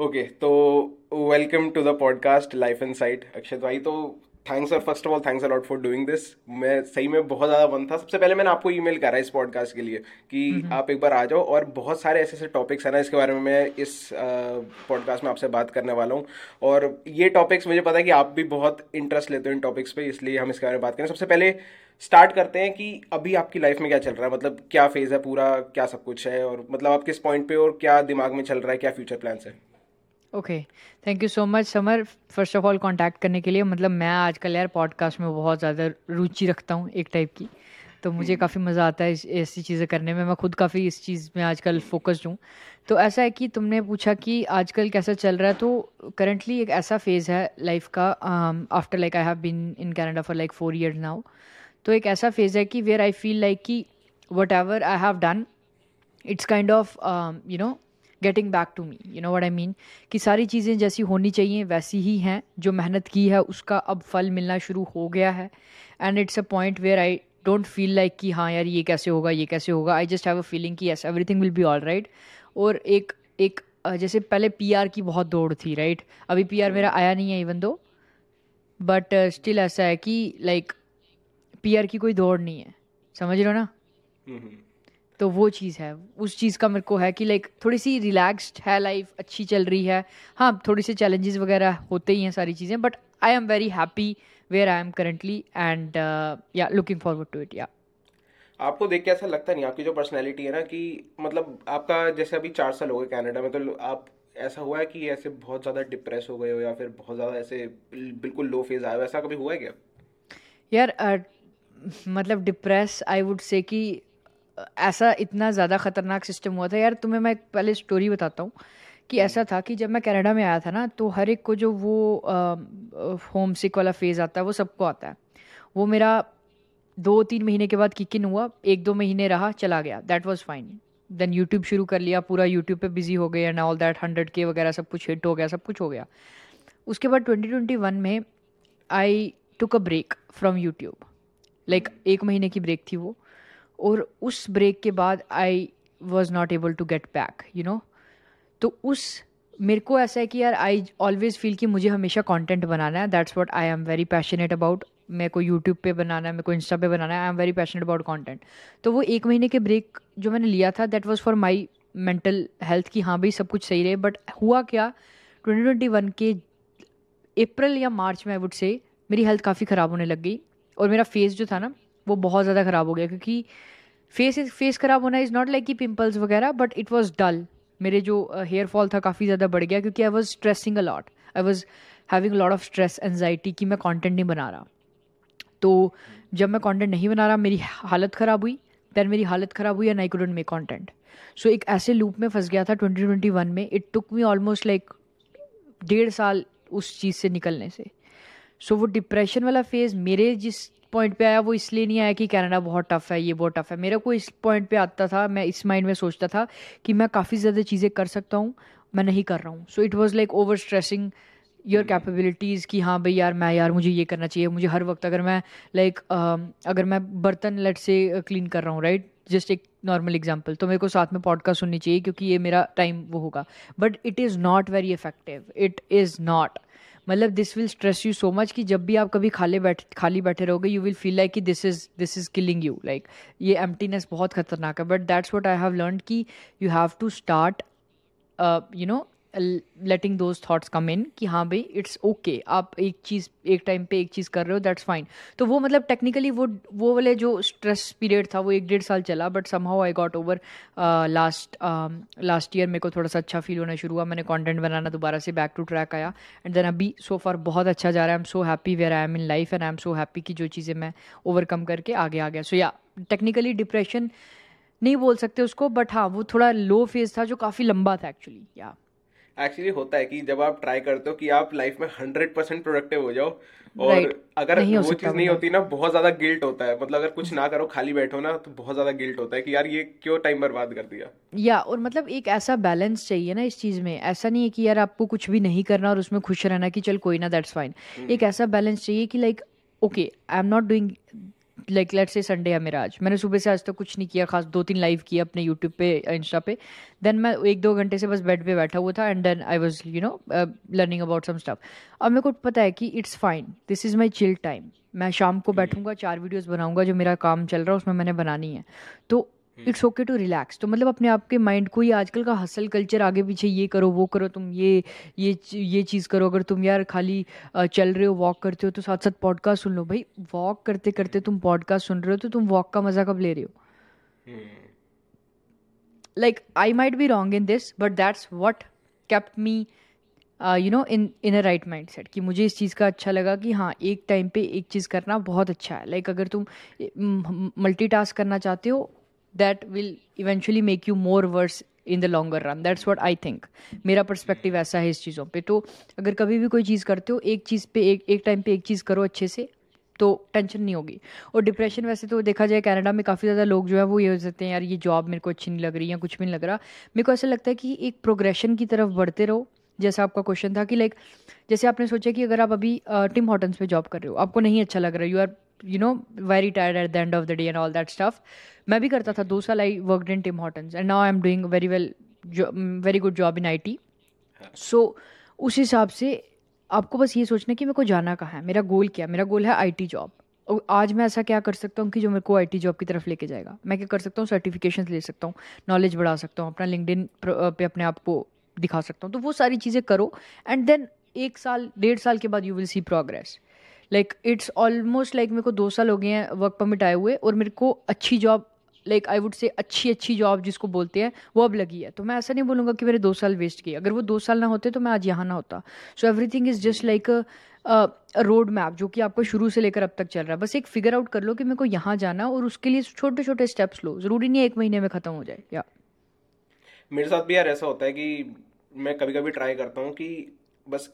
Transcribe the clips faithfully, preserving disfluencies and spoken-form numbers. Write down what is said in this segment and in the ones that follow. Okay okay, तो welcome to the podcast life insight. Akshat भाई, तो थैंक्स और first of all thanks a lot for doing this. मैं सही में बहुत ज़्यादा बंद था. सबसे पहले मैंने आपको ईमेल करा इस पॉडकास्ट के लिए कि mm-hmm. आप एक बार आ जाओ, और बहुत सारे ऐसे ऐसे टॉपिक्स हैं ना इसके बारे में मैं इस पॉडकास्ट uh, में आपसे बात करने वाला हूँ. और ये टॉपिक्स मुझे पता है कि आप भी बहुत इंटरेस्ट लेते हो इन टॉपिक्स पे, इसलिए हम इसके बारे में बात करें. सबसे पहले स्टार्ट करते हैं कि अभी आपकी लाइफ में क्या चल रहा है, मतलब क्या फेज़ है पूरा, क्या सब कुछ है, और मतलब आप किस पॉइंट पे और क्या दिमाग में चल रहा है, क्या फ्यूचर प्लान्स है. Okay, thank you so much Samar, first of all contact करने के लिए. मतलब मैं आजकल यार पॉडकास्ट में बहुत ज़्यादा रुचि रखता हूँ एक टाइप की, तो मुझे काफ़ी मज़ा आता है ऐसी चीज़ें करने में. मैं खुद काफ़ी इस चीज़ में आजकल फोकस्ड हूँ. तो ऐसा है कि तुमने पूछा कि आजकल कैसा चल रहा है, तो करंटली एक ऐसा फेज़ है लाइफ का, after like I have been in Canada for like four years now, तो एक ऐसा फेज़ है कि वेयर आई फील लाइक कि whatever I have done it's kind of you know getting back to me, you know what I mean, कि सारी चीज़ें जैसी होनी चाहिए वैसी ही हैं, जो मेहनत की है उसका अब फल मिलना शुरू हो गया है. And it's a point where I don't feel like कि हाँ यार ये कैसे होगा ये कैसे होगा. I just have a feeling कि yes everything will be all right. और एक एक जैसे पहले पीआर की बहुत दौड़ थी, राइट right? अभी पीआर मेरा आया नहीं है इवन दो, बट स्टिल ऐसा है कि लाइक पीआर की कोई दौड़ नहीं है, समझ लो ना. mm-hmm. तो वो चीज़ है, उस चीज़ का मेरे को है कि लाइक थोड़ी सी रिलैक्स्ड है लाइफ, अच्छी चल रही है. हाँ, थोड़ी सी चैलेंजेस वगैरह होते ही हैं सारी चीज़ें, but I am very happy where I am currently and yeah looking forward to it. या आपको देख के ऐसा लगता नहीं, आपकी जो पर्सनैलिटी है ना, कि मतलब आपका जैसे अभी चार साल हो गए कनाडा में, तो आप ऐसा हुआ है कि ऐसे बहुत ज़्यादा डिप्रेस हो गए हो या फिर बहुत ज़्यादा ऐसे बिल्कुल लो फेज आया हो, ऐसा कभी हुआ है क्या? यार uh, मतलब डिप्रेस आई वुड से कि ऐसा इतना ज़्यादा ख़तरनाक सिस्टम हुआ था यार. तुम्हें मैं पहले स्टोरी बताता हूँ कि ऐसा था कि जब मैं कनाडा में आया था ना, तो हर एक को जो वो होम सिक वाला फेज़ आता है वो सबको आता है. वो मेरा दो तीन महीने के बाद किक इन हुआ, एक दो महीने रहा, चला गया, that was fine. Then YouTube शुरू कर लिया, पूरा यूट्यूब पे बिजी हो गए एंड ऑल दैट, हंड्रेड के वगैरह सब कुछ हिट हो गया, सब कुछ हो गया. उसके बाद ट्वेंटी ट्वेंटी वन में I took a break from YouTube, like एक महीने की ब्रेक थी वो. और उस ब्रेक के बाद I was not able to get back, you know. तो उस मेरे को ऐसा है कि यार आई ऑलवेज़ फील कि मुझे हमेशा कंटेंट बनाना है, that's what I am very passionate about. मेरे को यूट्यूब पे बनाना है, मेरे को इंस्टा पे बनाना है, I am very passionate about content. तो वो एक महीने के ब्रेक जो मैंने लिया था that was for my mental health कि हाँ भाई सब कुछ सही रहे. बट हुआ क्या, ट्वेंटी ट्वेंटी वन के अप्रैल या मार्च में आई वुड से मेरी हेल्थ काफ़ी ख़राब होने लग गई, और मेरा फेस जो था ना वो बहुत ज़्यादा ख़राब हो गया. क्योंकि फेस फेस ख़राब होना इज़ नॉट लाइक कि पिंपल्स वगैरह, बट इट वाज डल. मेरे जो हेयर फॉल था काफ़ी ज़्यादा बढ़ गया, क्योंकि I was stressing a lot, I was having lot of stress anxiety कि मैं कंटेंट नहीं बना रहा. तो जब मैं कंटेंट नहीं बना रहा मेरी हालत ख़राब हुई, देन मेरी हालत ख़राब हुई and I couldn't make content. So एक ऐसे लूप में फंस गया था ट्वेंटी ट्वेंटी वन में. It took me almost like डेढ़ साल उस चीज़ से निकलने से. सो वो डिप्रेशन वाला फेज़ मेरे जिस पॉइंट पे आया वो इसलिए नहीं आया कि कनाडा बहुत टफ है, ये बहुत टफ है. मेरे को इस पॉइंट पे आता था, मैं इस माइंड में सोचता था कि मैं काफ़ी ज़्यादा चीज़ें कर सकता हूँ, मैं नहीं कर रहा हूँ. So it was like over stressing your capabilities कि हाँ भाई यार मैं यार मुझे ये करना चाहिए, मुझे हर वक्त अगर मैं लाइक like, अगर मैं बर्तन लेट से क्लीन कर रहा हूँ, राइट, जस्ट एक नॉर्मल एग्जाम्पल, तो मेरे को साथ में पॉडकास्ट सुननी चाहिए क्योंकि ये मेरा टाइम वो होगा. But it is not very effective, it is not, मतलब this will stress you so much कि जब भी आप कभी खाली बैठ खाली बैठे रहोगे यू विल फील लाइक कि this is this is killing you, like ये एम्प्टीनेस बहुत खतरनाक है. But that's what I have learn कि you have to start you know letting those thoughts come in कि हाँ भाई इट्स ओके, आप एक चीज़ एक टाइम पे एक चीज़ कर रहे हो, दैट्स फाइन. तो वो मतलब टेक्निकली वो वो वाले जो स्ट्रेस पीरियड था वो एक डेढ़ साल चला, but somehow I got over last last year. मेरे को थोड़ा सा अच्छा फील होना शुरू हुआ, मैंने कंटेंट बनाना दोबारा से बैक टू ट्रैक आया, एंड देन अभी सो फार बहुत अच्छा जा रहा है. I am so happy where I am in life and I am so happy कि जो चीज़ें मैं ओवरकम करके आगे आ गया. सो या टेक्निकली डिप्रेशन नहीं बोल सकते उसको, बट हाँ वो थोड़ा लो फेज था जो काफ़ी लंबा था एक्चुअली. या एक्चुअली होता है कि जब आप ट्राई करते हो कि आप लाइफ में हंड्रेड परसेंट प्रोडक्टिव हो जाओ, और right. अगर वो चीज़ नहीं होती ना, बहुत ज़्यादा गिल्ट होता है. मतलब अगर कुछ ना करो खाली बैठो ना तो बहुत ज़्यादा गिल्ट होता है कि यार ये क्यों टाइम बर्बाद कर दिया. या और मतलब एक ऐसा बैलेंस चाहिए ना इस चीज़ में. ऐसा नहीं है कि यार आपको कुछ भी नहीं करना और उसमें खुश रहना कि चल कोई ना, दैट्स फाइन. एक ऐसा बैलेंस चाहिए कि like okay I am not doing like let's say Sunday है मेरा आज, मैंने सुबह से आज तक तो कुछ नहीं किया खास, दो तीन लाइव किया अपने यूट्यूब पे, इंस्टा पे, देन मैं एक दो घंटे से बस बेड पे बैठा हुआ था and then I was you know learning about some stuff. अब मेरे को पता है कि it's fine, this is my chill time. मैं शाम को बैठूंगा, चार वीडियोस बनाऊंगा जो मेरा काम चल रहा है उसमें मैंने बनानी है, तो इट्स ओके टू रिलैक्स। तो मतलब अपने आप के माइंड को ही, आजकल का हसल कल्चर आगे पीछे ये करो वो करो, तुम ये ये ये चीज़ करो, अगर तुम यार खाली चल रहे हो वॉक करते हो तो साथ साथ पॉडकास्ट सुन लो। भाई वॉक करते करते तुम पॉडकास्ट सुन रहे हो तो तुम वॉक का मज़ा कब ले रहे हो? Like I might be wrong in this but that's what kept me you know in in a right mind set, कि मुझे इस चीज़ का अच्छा लगा कि हाँ एक टाइम पे एक चीज़ करना बहुत अच्छा है। लाइक like, अगर तुम मल्टीटास्क करना चाहते हो that will eventually make you more worse in the longer run. That's what I think. मेरा perspective ऐसा है इस चीज़ों पे। तो अगर कभी भी कोई चीज़ करते हो एक चीज़ पे एक एक टाइम पे एक चीज़ करो अच्छे से, तो टेंशन नहीं होगी। और डिप्रेशन वैसे तो देखा जाए कनाडा में काफ़ी ज़्यादा लोग जो है वो ये हो जाते हैं यार ये जॉब मेरे को अच्छी नहीं लग रही है, कुछ भी नहीं लग रहा। मेरे को ऐसा लगता है कि एक प्रोग्रेशन की तरफ बढ़ते रहो। जैसा आपका क्वेश्चन था कि लाइक जैसे आपने सोचा कि अगर आप अभी टिम हॉटन्स पे जॉब कर रहे हो, आपको नहीं अच्छा लग रहा, you are you know, very tired at the end of the day and all that stuff. मैं भी करता था, दो साल I worked in Tim Hortons and now I'm doing very well, jo- very good job in I T. So उस हिसाब से आपको बस ये सोचना कि मेरे को जाना कहाँ है, मेरा गोल क्या है। मेरा गोल है I T जॉब, और आज मैं ऐसा क्या कर सकता हूँ कि जो मेरे को I T जॉब की तरफ लेके जाएगा। मैं क्या कर सकता हूँ, सर्टिफिकेशंस ले सकता हूँ, नॉलेज बढ़ा सकता हूँ, अपना LinkedIn पे अपने आप को दिखा सकता हूँ। तो वो सारी चीज़ें करो एंड देन एक साल डेढ़ साल के बाद you will see progress. Like it's almost like मेरे को दो साल हो गए हैं वर्क परमिट आए हुए, और मेरे को अच्छी job like I would say अच्छी अच्छी जॉब जिसको बोलते हैं वो अब लगी है। तो मैं ऐसा नहीं बोलूँगा कि मेरे दो साल वेस्ट किए, अगर वो दो साल ना होते तो मैं आज यहाँ ना होता। So everything is just like road map जो कि आपको शुरू से लेकर अब तक चल रहा है। बस एक फिगर आउट कर लो कि मेरे को यहाँ जाना, और उसके लिए छोटे छोटे स्टेप्स लो, ज़रूरी नहीं है एक महीने में ख़त्म हो जाए। या मेरे साथ भी यार ऐसा होता है कि मैं कभी कभी ट्राई करता हूँ कि बस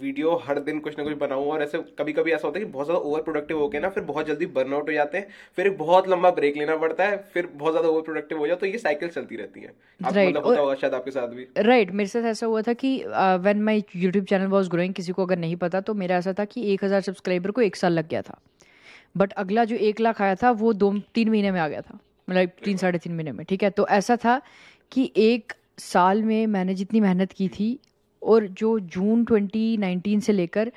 वीडियो हर दिन कुछ ना कुछ बनाऊँ, और ऐसे कभी कभी ऐसा होता है कि बहुत ज़्यादा ओवर प्रोडक्टिव हो गया ना, फिर बहुत जल्दी बर्नआउट हो जाते हैं, फिर एक बहुत लंबा ब्रेक लेना पड़ता है, फिर बहुत ज़्यादा ओवर प्रोडक्टिव हो जाए, तो ये साइकिल चलती रहती है। आप right. मतलब होता होगा शायद आपके साथ भी। Right right. मेरे साथ ऐसा हुआ था कि when my YouTube channel was growing, किसी को अगर नहीं पता तो मेरा ऐसा था कि एक हज़ार सब्सक्राइबर को एक साल लग गया था, बट अगला जो एक लाख आया था वो दो तीन महीने में आ गया था, मतलब तीन साढ़े तीन महीने में। ठीक है, तो ऐसा था कि एक साल में मैंने जितनी मेहनत की थी, और जो जून ट्वेंटी नाइनटीन से लेकर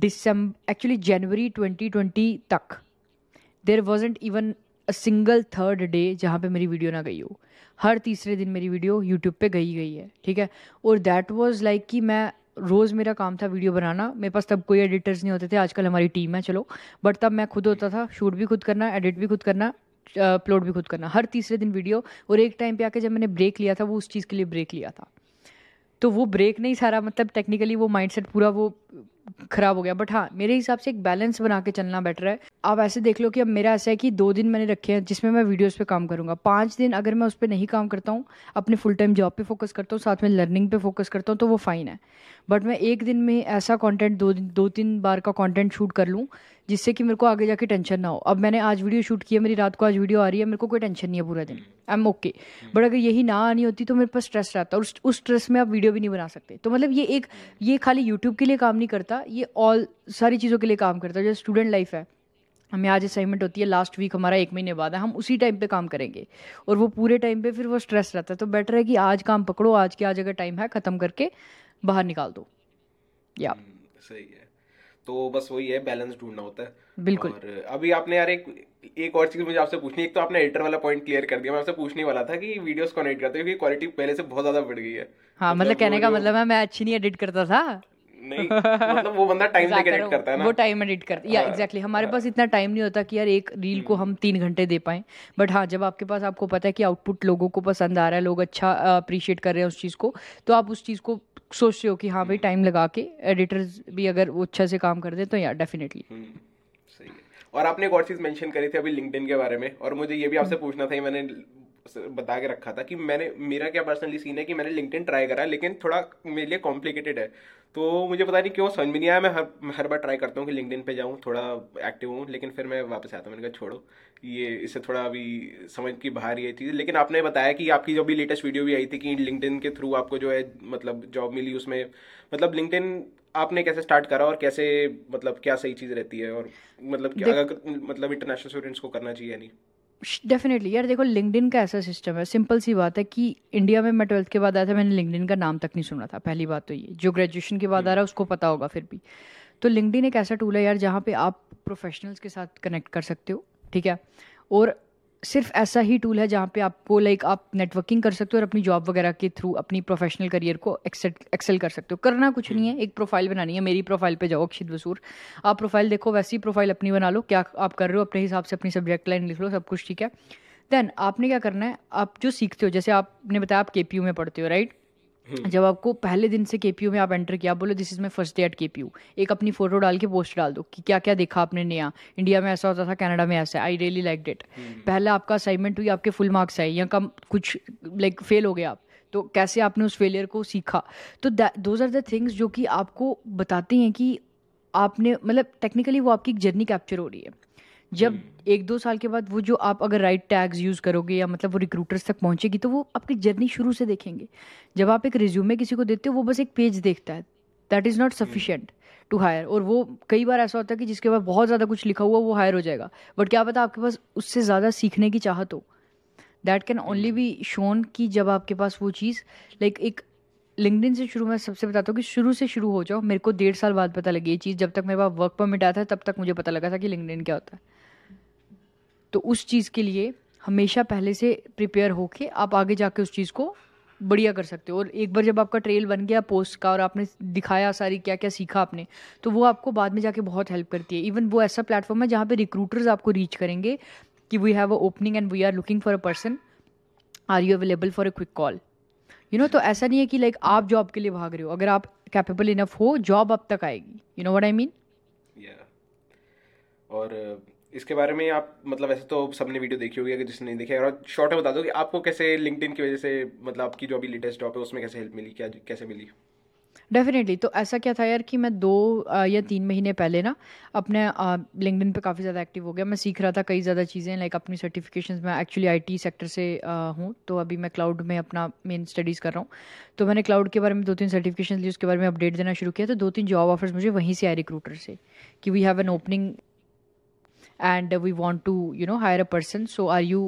दिसंबर एक्चुअली जनवरी ट्वेंटी ट्वेंटी तक there wasn't even a single third day जहाँ पे मेरी वीडियो ना गई हो। हर तीसरे दिन मेरी वीडियो यूट्यूब पे गई गई है। ठीक है, और दैट वाज लाइक कि मैं रोज़, मेरा काम था वीडियो बनाना, मेरे पास तब कोई एडिटर्स नहीं होते थे, आजकल हमारी टीम है चलो, बट तब मैं खुद होता था, शूट भी खुद करना, एडिट भी खुद करना, अपलोड भी खुद करना, हर तीसरे दिन वीडियो। और एक टाइम पे आके जब मैंने ब्रेक लिया था वो उस चीज़ के लिए ब्रेक लिया था, तो वो ब्रेक नहीं सारा मतलब टेक्निकली वो माइंडसेट पूरा वो ख़राब हो गया। बट हाँ मेरे हिसाब से एक बैलेंस बना के चलना बेटर है। आप ऐसे देख लो कि अब मेरा ऐसा है कि दो दिन मैंने रखे हैं जिसमें मैं वीडियोस पे काम करूँगा, पाँच दिन अगर मैं उस पर नहीं काम करता हूँ, अपने फुल टाइम जॉब पे फोकस करता हूँ, साथ में लर्निंग पे फोकस करता हूँ, तो वो फ़ाइन है। बट मैं एक दिन में ऐसा कॉन्टेंट दो दो तीन बार का कॉन्टेंट शूट कर लूँ जिससे कि मेरे को आगे जाके टेंशन ना हो। अब मैंने आज वीडियो शूट किया, मेरी रात को आज वीडियो आ रही है, मेरे को कोई टेंशन नहीं है पूरा दिन, आई एम ओके। बट अगर यही ना आनी होती तो मेरे पास स्ट्रेस रहता, और उस स्ट्रेस में आप वीडियो भी नहीं बना सकते। तो मतलब ये एक ये खाली यूट्यूब के लिए काम नहीं करता, ये ऑल सारी चीज़ों के लिए काम करता है। जो स्टूडेंट लाइफ है, हमें आज असाइनमेंट होती है, लास्ट वीक हमारा एक महीने बाद है, हम उसी टाइम पे काम करेंगे, और वो पूरे टाइम पे फिर वो स्ट्रेस रहता है। तो बेटर है कि आज काम पकड़ो, आज के आज अगर टाइम है ख़त्म करके बाहर निकाल दो। या सही है, तो बस वही है, बैलेंस ढूंढना होता है। बिल्कुल। और अभी आपने यार एक एक और चीज़ मुझे आपसे पूछनी है। एक तो आपने एडिटर वाला पॉइंट क्लियर कर दिया, मैं आपसे पूछने वाला था कि वीडियोस को एडिट करते हो, क्योंकि क्वालिटी पहले से बहुत ज़्यादा बढ़ गई है। हाँ मतलब कहने का मतलब है मैं अच्छी नहीं एडिट करता था। नहीं मतलब वो बंदा टाइम लेके एडिट करता है ना, वो टाइम एडिट करता है। या एग्जैक्टली, हमारे पास इतना टाइम नहीं होता कि यार एक रील को हम तीन घंटे दे पाएं। बट हाँ जब आपके पास, आपको पता है कि आउटपुट लोगों को पसंद आ रहा है, लोग अच्छा अप्रिशिएट कर रहे हैं उस चीज़ को, तो आप उस चीज़ को सोचते हो कि हाँ भाई टाइम लगा के एडिटर्स भी अगर वो अच्छे से काम कर दे तो यार डेफिनेटली सही है। और आपने एक और चीज़ मेंशन करी थी अभी लिंक्डइन के बारे में, और मुझे ये भी आपसे पूछना था, मैंने बता के रखा था कि मैंने मेरा क्या पर्सनली सीन है कि मैंने लिंक्डइन ट्राई करा लेकिन थोड़ा मेरे लिए कॉम्प्लिकेटेड है, तो मुझे पता नहीं क्यों समझ में नहीं आया। मैं हर हर बार ट्राई करता हूँ कि लिंक्डइन पे जाऊँ, थोड़ा एक्टिव हूँ, लेकिन फिर मैं वापस आता हूँ, मैंने कहा छोड़ो ये इससे थोड़ा अभी समझ की बाहर ये चीज़। लेकिन आपने बताया कि आपकी जो भी लेटेस्ट वीडियो भी आई थी कि लिंक्डइन के थ्रू आपको जो है मतलब जॉब मिली, उसमें मतलब लिंक्डइन आपने कैसे स्टार्ट करा और कैसे, मतलब क्या सही चीज़ रहती है और मतलब क्या अगर मतलब इंटरनेशनल स्टूडेंट्स को करना चाहिए या नहीं? डेफिनेटली यार, देखो लिंक्डइन का ऐसा सिस्टम है, सिंपल सी बात है कि इंडिया में मैं ट्वेल्थ के बाद आया था, मैंने लिंक्डइन का नाम तक नहीं सुना था, पहली बात तो ये, जो ग्रेजुएशन के बाद आ रहा है उसको पता होगा फिर भी। तो लिंक्डइन एक ऐसा टूल है यार जहाँ पे आप प्रोफेशनल्स के साथ कनेक्ट कर सकते हो, ठीक है, और सिर्फ ऐसा ही टूल है जहाँ पे आपको लाइक आप नेटवर्किंग कर सकते हो और अपनी जॉब वगैरह के थ्रू अपनी प्रोफेशनल करियर को एक्सेल कर सकते हो। करना कुछ नहीं है, एक प्रोफाइल बनानी है, मेरी प्रोफाइल पे जाओ अक्षित वसूर, आप प्रोफाइल देखो, वैसी प्रोफाइल अपनी बना लो, क्या आप कर रहे हो अपने हिसाब से, अपनी सब्जेक्ट लाइन लिख लो, सब कुछ ठीक है। देन आपने क्या करना है, आप जो सीखते हो, जैसे आपने बताया आप केपीयू में पढ़ते हो राइट, जब आपको पहले दिन से केपीयू में आप एंटर किया, आप बोलो this is my first day at KPU, एक अपनी फोटो डाल के पोस्ट डाल दो कि क्या क्या देखा आपने नया, इंडिया में ऐसा होता था, कनाडा में ऐसा, आई रियली लाइक डेट, पहला आपका असाइनमेंट हुई, आपके फुल मार्क्स आए या कम कुछ लाइक फेल हो गए आप, तो कैसे आपने उस फेलियर को सीखा। तो दोज आर द थिंग्स जो कि आपको बताते हैं कि आपने मतलब टेक्निकली वो आपकी एक जर्नी कैप्चर हो रही है। जब hmm. एक दो साल के बाद वो जो आप अगर राइट टैग्स यूज़ करोगे या मतलब वो रिक्रूटर्स तक पहुंचेगी तो वो आपकी जर्नी शुरू से देखेंगे। जब आप एक रिज्यूमे किसी को देते हो वो बस एक पेज देखता है, that is not sufficient to hire. और वो कई बार ऐसा होता है कि जिसके पास बहुत ज़्यादा कुछ लिखा हुआ वो हायर हो जाएगा, बट क्या पता आपके पास उससे ज़्यादा सीखने की चाहत हो। That can only be shown कि जब आपके पास वो चीज़ लाइक like एक लिंक्डइन से शुरू, मैं सबसे बताता हूँ कि शुरू से शुरू हो जाओ। मेरे को डेढ़ साल बाद पता लगी ये चीज़, जब तक मेरे पास वर्क परमिट आया था तब तक मुझे पता लगा था कि लिंक्डइन क्या होता है। तो उस चीज़ के लिए हमेशा पहले से प्रिपेयर होके आप आगे जाके उस चीज़ को बढ़िया कर सकते हो। और एक बार जब आपका ट्रेल बन गया पोस्ट का और आपने दिखाया सारी क्या क्या सीखा आपने, तो वो आपको बाद में जाके बहुत हेल्प करती है। इवन वो ऐसा प्लेटफॉर्म है जहाँ पे रिक्रूटर्स आपको रीच करेंगे कि we have a opening and we are looking for a person, are you available for a quick call, you know. तो ऐसा नहीं है कि लाइक आप जॉब के लिए भाग रहे हो, अगर आप कैपेबल इनफ हो जॉब आप तक आएगी, you know what I mean. और इसके बारे में आप मतलब ऐसे तो सबने वीडियो देखी होगी, अगर जिसने नहीं देखी अगर शॉर्ट में बता दो कि आपको कैसे लिंक्डइन की वजह से मतलब आपकी जो अभी लेटेस्ट जॉब है उसमें कैसे हेल्प मिली, क्या कैसे मिली? डेफिनेटली। तो ऐसा क्या था यार कि मैं दो आ, या तीन महीने पहले ना अपने लिंक्डइन पे काफ़ी ज़्यादा एक्टिव हो गया। मैं सीख रहा था कई ज़्यादा चीज़ें लाइक अपनी सर्टिफिकेशंस, मैं एक्चुअली आईटी सेक्टर से हूँ, तो अभी मैं क्लाउड में अपना मेन स्टडीज़ कर रहा हूँ। तो मैंने क्लाउड के बारे में दो तीन सर्टिफिकेशन ली, उसके बारे में अपडेट देना शुरू किया। तो दो तीन जॉब ऑफर्स मुझे वहीं से आए रिक्रूटर से कि we have an opening and we want to you know hire a person, so are you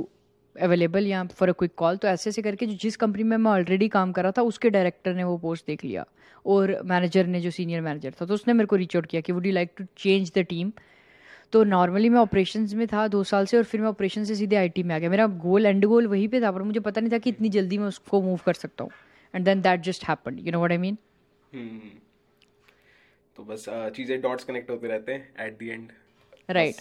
available या for a quick call। तो ऐसे ऐसे करके जो जिस कंपनी में मैं ऑलरेडी काम कर रहा था उसके डायरेक्टर ने वो पोस्ट देख लिया और मैनेजर ने, जो सीनियर मैनेजर था, तो उसने मेरे को रीच आउट किया कि would you like to change the team। तो नॉर्मली मैं ऑपरेशंस में था दो साल से और फिर मैं ऑपरेशन से सीधे आईटी में आ गया। मेरा गोल एंड गोल वहीं पे था, पर मुझे पता नहीं था कि इतनी जल्दी मैं उसको मूव कर सकता हूँ। And then that just happened, you know what I mean. तो बस चीज़ें डॉट्स कनेक्ट होते रहते हैं at the end, right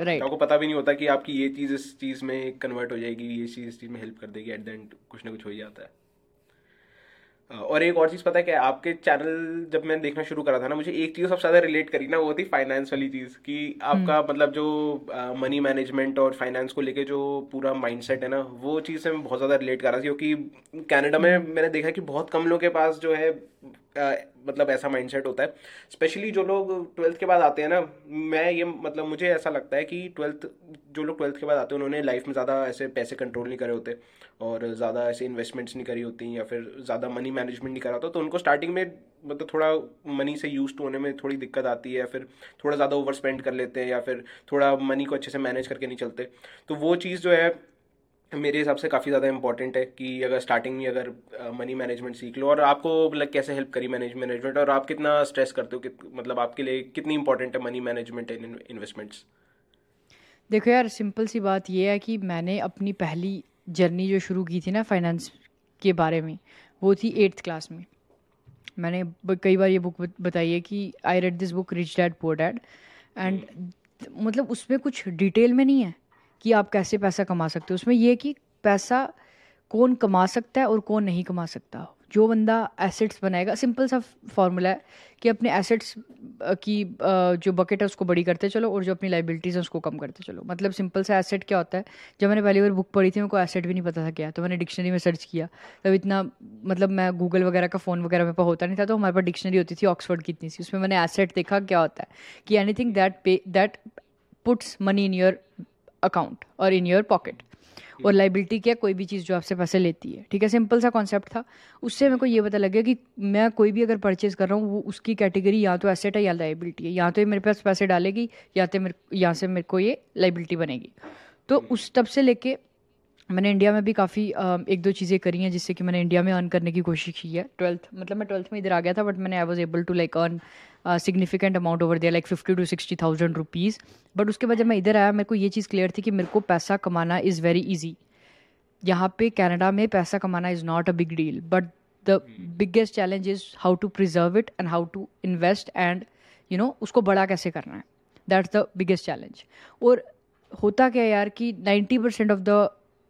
right. आपको पता भी नहीं होता कि आपकी ये चीज़ इस चीज़ में कन्वर्ट हो जाएगी, ये चीज़ इस चीज़ में हेल्प कर देगी, एट द एंड कुछ ना कुछ हो ही जाता है। और एक और चीज़ पता है क्या, आपके चैनल जब मैंने देखना शुरू करा था ना, मुझे एक चीज़ सबसे ज़्यादा रिलेट करी ना वो थी फाइनेंस वाली चीज़ कि आपका मतलब जो मनी मैनेजमेंट और फाइनेंस को लेके जो पूरा माइंडसेट है ना, वो चीज़ से मैं बहुत ज़्यादा रिलेट कर रहा था, क्योंकि कनाडा में मैंने देखा कि बहुत कम लोगों के पास जो है Uh, मतलब ऐसा माइंडसेट होता है, स्पेशली जो लोग ट्वेल्थ के बाद आते हैं ना। मैं ये मतलब मुझे ऐसा लगता है कि ट्वेल्थ जो लोग ट्वेल्थ के बाद आते हैं उन्होंने लाइफ में ज़्यादा ऐसे पैसे कंट्रोल नहीं करे होते और ज़्यादा ऐसे इन्वेस्टमेंट्स नहीं करी होती या फिर ज़्यादा मनी मैनेजमेंट नहीं करा होता, तो उनको स्टार्टिंग में मतलब थोड़ा मनी से यूज टू होने में थोड़ी दिक्कत आती है या फिर थोड़ा ज़्यादा ओवर स्पेंड कर लेते हैं या फिर थोड़ा मनी को अच्छे से मैनेज करके नहीं चलते। तो वो चीज़ जो है मेरे हिसाब से काफ़ी ज़्यादा इंपॉर्टेंट है कि अगर स्टार्टिंग में अगर मनी मैनेजमेंट सीख लो। और आपको लाइक कैसे हेल्प करी मनी मैनेजमेंट और आप कितना स्ट्रेस करते हो, कित, मतलब आपके लिए कितनी इंपॉर्टेंट है मनी मैनेजमेंट एंड इन्वेस्टमेंट्स? देखो यार, सिंपल सी बात ये है कि मैंने अपनी पहली जर्नी जो शुरू की थी ना फाइनेंस के बारे में, वो थी एट्थ क्लास में। मैंने कई बार ये बुक बताई है कि I read this book rich dad poor dad, and मतलब उसमें कुछ डिटेल में नहीं है कि आप कैसे पैसा कमा सकते हो। उसमें यह कि पैसा कौन कमा सकता है और कौन नहीं कमा सकता। जो बंदा एसेट्स बनाएगा, सिंपल सा फॉर्मूला है कि अपने एसेट्स की जो बकेट है उसको बड़ी करते चलो और जो अपनी लाइबिलिटीज़ हैं उसको कम करते चलो। मतलब सिंपल सा एसेट क्या होता है, जब मैंने पहली बार बुक पढ़ी थी मेरे को एसेट भी नहीं पता था क्या, तो मैंने डिक्शनरी में सर्च किया। तब इतना मतलब मैं गूगल वगैरह का फ़ोन वगैरह मेरे पास होता नहीं था, तो हमारे पास डिक्शनरी होती थी ऑक्सफोर्ड की, इतनी सी। उसमें मैंने एसेट देखा क्या होता है कि anything that pay that puts money in your account और इन योर पॉकेट। और लाइबिलिटी क्या, कोई भी चीज़ जो आपसे पैसे लेती है। ठीक है, सिंपल सा कॉन्सेप्ट था। उससे मेरे को ये पता लग गया कि मैं कोई भी अगर परचेज़ कर रहा हूँ वो उसकी कैटेगरी या तो एसेट है या लाइबिलिटी है, या तो ये मेरे पास पैसे डालेगी या तो मेरे यहाँ से मेरे को ये लाइबिलिटी बनेगी। तो उस तब से लेके मैंने इंडिया में भी काफ़ी एक दो चीज़ें करी हैं जिससे कि मैंने इंडिया में अर्न करने की कोशिश की है। ट्वेल्थ मतलब मैं ट्वेल्थ में इधर आ गया था, बट मैंने I was able to like earn significant amount over दिया like fifty to sixty thousand rupees. But उसके बाद जब मैं इधर आया मेरे को ये चीज़ क्लियर थी कि मेरे को पैसा कमाना इज़ वेरी ईजी। यहाँ पे कनाडा में पैसा कमाना is not a big deal, but the biggest challenge is how to preserve it and how to invest and you know उसको बड़ा कैसे करना है, दैट्स द बिगेस्ट चैलेंज। और होता क्या यार कि नाइन्टी परसेंट ऑफ द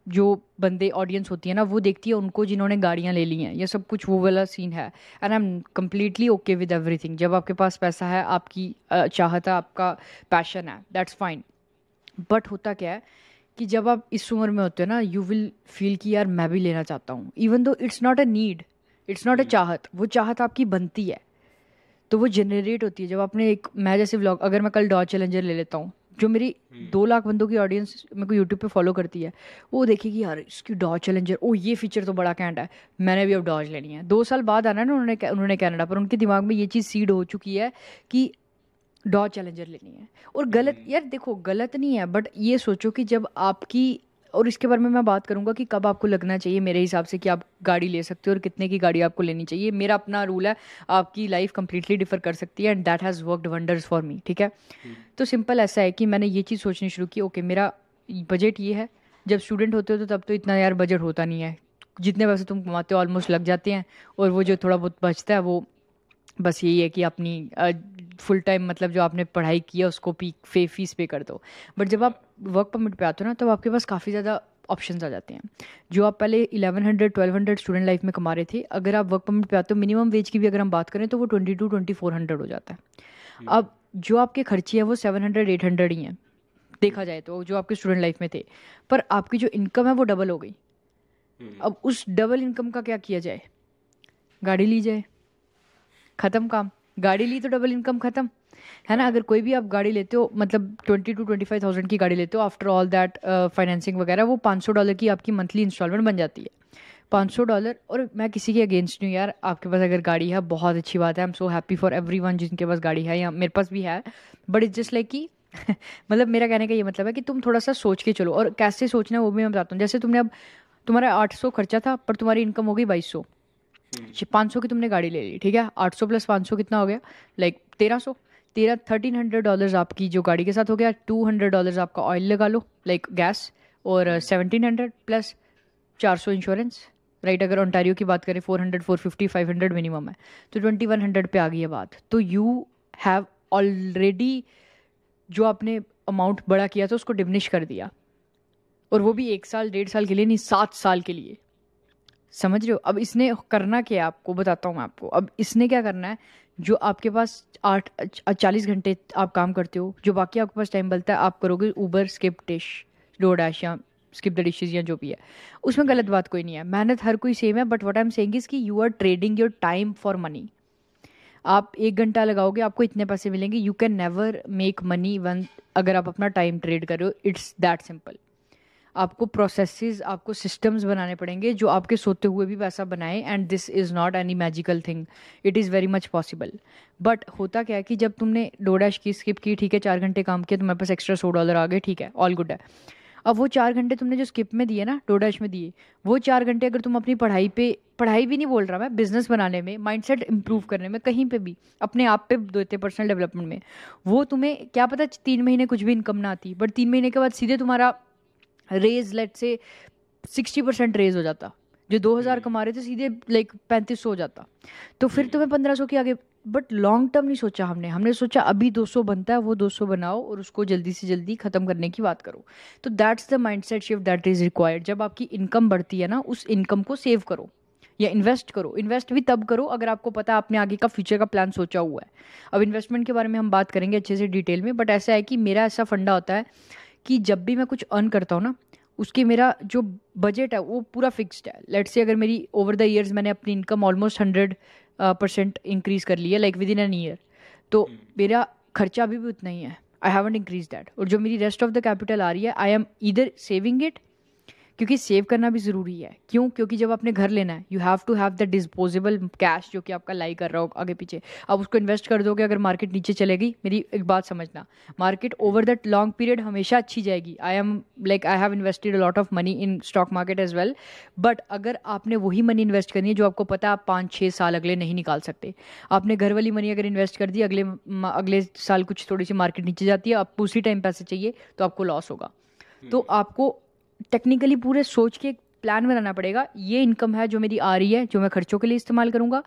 जो बंदे ऑडियंस होती है ना वो देखती है उनको जिन्होंने गाड़ियाँ ले ली हैं, ये सब कुछ वो वाला सीन है। And I am completely okay with everything. जब आपके पास पैसा है, आपकी चाहत है, आपका पैशन है, दैट्स फाइन। बट होता क्या है कि जब आप इस उम्र में होते हो ना, यू विल फील कि यार मैं भी लेना चाहता हूँ, even though it's not a need, it's not a चाहत, वो चाहत आपकी बनती है तो वो जनरेट होती है। जब आपने एक मैं जैसे व्लॉग, अगर मैं कल डॉज चैलेंजर ले लेता हूँ, जो मेरी दो लाख बंदों की ऑडियंस मेरे को यूट्यूब पे फॉलो करती है, वो देखेगी यार इसकी डॉज चैलेंजर, ओ ये फीचर तो बड़ा कैंट है, मैंने भी अब डॉज लेनी है। दो साल बाद आना ना उन्होंने उन्होंने कनाडा पर, उनके दिमाग में ये चीज़ सीड हो चुकी है कि डॉज चैलेंजर लेनी है। और गलत यार देखो, गलत नहीं है, बट ये सोचो कि जब आपकी, और इसके बारे में मैं बात करूँगा कि कब आपको लगना चाहिए मेरे हिसाब से कि आप गाड़ी ले सकते हो और कितने की गाड़ी आपको लेनी चाहिए। मेरा अपना रूल है, आपकी लाइफ कम्प्लीटली डिफर कर सकती है and that has worked wonders for me. ठीक है, तो सिंपल ऐसा है कि मैंने ये चीज़ सोचनी शुरू की, ओके मेरा बजट ये है। जब स्टूडेंट होते हो तो तब तो इतना यार बजट होता नहीं है, जितने पैसे तुम कमाते हो ऑलमोस्ट लग जाते हैं, और वो जो थोड़ा बहुत बचता है वो बस यही है कि अपनी फुल टाइम मतलब जो आपने पढ़ाई की है उसको पी फे फीस पे कर दो। बट जब आप वर्क परमिट पे आते हो ना तब तो आपके पास काफ़ी ज़्यादा ऑप्शंस आ जाते हैं। जो आप पहले eleven hundred twelve hundred student life में कमा रहे थे, अगर आप वर्क परमिट पे आते हो मिनिमम वेज की भी अगर हम बात करें तो वो twenty to twenty four hundred हो जाता है। अब जो आपके खर्चे हैं वो सेवन हंड्रेड एट हंड्रेड ही हैं देखा जाए तो, जो आपके स्टूडेंट लाइफ में थे, पर आपकी जो इनकम है वो डबल हो गई। अब उस डबल इनकम का क्या किया जाए, गाड़ी ली जाए, ख़त्म काम। गाड़ी ली तो डबल इनकम ख़त्म है ना। अगर कोई भी आप गाड़ी लेते हो मतलब twenty to twenty five thousand की गाड़ी लेते हो, आफ्टर ऑल दैट फाइनेंसिंग वगैरह, वो पाँच सौ डॉलर की आपकी मंथली इंस्टॉलमेंट बन जाती है, पाँच सौ डॉलर। और मैं किसी के अगेंस्ट नहीं हूँ यार, आपके पास अगर गाड़ी है बहुत अच्छी बात है, I am so happy for everyone जिनके पास गाड़ी है, या मेरे पास भी है। बट इट्स जस्ट लाइक कि मतलब मेरा कहने का ये मतलब है कि तुम थोड़ा सा सोच के चलो। और कैसे सोचना है वो भी मैं बताता हूँ। जैसे तुमने अब तुम्हारा आठ सौ खर्चा था पर तुम्हारी इनकम हो गई बाईस सौ, पाँच सौ की तुमने गाड़ी ले ली, ठीक है, आठ सौ प्लस पाँच सौ कितना हो गया, लाइक तेरह सौ तेरह थर्टीन हंड्रेड डॉलर्स आपकी जो गाड़ी के साथ हो गया। टू हंड्रेड डॉलर्स आपका ऑयल लगा लो लाइक गैस, और सेवनटीन हंड्रेड प्लस चार सौ इंश्योरेंस, राइट। अगर ओंटारियो की बात करें four hundred four fifty five hundred minimum है, तो ट्वेंटी वन हंड्रेड पे आ गई है बात। तो यू हैव ऑलरेडी जो आपने अमाउंट बड़ा किया था उसको डिमिनिश कर दिया, और वो भी एक साल डेढ़ साल के लिए नहीं, सात साल के लिए, समझ रहे हो। अब इसने करना क्या है आपको बताता हूँ मैं आपको। अब इसने क्या करना है, जो आपके पास आठ चालीस घंटे आप काम करते हो, जो बाकी आपके पास टाइम बलता है आप करोगे ऊबर, स्किप डिश, डोडैश या स्किप द डिशेज या जो भी है, उसमें गलत बात कोई नहीं है, मेहनत हर कोई सेम है। But what I am saying is कि you are trading your time for money. आप एक घंटा लगाओगे आपको इतने पैसे मिलेंगे। You can never make money one अगर आप अपना टाइम ट्रेड कर रहे हो, इट्स दैट सिंपल। आपको प्रोसेसेस, आपको सिस्टम्स बनाने पड़ेंगे जो आपके सोते हुए भी पैसा बनाए, and this is not any magical thing, it is very much possible. But होता क्या है कि जब तुमने डोडैश की स्किप की, ठीक है, चार घंटे काम किया, तुम्हारे पास एक्स्ट्रा सौ डॉलर आ गए, ठीक है, ऑल गुड है। अब वो चार घंटे तुमने जो स्किप में दिए ना, डोडैश में दिए, वो चार घंटे अगर तुम अपनी पढ़ाई पे, पढ़ाई भी नहीं बोल रहा मैं, बिजनेस बनाने में, माइंडसेट इंप्रूव करने में, कहीं पे भी अपने आप पे देते, पर्सनल डेवलपमेंट में, वो तुम्हें क्या पता तीन महीने कुछ भी इनकम ना आती, बट तीन महीने के बाद सीधे तुम्हारा raise let's say sixty percent raise हो जाता, जो दो हज़ार कमा रहे थे सीधे लाइक पैंतीस सौ हो जाता, तो फिर तुम्हें पंद्रह सौ के आगे। बट लॉन्ग टर्म नहीं सोचा हमने, हमने सोचा अभी दो सौ बनता है वो दो सौ बनाओ और उसको जल्दी से जल्दी ख़त्म करने की बात करो। तो that's the mindset shift that is required. जब आपकी इनकम बढ़ती है ना, उस इनकम को सेव करो या इन्वेस्ट करो। इन्वेस्ट भी तब करो अगर आपको पता है आपने आगे का फ्यूचर का प्लान सोचा हुआ है। अब इन्वेस्टमेंट के बारे में हम बात करेंगे अच्छे से डिटेल में, बट ऐसा है कि मेरा ऐसा फंडा होता है कि जब भी मैं कुछ अर्न करता हूँ ना, उसके मेरा जो बजट है वो पूरा फिक्स्ड है। लेट्स से अगर मेरी ओवर द ईयर्स मैंने अपनी income almost hundred percent increase कर ली है like within an year, तो मेरा खर्चा अभी भी उतना ही है, आई हैवंट इंक्रीज दैट। और जो मेरी रेस्ट ऑफ द कैपिटल आ रही है, I am either saving it क्योंकि सेव करना भी ज़रूरी है। क्यों? क्योंकि जब आपने घर लेना है, you have to have the disposable cash जो कि आपका लाई कर रहा हो आगे पीछे। आप उसको इन्वेस्ट कर दोगे, अगर मार्केट नीचे चलेगी, मेरी एक बात समझना, market over that long period हमेशा अच्छी जाएगी। I am like I have invested a lot of money in stock market as well, but अगर आपने वही मनी इन्वेस्ट करनी है जो आपको पता है आप पाँच छः साल अगले नहीं निकाल सकते, आपने घर वाली मनी अगर इन्वेस्ट कर दी, अगले अगले साल कुछ थोड़ी सी मार्केट नीचे जाती है, आपको उसी टाइम पैसे चाहिए तो आपको लॉस होगा। तो आपको टेक्निकली पूरे सोच के एक प्लान बनाना पड़ेगा, ये इनकम है जो मेरी आ रही है जो मैं खर्चों के लिए इस्तेमाल करूँगा,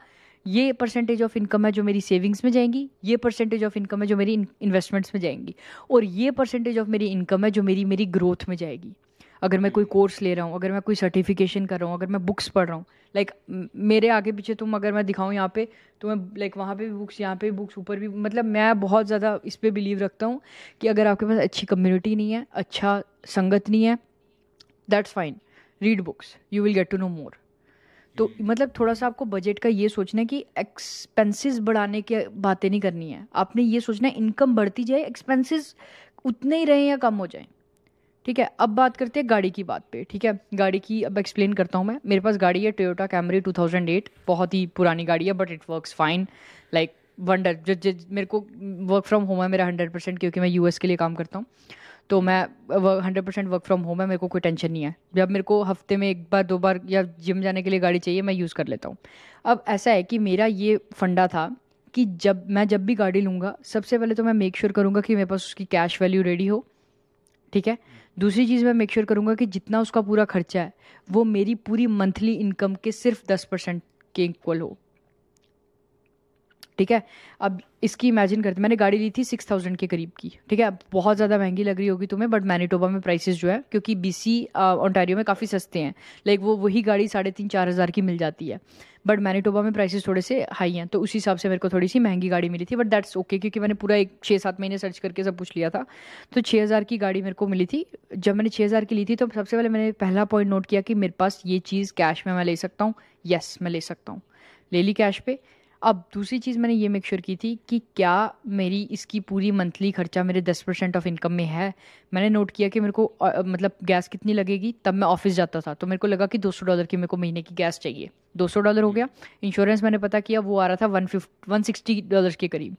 ये परसेंटेज ऑफ इनकम है जो मेरी सेविंग्स में जाएंगी, ये परसेंटेज ऑफ इनकम है जो मेरी इन्वेस्टमेंट्स में जाएंगी, और ये परसेंटेज ऑफ मेरी इनकम है जो मेरी मेरी ग्रोथ में जाएगी। अगर मैं कोई कोर्स ले रहा हूँ, अगर मैं कोई सर्टिफिकेशन कर रहा हूँ, अगर मैं बुक्स पढ़ रहा हूँ, लाइक मेरे आगे पीछे तुम अगर मैं दिखाऊँ यहाँ पे तो मैं लाइक वहाँ पे भी बुक्स, यहाँ पे भी बुक्स, ऊपर भी, मतलब मैं बहुत ज़्यादा इस पे बिलीव रखता हूँ कि अगर आपके पास अच्छी कम्युनिटी नहीं है, अच्छा संगत नहीं है, that's fine, read books, you will get to know more. तो मतलब थोड़ा सा आपको बजट का ये सोचना है कि एक्सपेंसेस बढ़ाने की बातें नहीं करनी है, आपने ये सोचना है इनकम बढ़ती जाए, एक्सपेंसेस उतने ही रहें या कम हो जाएं। ठीक है, अब बात करते हैं गाड़ी की बात पे। ठीक है, गाड़ी की अब एक्सप्लेन करता हूँ मैं। मेरे पास गाड़ी है Toyota Camry two thousand eight, बहुत ही पुरानी गाड़ी है, but it works fine, like wonder. जब मेरे को वर्क फ्रॉम होम है मेरा हंड्रेड परसेंट, क्योंकि मैं यूएस के लिए काम करता हूँ, तो मैं hundred percent work from home है, मेरे को कोई टेंशन नहीं है। जब मेरे को हफ्ते में एक बार दो बार या जिम जाने के लिए गाड़ी चाहिए, मैं यूज़ कर लेता हूँ। अब ऐसा है कि मेरा ये फंडा था कि जब मैं जब भी गाड़ी लूँगा, सबसे पहले तो मैं मेक श्योर करूँगा कि मेरे पास उसकी कैश वैल्यू रेडी हो। ठीक है, दूसरी चीज़ मैं मेक श्योर करूँगा कि जितना उसका पूरा खर्चा है वो मेरी पूरी मंथली इनकम के सिर्फ दस परसेंट के इक्वल हो। ठीक है, अब इसकी इमेजिन करते, मैंने गाड़ी ली थी सिक्स थाउजेंड के करीब की। ठीक है, बहुत ज़्यादा महंगी लग रही होगी तुम्हें, बट मैनिटोबा में प्राइसेस जो है, क्योंकि बीसी ऑन्टारियो में काफ़ी सस्ते हैं, लाइक वो वही गाड़ी साढ़े तीन चार हज़ार की मिल जाती है, बट मैनिटोबा में प्राइसेस थोड़े से हाई हैं, तो उसी हिसाब से मेरे को थोड़ी सी महंगी गाड़ी मिली थी, बट दैट्स ओके, क्योंकि मैंने पूरा एक छः सात महीने सर्च करके सब पूछ लिया था। तो छः हज़ार की गाड़ी मेरे को मिली थी। जब मैंने छः हज़ार की ली थी तो सबसे पहले मैंने पहला पॉइंट नोट किया कि मेरे पास ये चीज़ कैश में मैं ले सकता हूँ, यस मैं ले सकता हूँ, ले ली कैश पे। अब दूसरी चीज़ मैंने ये मेक श्योर की थी कि क्या मेरी इसकी पूरी मंथली खर्चा मेरे दस परसेंट ऑफ इनकम में है। मैंने नोट किया कि मेरे को मतलब गैस कितनी लगेगी, तब मैं ऑफिस जाता था तो मेरे को लगा कि दो सौ डॉलर की मेरे को महीने की गैस चाहिए, दो सौ डॉलर हो गया। इंश्योरेंस मैंने पता किया, वो आ रहा था one fifty one sixty dollars के करीब,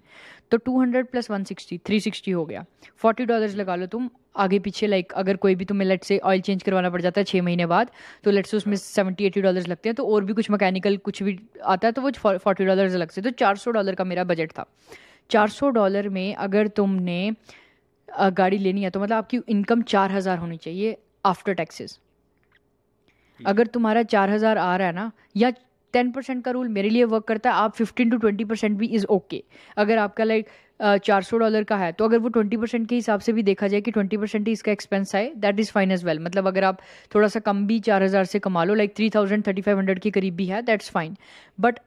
तो two hundred plus one sixty three sixty हो गया। फोर्टी डॉलर्स लगा लो तुम आगे पीछे, लाइक अगर कोई भी तुम्हें लेट से ऑयल चेंज करवाना पड़ जाता है छः महीने बाद, तो लेट से उसमें सेवेंटी एटी डॉलर्स लगते हैं, तो और भी कुछ मैकेनिकल कुछ भी आता है तो वो फोर्टी डॉलर्स लगते हैं। तो चार सौ डॉलर का मेरा बजट था। चार सौ डॉलर में अगर तुमने गाड़ी लेनी है तो मतलब आपकी इनकम चार हज़ार होनी चाहिए आफ्टर टैक्सेस। अगर तुम्हारा चार हज़ार आ रहा है ना, या टेन परसेंट का रूल मेरे लिए वर्क करता है, आप फिफ्टीन टू ट्वेंटी परसेंट भी इज़ ओके। अगर आपका लाइक चार सौ डॉलर का है तो अगर वो ट्वेंटी परसेंट के हिसाब से भी देखा जाए कि ट्वेंटी परसेंट ही इसका एक्सपेंस आए, that is fine as well. मतलब अगर आप थोड़ा सा कम भी चार हज़ार से कमा लो, like three thousand thirty five hundred के करीब भी है, दैट्स फाइन, बट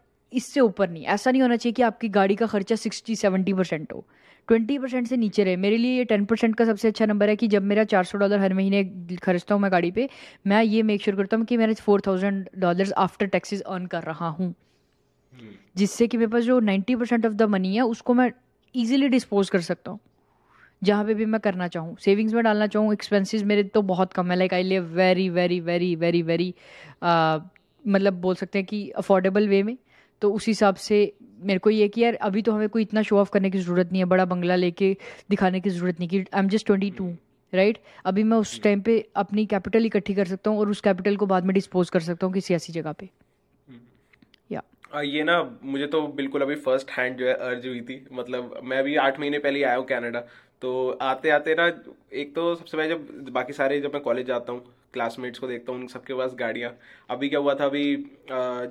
इससे ऊपर नहीं। ऐसा नहीं होना चाहिए कि आपकी गाड़ी का खर्चा सिक्सटी सेवेंटी परसेंट हो, ट्वेंटी परसेंट से नीचे रहे। मेरे लिए ये टेन परसेंट का सबसे अच्छा नंबर है कि जब मेरा चार सौ डॉलर हर महीने खर्चता हूँ मैं गाड़ी पे, मैं ये मेक श्योर करता हूँ कि मेरे four thousand dollars after taxes earn कर रहा हूँ, जिससे कि मेरे पास जो ninety percent of the money है उसको मैं ईजिली डिस्पोज कर सकता हूँ जहाँ पे भी मैं करना चाहूँ, सेविंग्स में डालना चाहूँ। एक्सपेंसेस मेरे तो बहुत कम है, like I live very very very very very मतलब बोल सकते हैं कि अफोर्डेबल वे में। तो उस हिसाब से मेरे को ये कि यार अभी तो हमें कोई इतना शो ऑफ करने की ज़रूरत नहीं है, बड़ा बंगला लेके दिखाने की ज़रूरत नहीं कि I am just twenty two, right. अभी मैं उस टाइम पे अपनी कैपिटल इकट्ठी कर सकता हूँ और उस कैपिटल को बाद में डिस्पोज कर सकता हूँ किसी ऐसी जगह पे। या yeah. ये ना मुझे तो बिल्कुल अभी फर्स्ट हैंड जो है अर्ज हुई थी। मतलब मैं अभी आठ महीने पहले आया हूँ कनाडा, तो आते आते ना एक तो सबसे पहले जब बाकी सारे जब मैं कॉलेज जाता हूँ क्लासमेट्स को देखता हूँ उन सबके पास गाड़ियाँ। अभी क्या हुआ था, अभी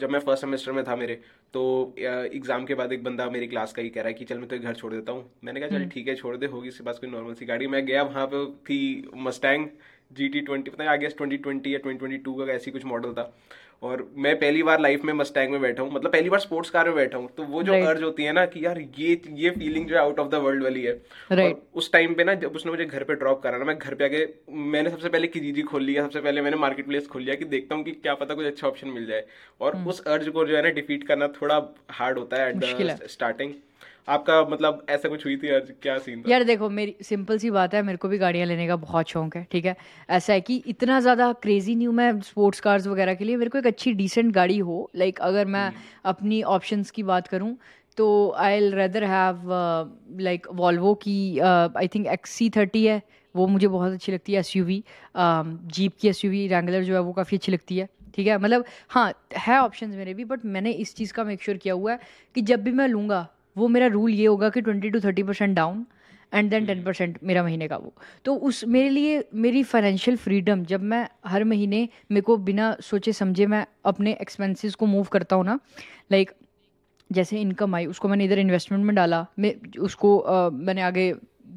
जब मैं फर्स्ट सेमेस्टर में था मेरे, तो एग्ज़ाम के बाद एक बंदा मेरी क्लास का ही कह रहा है कि चल मैं तो घर छोड़ देता हूँ। मैंने कहा चल ठीक है छोड़ दे, होगी इसके पास कोई नॉर्मल सी गाड़ी। मैं गया, वहाँ पे थी मस्टैंग जी टी ट्वेंटी, पता है आई गेस ट्वेंटी ट्वेंटी या ट्वेंटी ट्वेंटी टू का ऐसी कुछ मॉडल था। और मैं पहली बार लाइफ में मस्टैंग में बैठा हूँ, मतलब पहली बार स्पोर्ट्स कार में बैठा हूँ। तो वो जो अर्ज होती है ना कि यार ये ये फीलिंग जो है आउट ऑफ द वर्ल्ड वाली है। और उस टाइम पे ना जब उसने मुझे घर पे ड्रॉप करा ना, मैं घर पे आके मैंने सबसे पहले किजीजी खोल लिया, सबसे पहले मैंने मार्केट प्लेस खोल लिया कि देखता हूँ कि क्या पता कुछ अच्छा ऑप्शन मिल जाए। और उस अर्ज को जो है ना डिफीट करना थोड़ा हार्ड होता है एट द स्टार्टिंग। आपका मतलब ऐसा कुछ हुई थी यार, क्या सीन था? यार देखो, मेरी सिंपल सी बात है, मेरे को भी गाड़ियाँ लेने का बहुत शौक है, ठीक है। ऐसा है कि इतना ज़्यादा क्रेजी नहीं हूँ मैं स्पोर्ट्स कार्स वगैरह के लिए, मेरे को एक अच्छी डिसेंट गाड़ी हो। लाइक अगर मैं अपनी ऑप्शंस की बात करूँ तो I will rather have like Volvo की, I think X C thirty है, वो मुझे बहुत अच्छी लगती है एस यू वी। जीप की एस यू वी रैंगलर जो है वो काफ़ी अच्छी लगती है, ठीक है। मतलब हाँ है ऑप्शंस मेरे भी, बट मैंने इस चीज़ का मेक श्योर किया हुआ है कि जब भी मैं लूँगा वो मेरा रूल ये होगा कि twenty to thirty percent down and then ten percent मेरा महीने का वो। तो उस मेरे लिए मेरी फाइनेंशियल फ्रीडम, जब मैं हर महीने मेरे को बिना सोचे समझे मैं अपने एक्सपेंसेस को मूव करता हूँ ना, लाइक जैसे इनकम आई उसको मैंने इधर इन्वेस्टमेंट में डाला, मैं उसको आ, मैंने आगे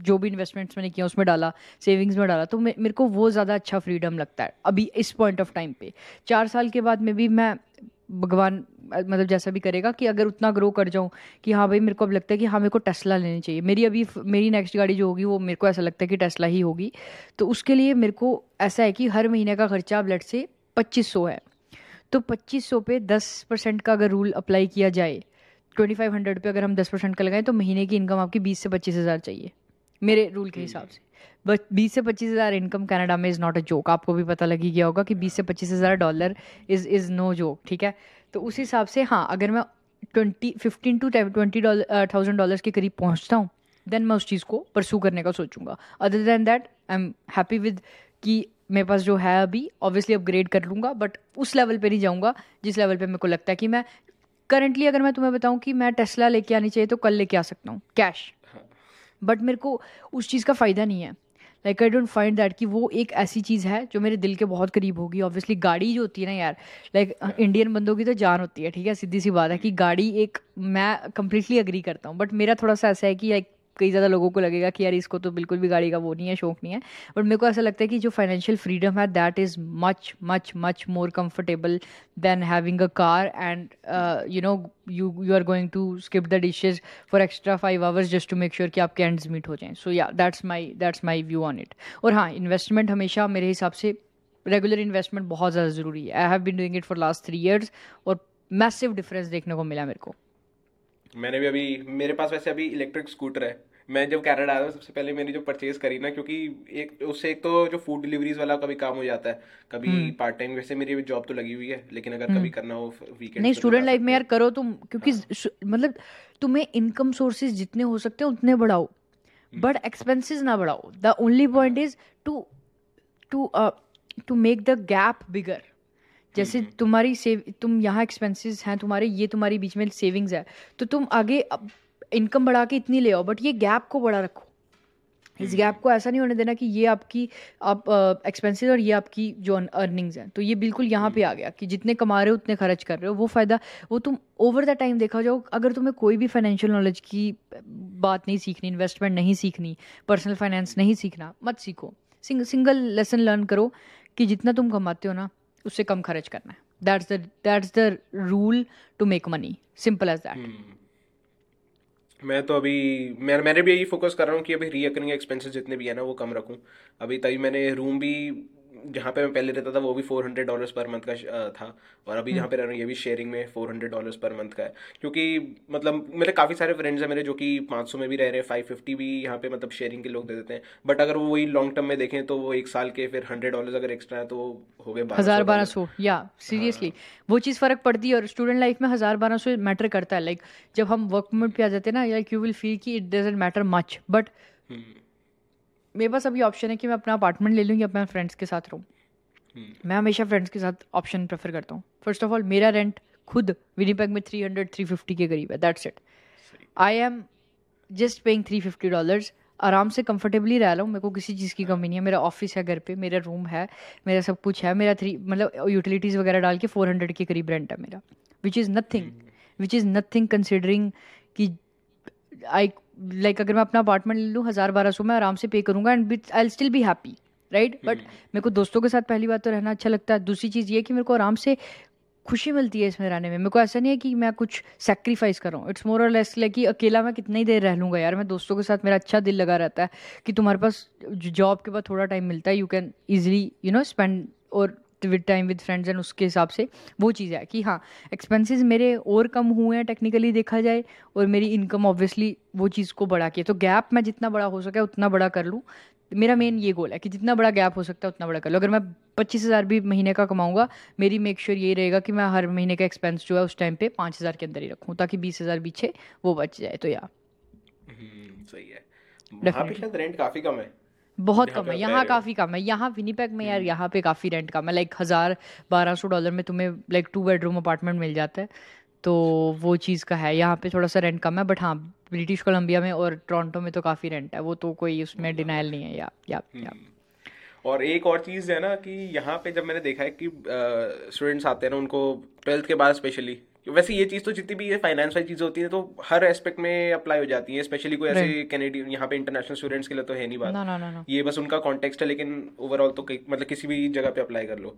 जो भी इन्वेस्टमेंट्स मैंने किया उसमें डाला, सेविंग्स में डाला, तो मे, मेरे को वो ज़्यादा अच्छा फ्रीडम लगता है अभी इस पॉइंट ऑफ टाइम पे। चार साल के बाद में भी मैं भगवान मतलब जैसा भी करेगा कि अगर उतना ग्रो कर जाऊँ कि हाँ भाई मेरे को अब लगता है कि हाँ मेरे को टेस्ला लेनी चाहिए, मेरी अभी मेरी नेक्स्ट गाड़ी जो होगी वो मेरे को ऐसा लगता है कि टेस्ला ही होगी। तो उसके लिए मेरे को ऐसा है कि हर महीने का खर्चा अब लेट से पच्चीस सौ है, तो पच्चीस सौ पे दस परसेंट का अगर रूल अप्लाई किया जाए, ट्वेंटी फाइव हंड्रेड पे अगर हम दस परसेंट का लगाएं तो महीने की इनकम आपकी बीस से पच्चीस हज़ार चाहिए मेरे रूल के हिसाब से। बट बीस से पच्चीस हज़ार इनकम कनाडा में इज़ नॉट अ जोक, आपको भी पता लग ही गया होगा कि बीस से पच्चीस हज़ार dollar is is no joke, ठीक है। तो उस हिसाब से हाँ अगर मैं twenty fifteen to twenty thousand dollars के करीब पहुँचता हूँ देन मैं उस चीज़ को परसू करने का सोचूंगा। Other than that I am happy with कि मेरे पास जो है अभी ऑब्वियसली अपग्रेड कर लूँगा, बट उस लेवल पर नहीं जाऊँगा जिस लेवल पर मेरे को लगता है कि मैं करंटली, अगर मैं तुम्हें बताऊँ कि मैं टेस्ला लेके आनी चाहिए तो कल लेके आ सकता हूँ कैश, बट मेरे को उस चीज़ का फ़ायदा नहीं है। Like I don't find that कि वो एक ऐसी चीज़ है जो मेरे दिल के बहुत करीब होगी। ऑब्वियसली गाड़ी जो होती है ना यार, लाइक like, इंडियन बंदों की तो जान होती है, ठीक है, सीधी सी बात है कि गाड़ी एक, मैं कंप्लीटली अग्री करता हूँ, बट मेरा थोड़ा सा ऐसा है कि लाइक कई ज़्यादा लोगों को लगेगा कि यार इसको तो बिल्कुल भी गाड़ी का वो नहीं है, शौक नहीं है, बट मेरे को ऐसा लगता है कि जो फाइनेंशियल फ्रीडम है that is much much much more comfortable than having a car and you know you you are going to skip the dishes for extra five hours just to make sure कि आपके ends meet हो जाएं। So या that's my that's my view on it. और हाँ, investment हमेशा मेरे हिसाब से रेगुलर इन्वेस्टमेंट बहुत ज़्यादा ज़रूरी है। I have been doing it for last three years और मैसिव डिफरेंस देखने को मिला मेरे को। मैंने भी अभी, मेरे पास वैसे अभी इलेक्ट्रिक स्कूटर है। मैं जब कनाडा आया सबसे पहले मैंने जो परचेज करी ना, क्योंकि एक उससे एक तो जो फूड डिलीवरीज वाला कभी काम हो जाता है, कभी पार्ट टाइम, वैसे मेरी जॉब तो लगी हुई है, लेकिन अगर कभी करना हो वीकेंड नहीं, स्टूडेंट लाइफ में यार करो तुम, क्योंकि मतलब तुम्हें इनकम सोर्सेज जितने हो सकते हैं उतने बढ़ाओ, बट एक्सपेंसेस ना बढ़ाओ। The only point is to to to make the gap bigger. जैसे तुम्हारी सेव तुम यहाँ एक्सपेंसेस हैं तुम्हारे, ये तुम्हारी बीच में सेविंग्स है, तो तुम आगे इनकम बढ़ा के इतनी ले आओ, बट ये गैप को बड़ा रखो। इस गैप को ऐसा नहीं होने देना कि ये आपकी आप एक्सपेंसेस और ये आपकी जो अर्निंग्स हैं। तो ये बिल्कुल यहाँ पे आ गया कि जितने कमा रहे हो उतने खर्च कर रहे हो, वो फ़ायदा वो तुम ओवर द टाइम देखा जाओ। अगर तुम्हें कोई भी फाइनेंशियल नॉलेज की बात नहीं सीखनी, इन्वेस्टमेंट नहीं सीखनी, पर्सनल फाइनेंस नहीं सीखना, मत सीखो। सिंगल लेसन लर्न करो कि जितना तुम कमाते हो ना उससे कम खर्च करना है। That's the that's the rule to make money, simple as that. मैं तो अभी मैं मैंने भी यही फोकस कर रहा हूँ कि अभी रिकरिंग एक्सपेंसेस जितने भी है ना वो कम रखूँ। अभी तभी मैंने रूम भी जहाँ पे मैं पहले रहता था वो भी four hundred dollars per month का था, और अभी जहाँ पे रह रहा हूँ ये भी शेयरिंग में four hundred dollars per month का है। क्योंकि मतलब मेरे काफ़ी सारे फ्रेंड्स हैं मेरे जो कि पाँच सौ में भी रह रहे हैं, फाइव फिफ्टी भी यहाँ पे मतलब शेयरिंग के लोग दे देते हैं, बट अगर वो वही लॉन्ग टर्म में देखें तो वो एक साल के फिर हंड्रेड डॉलर अगर एक्स्ट्रा है तो हो गए हज़ार बारह सौ। या सीरियसली वो चीज़ फ़र्क पड़ती है, और स्टूडेंट लाइफ में हज़ार बारह सौ मैटर करता है। लाइक जब हम वर्क मोड पे आ जाते हैं ना, लाइक यू विल फील कि it doesn't matter much, but मेरे पास अभी ऑप्शन है कि मैं अपना अपार्टमेंट ले लूँ या अपने फ्रेंड्स के साथ रहूँ। मैं हमेशा फ्रेंड्स के साथ ऑप्शन प्रेफर करता हूँ। फर्स्ट ऑफ ऑल मेरा रेंट खुद विनिपेग में थ्री हंड्रेड थ्री फिफ्टी के करीब है, that's it. I am just paying three fifty dollars, आराम से कंफर्टेबली रह रहा हूँ, मेरे को किसी चीज़ की कमी नहीं है। मेरा ऑफिस है घर पे, मेरा रूम है, मेरा सब कुछ है, मेरा थ्री मतलब यूटिलिटीज़ वगैरह डाल के फोर हंड्रेड के करीब रेंट है मेरा, which is nothing which is nothing considering कि आई लाइक like, अगर मैं अपना अपार्टमेंट ले लूँ हज़ार बारह सौ में आराम से पे करूँगा and I will still be happy, right. But मेरे को दोस्तों के साथ पहली बात तो रहना अच्छा लगता है, दूसरी चीज़ ये कि मेरे को आराम से खुशी मिलती है इसमें रहने में। मेरे को ऐसा नहीं है कि मैं कुछ सेक्रीफाइस कर रहा हूँ, इट्स मोर और लेस लाइक कि अकेला मैं कितना ही देर रह लूँगा यार। मैं दोस्तों के साथ मेरा अच्छा दिल लगा रहता है कि तुम्हारे पास जॉब के बाद थोड़ा टाइम मिलता है, you can easily you know spend और with time with friends and उसके हिसाब से वो चीज़ है कि हाँ एक्सपेंसेस मेरे और कम हुए हैं टेक्निकली देखा जाए, और मेरी इनकम ऑब्वियसली वो चीज़ को बढ़ा के, तो गैप मैं जितना बड़ा हो सके उतना बड़ा कर लूँ। मेरा मेन ये गोल है कि जितना बड़ा गैप हो सकता है उतना बड़ा कर लूँ। अगर मैं पच्चीस हज़ार भी महीने का कमाऊँगा, मेरी मेक श्योर ये रहेगा कि मैं हर महीने का एक्सपेंस जो है उस टाइम पे पाँच हज़ार के अंदर ही रखूँ, ताकि बीस हज़ार पीछे वो बच जाए। तो यार सही है, वहाँ पे शायद रेंट काफ़ी कम है, बहुत कम है, यहाँ काफ़ी कम है, यहाँ विनिपेग में यार यहाँ पे काफ़ी रेंट कम है, लाइक हज़ार बारह सौ डॉलर में तुम्हें लाइक टू बेडरूम अपार्टमेंट मिल जाता है, तो वो चीज़ का है। यहाँ पे थोड़ा सा रेंट कम है, बट हाँ ब्रिटिश कोलंबिया में और टोरंटो में तो काफ़ी रेंट है, वो तो कोई उसमें डिनायल नहीं है। या, या, या। और एक और चीज़ है ना कि यहाँ पे जब मैंने देखा है कि स्टूडेंट्स आते हैं ना, उनको ट्वेल्थ के बाद स्पेशली, वैसे ये चीज़ तो जितनी भी ये फाइनेंस वाली चीज़ें होती हैं तो हर एस्पेक्ट में अप्लाई हो जाती है, स्पेशली कोई ऐसे कैनेडियन यहाँ पे इंटरनेशनल स्टूडेंट्स के लिए तो है नहीं बात, ना, ना, ना, ना. ये बस उनका कॉन्टेक्स्ट है, लेकिन ओवरऑल तो मतलब किसी भी जगह पे अप्लाई कर लो।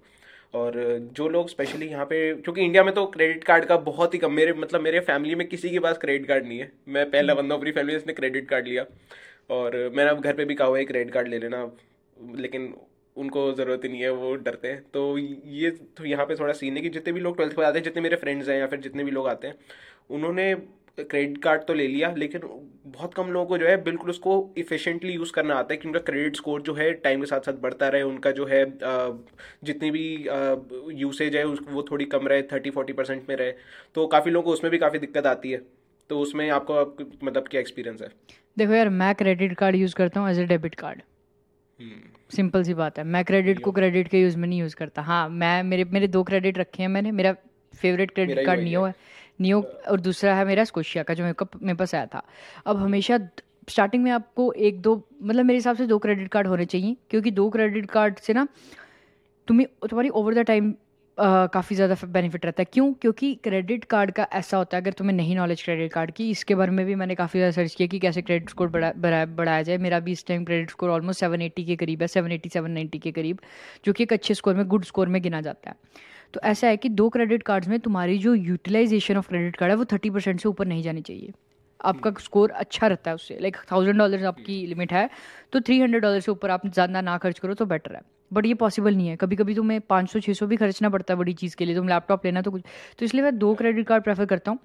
और जो लोग स्पेशली यहाँ पे, क्योंकि इंडिया में तो क्रेडिट कार्ड का बहुत ही कम, मेरे मतलब मेरे फैमिली में किसी के पास क्रेडिट कार्ड नहीं है, मैं पहला बंदा अपनी फैमिली जिसने क्रेडिट कार्ड लिया, और मैंने अब घर पे भी कहा हुआ है क्रेडिट कार्ड ले लेना, लेकिन उनको ज़रूरत ही नहीं है, वो डरते हैं। तो ये तो यहाँ पे थोड़ा सीन है कि जितने भी लोग ट्वेल्थ के आते हैं, जितने मेरे फ्रेंड्स हैं या फिर जितने भी लोग आते हैं, उन्होंने क्रेडिट कार्ड तो ले लिया, लेकिन बहुत कम लोगों को जो है बिल्कुल उसको इफ़िशेंटली यूज़ करना आता है कि उनका क्रेडिट स्कोर जो है टाइम के साथ साथ बढ़ता रहे, उनका जो है जितनी भी यूसेज है वो थोड़ी कम रहे, थर्टी फोर्टी परसेंट में रहे, तो काफ़ी लोगों को उसमें भी काफ़ी दिक्कत आती है। तो उसमें आपको, आपको मतलब क्या एक्सपीरियंस है? देखो यार, मैं क्रेडिट कार्ड यूज़ करता हूँ as a debit card, simple सी बात है। मैं क्रेडिट को क्रेडिट के यूज़ में नहीं यूज़ करता। हाँ, मैं मेरे मेरे दो क्रेडिट रखे हैं मैंने, मेरा फेवरेट क्रेडिट कार्ड नियो है, नियो, और दूसरा है मेरा स्कोशिया का जो मेरे पास आया था। अब हमेशा स्टार्टिंग में आपको एक दो, मतलब मेरे हिसाब से दो क्रेडिट कार्ड होने चाहिए, क्योंकि दो क्रेडिट कार्ड से ना तुम्हें तुम्हारी ओवर द टाइम काफ़ी ज़्यादा बेनिफिट रहता है। क्यों? क्योंकि क्रेडिट कार्ड का ऐसा होता है, अगर तुम्हें नहीं नॉलेज क्रेडिट कार्ड की, इसके बारे में भी मैंने काफ़ी ज़्यादा सर्च किया कि कैसे क्रेडिट स्कोर बढ़ा बढ़ाया जाए। मेरा भी इस time credit score almost seven eighty के करीब है, सेवन एटी सेवन नाइंटी के करीब, जो कि एक अच्छे स्कोर में, गुड स्कोर में गिना जाता है। तो ऐसा है कि दो क्रेडिट कार्ड्स में तुम्हारी जो यूटिलाइजेशन ऑफ क्रेडिट कार्ड है वो थर्टी परसेंट से ऊपर नहीं जानी चाहिए। आपका स्कोर अच्छा रहता है उससे, लाइक थाउजेंड डॉलर आपकी लिमिट है तो थ्री हंड्रेड डॉलर से ऊपर आप ज़्यादा ना खर्च करो तो बेटर है, बट ये पॉसिबल नहीं है। कभी कभी तुम्हें पाँच सौ छः सौ भी खर्चना पड़ता है बड़ी चीज़ के लिए, तुम लैपटॉप लेना तो कुछ, तो इसलिए मैं दो क्रेडिट कार्ड प्रेफर करता हूँ।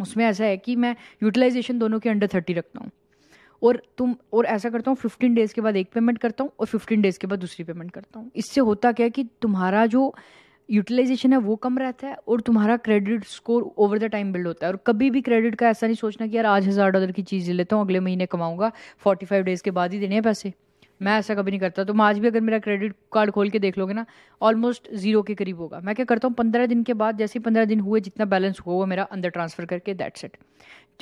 उसमें ऐसा है कि मैं यूटिलाइजेशन दोनों के अंडर थर्टी रखता हूँ, और तुम और ऐसा करता हूँ फिफ्टीन डेज़ के बाद एक पेमेंट करता हूँ और फिफ्टीन डेज़ के बाद दूसरी पेमेंट करता हूँ। इससे होता क्या है कि तुम्हारा जो यूटिलाइजेशन है वो कम रहता है और तुम्हारा credit score over the time build होता है। और कभी भी क्रेडिट का ऐसा नहीं सोचना कि यार आज हज़ार डॉलर की चीज़ लेता हूँ, अगले महीने कमाऊँगा, फोर्टी फाइव डेज़ के बाद ही देने हैं पैसे, मैं ऐसा कभी नहीं करता। तो आज भी अगर मेरा क्रेडिट कार्ड खोल के देख लोगे ना, ऑलमोस्ट जीरो के करीब होगा। मैं क्या करता हूँ, पंद्रह दिन के बाद, जैसे ही पंद्रह दिन हुए, जितना बैलेंस हुआ वो मेरा अंदर ट्रांसफ़र करके, दैट्स इट।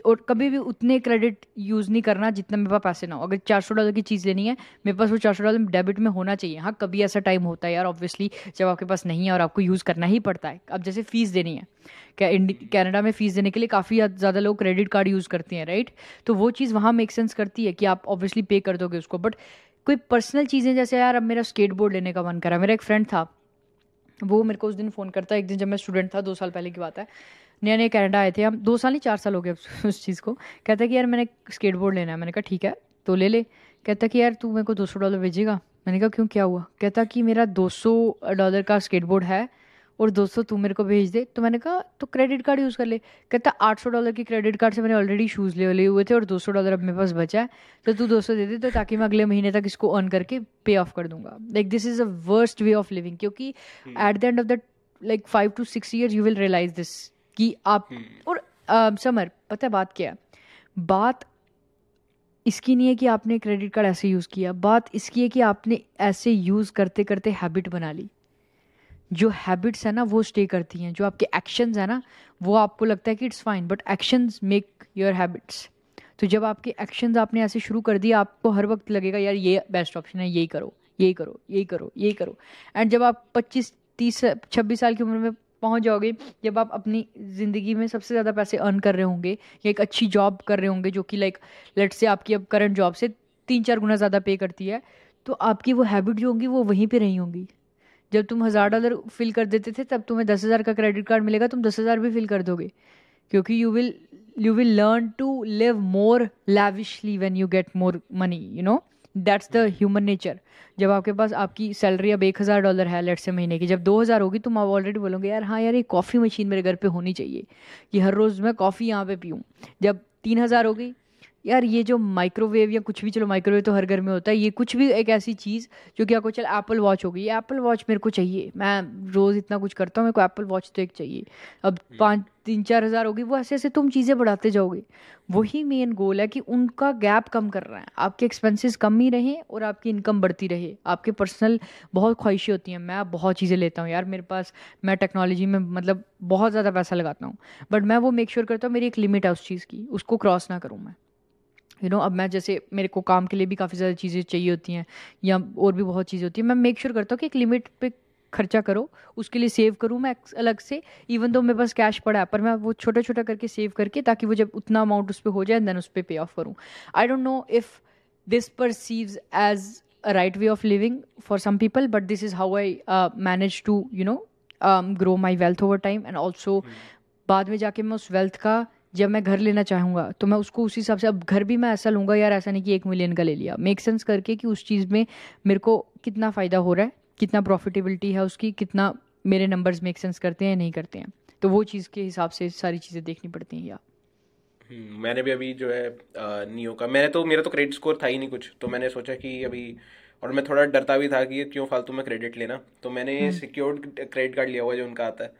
और कभी भी उतने क्रेडिट यूज़ नहीं करना जितना मेरे पास पैसे ना हो। अगर चार सौ डॉलर की चीज़ लेनी है, मेरे पास वो चार सौ डॉलर डेबिट में होना चाहिए। हाँ, कभी ऐसा टाइम होता है यार ऑब्वियसली जब आपके पास नहीं है और आपको यूज़ करना ही पड़ता है। अब जैसे फ़ीस देनी है, क्या कनाडा में फ़ीस देने के लिए काफ़ी ज़्यादा लोग क्रेडिट कार्ड यूज़ करते हैं, राइट? तो वो चीज़ वहाँ मेक सेंस करती है कि आप ऑब्वियसली पे कर दोगे उसको। बट कोई पर्सनल चीज़ें, जैसे यार अब मेरा स्केट बोर्ड लेने का मन करा, मेरा एक फ्रेंड था, वो मेरे को उस दिन फ़ोन करता है, एक दिन जब मैं स्टूडेंट था, दो साल पहले की बात है, नया नए कनाडा आए थे हम, दो साल नहीं चार साल हो गए उस चीज़ को। कहता है कि यार मैंने स्केट बोर्ड लेना है, मैंने कहा ठीक है तो ले ले। कहता कि यार तू मेरे को दो सौ डॉलर भेजेगा, मैंने कहा क्यों, क्या हुआ? कहता कि मेरा दो सौ डॉलर का स्केट बोर्ड है और दो सौ तू मेरे को भेज दे। तो मैंने कहा तो क्रेडिट कार्ड यूज़ कर ले। कहता आठ सौ डॉलर के क्रेडिट कार्ड से मैंने ऑलरेडी शूज़ ले लिए हुए थे और दो सौ डॉलर अब मेरे पास बचा है, तो तू दो सौ दे दे तो ताकि मैं अगले महीने तक इसको अर्न करके पे ऑफ कर दूंगा। Like this is a worst way of living, क्योंकि at the end of the like five to six years you will realise this कि आप और uh, समर पता है बात क्या है? बात इसकी नहीं है कि आपने क्रेडिट कार्ड ऐसे यूज़ किया, बात इसकी है कि आपने ऐसे यूज़ करते करते हैबिट बना ली। जो हैबिट्स है ना वो स्टे करती हैं, जो आपके एक्शंस है ना वो आपको लगता है कि it's fine, but actions make your habits. तो जब आपके एक्शंस आपने ऐसे शुरू कर दिए, आपको हर वक्त लगेगा यार ये बेस्ट ऑप्शन है, यही करो यही करो यही करो यही करो। एंड जब आप पच्चीस तीस छब्बीस साल की उम्र में पहुंच जाओगे, जब आप अपनी ज़िंदगी में सबसे ज़्यादा पैसे अर्न कर रहे होंगे या एक अच्छी जॉब कर रहे होंगे जो कि लाइक लेट्स से आपकी अब करंट जॉब से तीन चार गुना ज़्यादा पे करती है, तो आपकी वो हैबिट जो होंगी वो वहीं पे रही होंगी। जब तुम हज़ार डॉलर फिल कर देते थे तब तुम्हें दस हज़ार का क्रेडिट कार्ड मिलेगा, तुम दस हज़ार भी फिल कर दोगे, क्योंकि you will you will learn to live more lavishly when you get more money, you know. That's the human nature. जब आपके पास आपकी सैलरी अब एक हज़ार डॉलर है लेट से महीने की, जब दो हज़ार होगी तो मैं ऑलरेडी बोलूँगा यार हाँ यार ये कॉफ़ी मशीन मेरे घर पे होनी चाहिए कि हर रोज़ मैं कॉफ़ी यहाँ पे पीऊँ। जब तीन हज़ार होगी यार ये जो माइक्रोवेव या कुछ भी, चलो माइक्रोवेव तो हर घर में होता है, ये कुछ भी एक ऐसी चीज़ जो कि आपको, चल एप्पल वॉच होगी, ये एप्पल वॉच मेरे को चाहिए, मैं रोज़ इतना कुछ करता हूँ मेरे को एप्पल वॉच तो एक चाहिए। अब पाँच तीन चार हज़ार होगी, वो ऐसे ऐसे तुम चीज़ें बढ़ाते जाओगे। वही मेन गोल है कि उनका गैप कम कर रहा है, आपके एक्सपेंसेस कम ही रहें और आपकी इनकम बढ़ती रहे। आपके पर्सनल बहुत ख्वाहिशें होती हैं, मैं बहुत चीज़ें लेता हूँ यार, मेरे पास, मैं टेक्नोलॉजी में मतलब बहुत ज़्यादा पैसा लगाता हूँ, बट मैं वो मेक श्योर करता हूँ मेरी एक लिमिट है उस चीज़ की, उसको क्रॉस ना करूँ मैं, यू नो। अब मैं जैसे मेरे को काम के लिए भी काफ़ी ज़्यादा चीज़ें चाहिए होती हैं या और भी बहुत चीज़ें होती हैं, मैं मेक श्योर करता हूँ कि एक लिमिट पे खर्चा करो, उसके लिए सेव करूँ मैं अलग से, इवन तो मेरे पास कैश पड़ा है पर मैं वो छोटा छोटा करके सेव करके, ताकि वो जब उतना अमाउंट उस पर हो जाए देन उस पर पे ऑफ करूँ। I don't know if this perceives as a right way of living for some people, but this is how I manage to you know grow my wealth over time. And also बाद में जाके मैं उस wealth का, जब मैं घर लेना चाहूँगा तो मैं उसको उसी हिसाब से, अब घर भी मैं ऐसा लूँगा यार, ऐसा नहीं कि एक मिलियन का ले लिया, मेक सेंस करके कि उस चीज़ में मेरे को कितना फ़ायदा हो रहा है, कितना प्रॉफिटेबिलिटी है उसकी, कितना मेरे नंबर्स मेक सेंस करते हैं नहीं करते हैं, तो वो चीज़ के हिसाब से सारी चीज़ें देखनी पड़ती हैं। या मैंने भी अभी जो है नियो का, मैंने तो मेरा तो क्रेडिट स्कोर था ही नहीं कुछ, तो मैंने सोचा कि अभी, और मैं थोड़ा डरता भी था कि क्यों फालतू में क्रेडिट लेना, तो मैंने सिक्योर्ड क्रेडिट कार्ड लिया हुआ जो उनका आता है,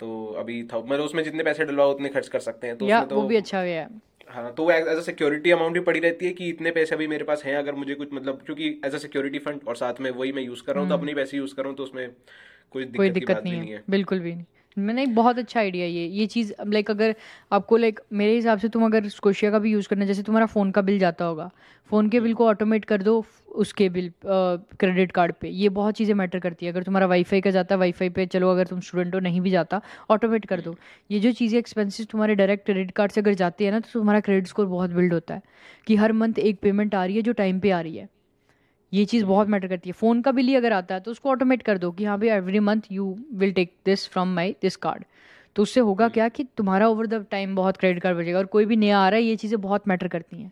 तो अभी था मतलब उसमें जितने पैसे डलवाओ उतने खर्च कर सकते हैं, तो उसमें तो वो भी अच्छा गया है। हाँ, तो एज अ सिक्योरिटी अमाउंट भी पड़ी रहती है कि इतने पैसे अभी मेरे पास हैं, अगर मुझे कुछ मतलब, क्योंकि एज अ सिक्योरिटी फंड, और साथ में वही मैं यूज़ कर रहा हूँ, तो अपने पैसे यूज़ कर रहा हूँ, तो उसमें कोई दिक्कत, कोई दिक्कत नहीं, नहीं है, बिल्कुल भी नहीं। मैंने बहुत अच्छा आइडिया ये ये चीज़ लाइक, अगर आपको लाइक मेरे हिसाब से तुम अगर स्कोशिया का भी यूज़ करना, जैसे तुम्हारा फ़ोन का बिल जाता होगा, फ़ोन के बिल को ऑटोमेट कर दो उसके बिल क्रेडिट कार्ड पे, ये बहुत चीज़ें मैटर करती है। अगर तुम्हारा वाईफाई का जाता है वाईफाई पे, चलो अगर तुम स्टूडेंट हो नहीं भी जाता ऑटोमेट कर दो। ये जो चीज़ें एक्सपेंसेस तुम्हारे डायरेक्ट क्रेडिट कार्ड से अगर जाती है ना, तो तुम्हारा क्रेडिट स्कोर बहुत बिल्ड होता है कि हर मंथ एक पेमेंट आ रही है जो टाइम पे आ रही है, ये चीज़ बहुत मैटर करती है। फ़ोन का बिल ही अगर आता है तो उसको ऑटोमेट कर दो कि हाँ भाई every month you will take this from my this card, तो उससे होगा क्या कि तुम्हारा ओवर द टाइम बहुत क्रेडिट कार्ड बचेगा। और कोई भी नया आ रहा है, ये चीज़ें बहुत मैटर करती हैं।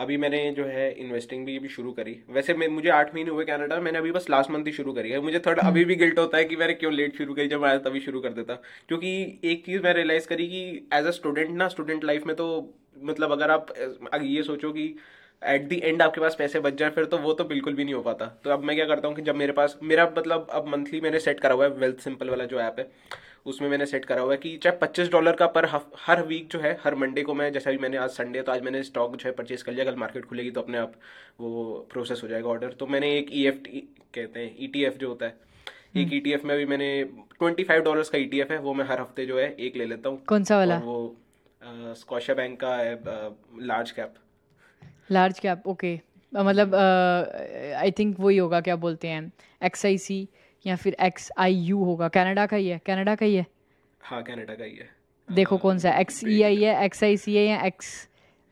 अभी मैंने जो है इन्वेस्टिंग भी अभी शुरू करी, वैसे मैं मुझे आठ महीने हुए कनाडा, मैंने अभी बस लास्ट मंथ ही शुरू करी है। मुझे थोड़ा अभी भी गिल्ट होता है कि मैंने क्यों लेट शुरू करी, जब आया तभी शुरू कर देता, क्योंकि एक चीज़ मैं रियलाइज़ करी कि एज अ स्टूडेंट ना, स्टूडेंट लाइफ में तो मतलब अगर आप ये सोचो कि एट दी एंड आपके पास पैसे बच जाए, फिर तो वो तो बिल्कुल भी नहीं हो पाता। तो अब मैं क्या करता हूँ कि जब मेरे पास मेरा मतलब अब मंथली मैंने सेट करा हुआ है, वेल्थ सिंपल वाला जो ऐप है उसमें मैंने सेट करा हुआ है कि चाहे पच्चीस डॉलर का पर हफ, हर वीक जो है, हर मंडे को मैं, जैसा भी मैंने आज संडे है तो आज मैंने स्टॉक जो है परचेज कर लिया, कल मार्केट खुलेगी तो अपने आप वो प्रोसेस हो जाएगा ऑर्डर। तो मैंने एक ई एफ कहते हैं ई टी एफ जो होता है, एक ई टी एफ में अभी मैंने ट्वेंटी फाइव डॉलर का ई टी एफ है, वो मैं हर हफ्ते जो है एक ले लेता हूँ। कौन सा वाला? वो स्कॉशिया बैंक का है, large cap. Large cap, okay, मतलब आई थिंक वही होगा, क्या बोलते हैं, एक्स आई सी या फिर एक्स आई यू होगा। कनाडा का ही है, कनाडा का ही है, हाँ कनाडा का ही है। देखो कौन सा, एक्स ई आई है, एक्स आई सी है या एक्स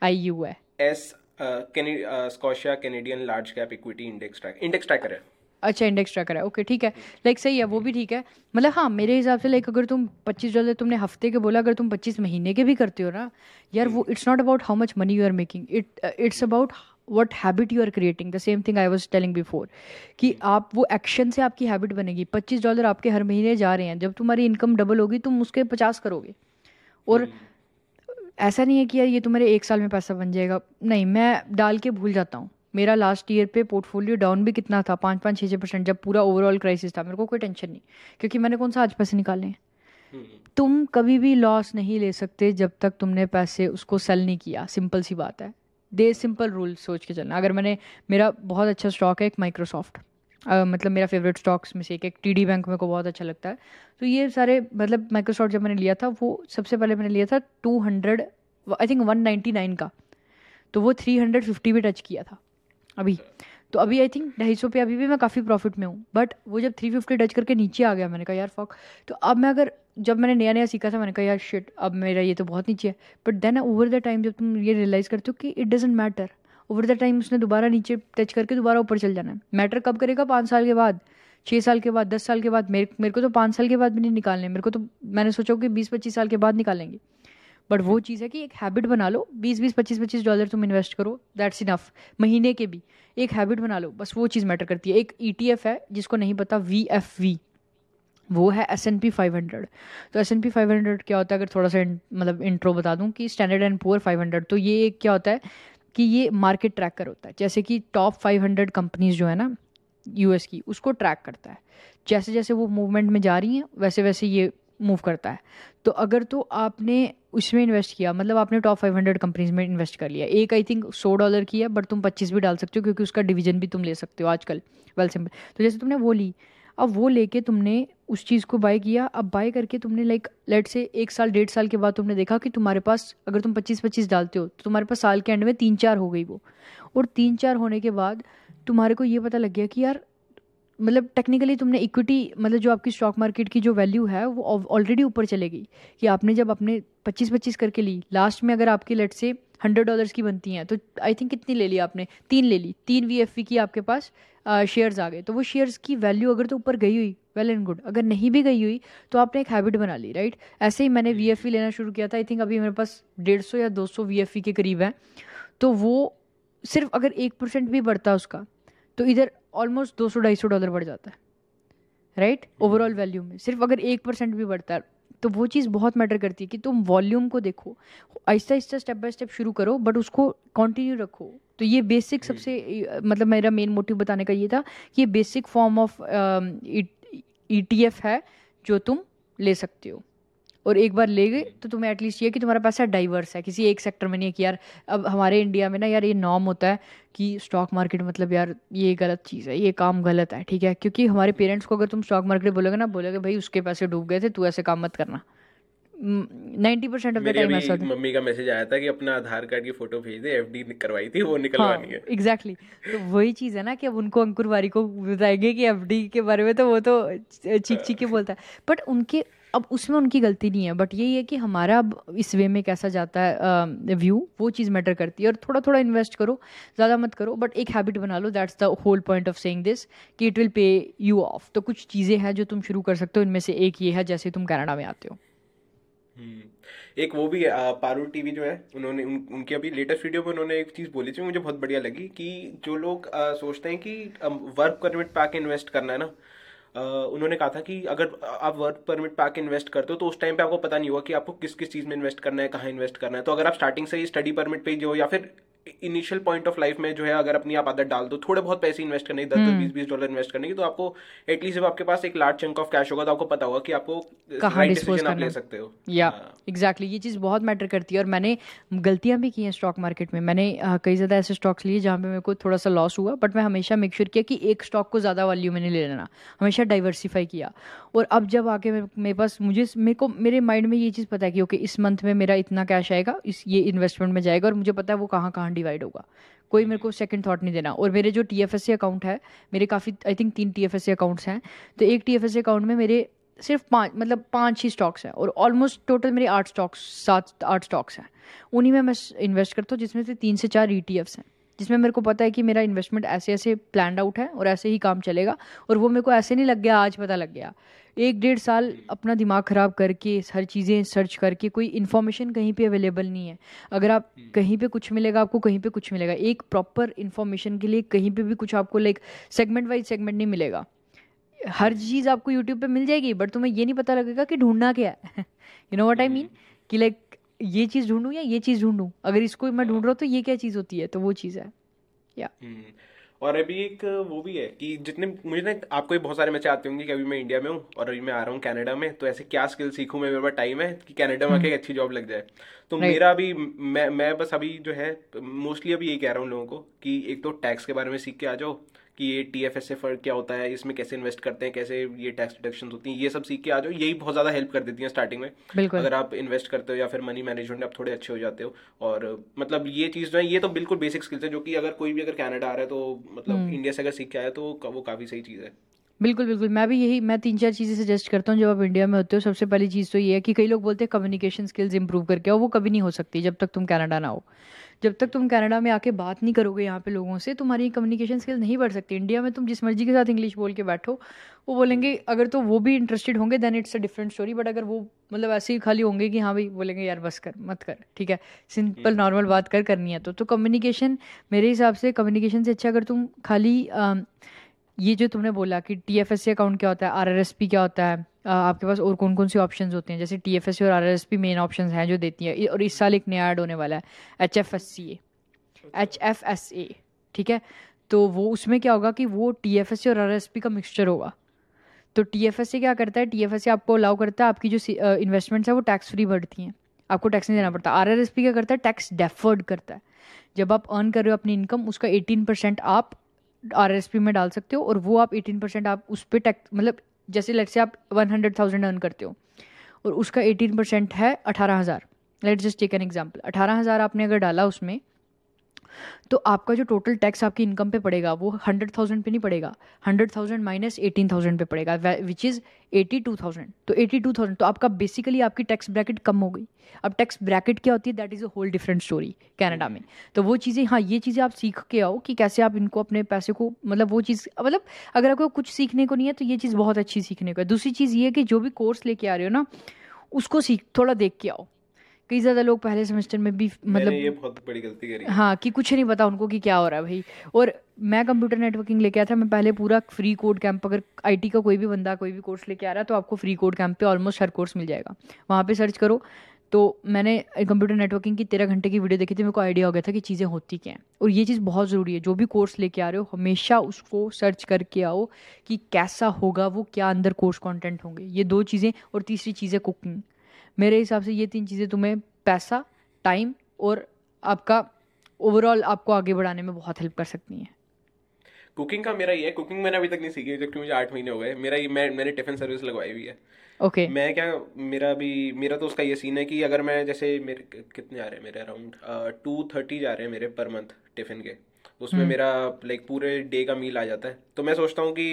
आई यू है। S Scotia Canadian large cap equity index track, index tracker है। अच्छा, इंडेक्स ट्रैकर है, ओके ठीक है, लाइक सही है, वो भी ठीक है। मतलब हाँ मेरे हिसाब से लाइक अगर तुम पच्चीस डॉलर तुमने हफ्ते के बोला, अगर तुम पच्चीस महीने के भी करते हो ना यार, वो it's not about how much money you are making, it it's about what habit you are creating. The same thing I was telling before कि आप वो एक्शन से आपकी हैबिट बनेगी। पच्चीस डॉलर आपके हर महीने जा रहे हैं, जब तुम्हारी इनकम डबल होगी तुम उसके पचास करोगे। और ऐसा नहीं है कि यार ये तुम्हारे एक साल में पैसा बन जाएगा, नहीं, मैं डाल के भूल जाता हूँ। मेरा लास्ट ईयर पे पोर्टफोलियो डाउन भी कितना था, पाँच पाँच छः छः परसेंट जब पूरा ओवरऑल क्राइसिस था। मेरे को कोई टेंशन नहीं, क्योंकि मैंने कौन सा आज पैसे निकाले हैं। तुम कभी भी लॉस नहीं ले सकते जब तक तुमने पैसे उसको सेल नहीं किया, सिंपल सी बात है। दे सिंपल रूल सोच के चलना। अगर मैंने, मेरा बहुत अच्छा स्टॉक है एक माइक्रोसॉफ्ट, Uh, मतलब मेरा फेवरेट स्टॉक्स में से एक, एक टी डी बैंक मेरे को बहुत अच्छा लगता है। तो ये सारे मतलब माइक्रोसॉफ्ट जब मैंने लिया था, वो सबसे पहले मैंने लिया था two hundred I think one ninety nine का, तो वो थ्री हंड्रेड फिफ्टी भी टच किया था अभी। तो अभी आई थिंक ढाई सौ पे अभी भी मैं काफ़ी प्रॉफिट में हूँ, बट वो जब थ्री फिफ्टी टच करके नीचे आ गया, मैंने कहा यार फक। तो अब मैं अगर, जब मैंने नया नया सीखा था, मैंने कहा यार शिट अब मेरा ये तो बहुत नीचे है, but then over the time जब तुम ये रियलाइज़ करते हो कि it doesn't matter, over the time उसने दोबारा नीचे टच करके दोबारा ऊपर चल जाना है। मैटर कब करेगा? पाँच साल के बाद, छः साल के बाद, दस साल के बाद। मेरे मेरे को तो पाँच साल के बाद भी नहीं निकालने, मेरे को तो मैंने सोचा कि बीस पच्चीस साल के बाद निकालेंगे। बट वो चीज़ है कि एक हैबिट बना लो, बीस बीस पच्चीस पच्चीस डॉलर तुम इन्वेस्ट करो, दैट्स इनफ, महीने के भी एक हैबिट बना लो, बस वो चीज़ मैटर करती है। एक ई टी एफ है जिसको नहीं पता, वी एफ वी, वो है S and P five hundred. तो S and P five hundred क्या होता है, अगर थोड़ा सा इन, मतलब इंट्रो बता दूं कि standard and poor five hundred, तो ये एक क्या होता है कि ये मार्केट ट्रैकर होता है, जैसे कि टॉप फाइव हंड्रेड कंपनीज जो है ना यूएस की, उसको ट्रैक करता है, जैसे जैसे वो मूवमेंट में जा रही हैं वैसे वैसे ये मूव करता है। तो अगर तो आपने उसमें इन्वेस्ट किया, मतलब आपने टॉप फाइव हंड्रेड कंपनीज में इन्वेस्ट कर लिया, एक आई थिंक सौ डॉलर की है बट तुम पच्चीस भी डाल सकते हो क्योंकि उसका डिवीजन भी तुम ले सकते हो आजकल, वेल सिंपल। तो जैसे तुमने वो ली, अब वो लेके तुमने उस चीज़ को बाय किया, अब बाय करके तुमने लाइक लेट से एक साल डेढ़ साल के बाद तुमने देखा कि तुम्हारे पास, अगर तुम पच्चीस पच्चीस डालते हो तो तुम्हारे पास साल के एंड में तीन चार हो गई वो, और तीन चार होने के बाद तुम्हारे को ये पता लग गया कि यार मतलब टेक्निकली तुमने इक्विटी, मतलब जो आपकी स्टॉक मार्केट की जो वैल्यू है वो ऑलरेडी ऊपर चले गई, कि आपने जब अपने पच्चीस पच्चीस करके ली, लास्ट में अगर आपकी लेट से हंड्रेड डॉलर्स की बनती हैं तो आई थिंक कितनी ले ली आपने, तीन ले ली, तीन वी एफ वी की आपके पास शेयर्स आ गए, तो वो शेयर्स की वैल्यू अगर तो ऊपर गई हुई, वेल एंड गुड, अगर नहीं भी गई हुई तो आपने एक हैबिट बना ली, राइट। ऐसे ही मैंने वी एफ वी लेना शुरू किया था, आई थिंक अभी मेरे पास डेढ़ सौ या दो सौ वी एफ वी के करीब है, तो वो सिर्फ अगर एक परसेंट भी बढ़ता उसका तो इधर ऑलमोस्ट दो सौ ढाई सौ डॉलर बढ़ जाता है, राइट, ओवरऑल वैल्यू में सिर्फ अगर एक परसेंट भी बढ़ता है, तो वो चीज़ बहुत मैटर करती है कि तुम वॉल्यूम को देखो, Aahista Aahista step by step शुरू करो बट उसको कंटिन्यू रखो। तो ये बेसिक सबसे, मतलब मेरा मेन मोटिव बताने का ये था कि ये basic form of E T F है जो तुम ले सकते हो, और एक बार ले गए तो तुम्हें एटलीस्ट ये कि तुम्हारा पैसा डाइवर्स है, किसी एक सेक्टर में नहीं है कि यार, अब हमारे इंडिया में ना यार ये नॉर्म होता है कि स्टॉक मार्केट मतलब यार ये गलत चीज़ है, ये काम गलत है, ठीक है, क्योंकि हमारे पेरेंट्स को अगर तुम स्टॉक मार्केट बोलोगे ना, बोलोगे भाई उसके पैसे डूब गए थे, तू ऐसे काम मत करना। नब्बे परसेंट ऑफ द टाइम ऐसा होता है। मम्मी का मैसेज आया था कि अपना आधार कार्ड की फोटो भेज दे, एफडी करवाई थी वो निकलवानी है। एग्जैक्टली, तो वही चीज़ है ना कि अब उनको अंकुर वारी को बताएंगे कि एफडी के बारे में, तो वो तो चीख चीख के बोलता है, बट उनके अब उसमें उनकी गलती नहीं है, बट यही है कि हमारा अब इस वे में कैसा जाता है व्यू, वो चीज़ मैटर करती है। और थोड़ा थोड़ा इन्वेस्ट करो, ज़्यादा मत करो, बट एक हैबिट बना लो, that's the whole point of saying this कि it will pay you off. तो कुछ चीज़ें हैं जो तुम शुरू कर सकते हो, इनमें से एक ये है जैसे तुम कनाडा में आते हो। एक वो भी है, पारू टीवी जो है, उन्होंने उन, उनके अभी लेटेस्ट वीडियो में उन्होंने एक चीज़ बोली थी मुझे बहुत बढ़िया लगी, कि जो लोग आ, सोचते हैं कि वर्क परमिट पा के इन्वेस्ट करना है ना, आ, उन्होंने कहा था कि अगर आप वर्क परमिट पा के इन्वेस्ट करते हो तो उस टाइम पे आपको पता नहीं हुआ कि आपको किस किस चीज़ में इन्वेस्ट करना है, कहाँ इन्वेस्ट करना है। तो अगर आप स्टार्टिंग से ही स्टडी परमिट पे जो या फिर इनिशियल पॉइंट ऑफ लाइफ में जो है, अगर अपनी आप आदत डाल दो थोड़े बहुत पैसे इन्वेस्ट करने की, दस दस बीस बीस डॉलर इन्वेस्ट करने की, तो आपको एटलीस्ट जब आपके पास एक लार्ज चंक ऑफ कैश होगा तो आपको पता होगा कि आपको कहाँ डिस्पोज करना ले सकते हो। या एग्जैक्टली, ये चीज़ बहुत मैटर करती है। और मैंने गलतियां भी की हैं स्टॉक मार्केट में, मैंने कई ज़्यादा ऐसे स्टॉक्स लिए जहाँ पे मेरे को थोड़ा सा लॉस हुआ, बट मैं हमेशा मेक श्योर किया कि एक स्टॉक को ज़्यादा वैल्यू में नहीं ले लेना, हमेशा डाइवर्सिफाई किया। और अब जब आके मेरे पास मुझे मेरे को मेरे माइंड में ये चीज़ पता है कि ओके इस मंथ में मेरा इतना कैश आएगा, इस ये इन्वेस्टमेंट में जाएगा, और मुझे पता है वो कहाँ कहाँ डिवाइड होगा, कोई मेरे को सेकंड थॉट नहीं देना। और मेरे जो T F S A account है, मेरे काफ़ी आई थिंक तीन T F S A accounts हैं, तो एक T F S A account में मेरे सिर्फ पाँच मतलब पाँच ही स्टॉक्स हैं, और ऑलमोस्ट टोटल मेरे आठ स्टॉक्स सात आठ स्टॉक्स हैं, उन्हीं में मैं इन्वेस्ट करता हूँ, जिसमें से तीन से चार ई टी एफ्स हैं, जिसमें मेरे को पता है कि मेरा इन्वेस्टमेंट ऐसे ऐसे प्लान आउट है और ऐसे ही काम चलेगा। और वो मेरे को ऐसे नहीं लग गया आज पता लग गया, एक डेढ़ साल अपना दिमाग ख़राब करके हर चीज़ें सर्च करके, कोई इन्फॉर्मेशन कहीं पे अवेलेबल नहीं है, अगर आप कहीं पे कुछ मिलेगा आपको, कहीं पे कुछ मिलेगा, एक प्रॉपर इन्फॉर्मेशन के लिए कहीं पे भी कुछ आपको लाइक सेगमेंट वाइज सेगमेंट नहीं मिलेगा, हर चीज़ आपको यूट्यूब पे मिल जाएगी बट तुम्हें ये नहीं पता लगेगा कि ढूंढना क्या है। You know what I mean, कि लाइक ये चीज़ ढूंढूँ या ये चीज़ ढूंढूँ, अगर इसको मैं ढूंढ रहा हूँ तो ये क्या चीज़ होती है, तो वो चीज़ है। या और अभी एक वो भी है कि जितने मुझे ना, आपको भी बहुत सारे मैसेज आते होंगे कि अभी मैं इंडिया में हूँ और अभी मैं आ रहा हूँ कनाडा में, तो ऐसे क्या स्किल सीखूँ मैं, मेरे पास टाइम है कि कनाडा में आके एक अच्छी जॉब लग जाए। तो मेरा अभी मैं मैं बस अभी जो है मोस्टली अभी यही कह रहा हूँ लोगों को कि एक तो टैक्स के बारे में सीख के आ जाओ, कि ये T F S A fund क्या होता है, इसमें कैसे इन्वेस्ट करते हैं, कैसे ये टैक्स डिडक्शंस होती हैं, ये सब सीख के आ जाओ, यही बहुत ज़्यादा हेल्प कर देती हैं स्टार्टिंग में। अगर आप इन्वेस्ट करते हो या फिर मनी मैनेजमेंट आप थोड़े अच्छे हो जाते हो, और मतलब ये चीज़ जो है, ये तो बिल्कुल बेसिक स्किल्स है जो कि अगर कोई भी अगर कनाडा आ रहा है तो मतलब इंडिया से अगर सीख के आया तो वो काफ़ी सही चीज़ है। बिल्कुल बिल्कुल, मैं भी यही, मैं तीन चार चीज़ें सजेस्ट करता हूँ जब आप इंडिया में होते हो। सबसे पहली चीज़ तो ये है कि कई लोग बोलते हैं कम्युनिकेशन स्किल्स इंप्रूव करके आओ, वो कभी नहीं हो सकती जब तक तुम कनाडा ना हो। जब तक तुम कनाडा में आके बात नहीं करोगे यहाँ पे लोगों से, तुम्हारी कम्युनिकेशन स्किल नहीं बढ़ सकती। इंडिया में तुम जिस मर्जी के साथ इंग्लिश बोल के बैठो, वो बोलेंगे, अगर तो वो भी इंटरेस्टेड होंगे then it's a different story, but अगर वो मतलब ऐसे ही खाली होंगे कि हाँ भाई, बोलेंगे यार बस कर, मत कर, ठीक है, सिंपल नॉर्मल बात कर, करनी है तो। तो कम्युनिकेशन, मेरे हिसाब से कम्युनिकेशन से अच्छा अगर तुम खाली आ, ये जो तुमने बोला कि T F S A account क्या होता है, आर आर एस पी क्या होता है, आपके पास और कौन कौन से ऑप्शंस होते हैं, जैसे टी एफ एस ए और R R S P main options हैं जो देती हैं, और इस साल एक नया ऐड होने वाला है एच एफ एस ए, ठीक है। तो वो उसमें क्या होगा कि वो टी एफ एस ए और आर आर एस पी का मिक्सचर होगा। तो टी एफ एस ए क्या करता है, टी एफ एस ए आपको अलाउ करता है आपकी जो इन्वेस्टमेंट्स है वो टैक्स फ्री बढ़ती हैं, आपको टैक्स नहीं देना पड़ता। आर आर एस पी क्या करता है, टैक्स डेफर्ड करता है। जब आप अर्न कर रहे हो अपनी इनकम, उसका अठारह परसेंट आप आर आर एस पी में डाल सकते हो, और वो आप अठारह परसेंट आप उस पर टैक्स, मतलब जैसे लेट्स से आप हंड्रेड थाउजेंड अर्न करते हो और उसका अठारह परसेंट है अठारह हज़ार, let's just take an example, अठारह हज़ार आपने अगर डाला उसमें, तो आपका जो टोटल टैक्स आपकी इनकम पे पड़ेगा वो हंड्रेड थाउजेंड पे नहीं पड़ेगा, हंड्रेड थाउजेंड माइनस अठारह थाउजेंड पे पड़ेगा, which is eighty two thousand. तो एटी टू थाउजेंड, तो आपका बेसिकली आपकी टैक्स ब्रैकेट कम हो गई। अब टैक्स ब्रैकेट क्या होती है, that is a whole different story Canada में। तो वो चीज़ें, हाँ ये चीज़ें आप सीख के आओ कि कैसे आप इनको, अपने पैसे को, मतलब वो चीज़, मतलब अगर आपको कुछ सीखने को नहीं है तो ये चीज़ बहुत अच्छी सीखने को है। दूसरी चीज़ ये है कि जो भी कोर्स लेके आ रहे हो ना, उसको सीख, थोड़ा देख के आओ। कई ज़्यादा लोग पहले सेमेस्टर में भी, मतलब ये बहुत बड़ी गलती करी, हाँ, कि कुछ नहीं पता उनको कि क्या हो रहा है भाई। और मैं कंप्यूटर नेटवर्किंग लेके आया था, मैं पहले पूरा फ्री कोड कैंप, अगर आईटी का कोई भी बंदा कोई भी कोर्स लेके आ रहा है तो आपको फ्री कोड कैंप पे ऑलमोस्ट हर कोर्स मिल जाएगा, वहाँ पे सर्च करो। तो मैंने कंप्यूटर नेटवर्किंग की तेरह घंटे की वीडियो देखी थी, मेरे को आइडिया हो गया था कि चीज़ें होती क्या हैं। और ये चीज़ बहुत ज़रूरी है, जो भी कोर्स लेके आ रहे हो हमेशा उसको सर्च करके आओ कि कैसा होगा वो, क्या अंदर कोर्स कॉन्टेंट होंगे, ये दो चीज़ें। और तीसरी चीज़ है कुकिंग। मेरे हिसाब से ये तीन चीज़ें तुम्हें पैसा, टाइम और आपका ओवरऑल आपको आगे बढ़ाने में बहुत हेल्प कर सकती हैं। कुकिंग का मेरा ये है, कुकिंग मैंने अभी तक नहीं सीखी जबकि मुझे आठ महीने हो गए। मेरा ये, मैं मैंने टिफिन सर्विस लगवाई हुई है। Okay okay. मैं क्या, मेरा भी, मेरा तो उसका ये सीन है कि अगर मैं जैसे, मेरे कितने आ रहे हैं, मेरे अराउंड टू थर्टी जा रहे हैं मेरे पर मंथ टिफिन के, उसमें मेरा लाइक पूरे डे का मील आ जाता है। तो मैं सोचता हूँ कि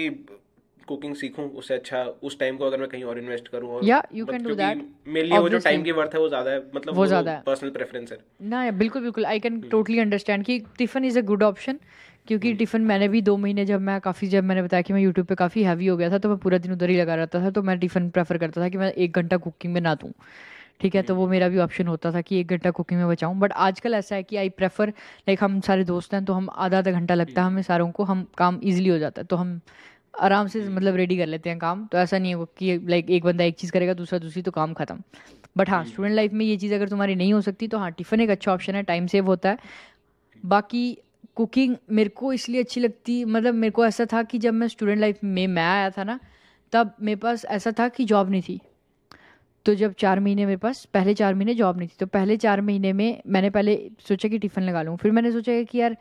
कुकिंग सीखूं, उससे अच्छा उस टाइम को अगर मैं कहीं और इन्वेस्ट करूं, और या यू कैन डू दैट, मेरे लिए वो जो टाइम की वर्थ है वो ज्यादा है, मतलब वो पर्सनल प्रेफरेंस है ना। बिल्कुल बिल्कुल, आई कैन टोटली अंडरस्टैंड कि tiffin is a good option, क्योंकि टिफिन मैंने भी दो महीने जब मैं काफ़ी जब मैंने बताया कि मैं यूट्यूब पे काफ़ी हैवी हो गया था तो मैं पूरा दिन उधर ही लगा रहता था, तो मैं टिफिन प्रेफर करता था कि मैं एक घंटा कुकिंग में ना दूं, ठीक है। तो वो मेरा भी ऑप्शन होता था कि एक घंटा कुकिंग में बचाऊं। बट आजकल ऐसा है कि आई प्रेफर, लाइक हम सारे दोस्त हैं तो हम आधा आधा घंटा लगता है हमें सारों को, हम काम ईजिली हो जाता है तो हम आराम से मतलब रेडी कर लेते हैं काम। तो ऐसा नहीं है कि लाइक एक बंदा एक चीज़ करेगा, दूसरा दूसरी, तो काम खत्म। बट हाँ, स्टूडेंट लाइफ में ये चीज़ अगर तुम्हारी नहीं हो सकती तो हाँ, टिफिन एक अच्छा ऑप्शन है, टाइम सेव होता है। बाकी कुकिंग मेरे को इसलिए अच्छी लगती, मतलब मेरे को ऐसा था कि जब मैं स्टूडेंट लाइफ में मैं आया था ना, तब मेरे पास ऐसा था कि जॉब नहीं थी। तो जब चार महीने मेरे पास, पहले चार महीने जॉब नहीं थी, तो पहले चार महीने में मैंने पहले सोचा कि टिफ़िन लगा लूँ, फिर मैंने सोचा कि यार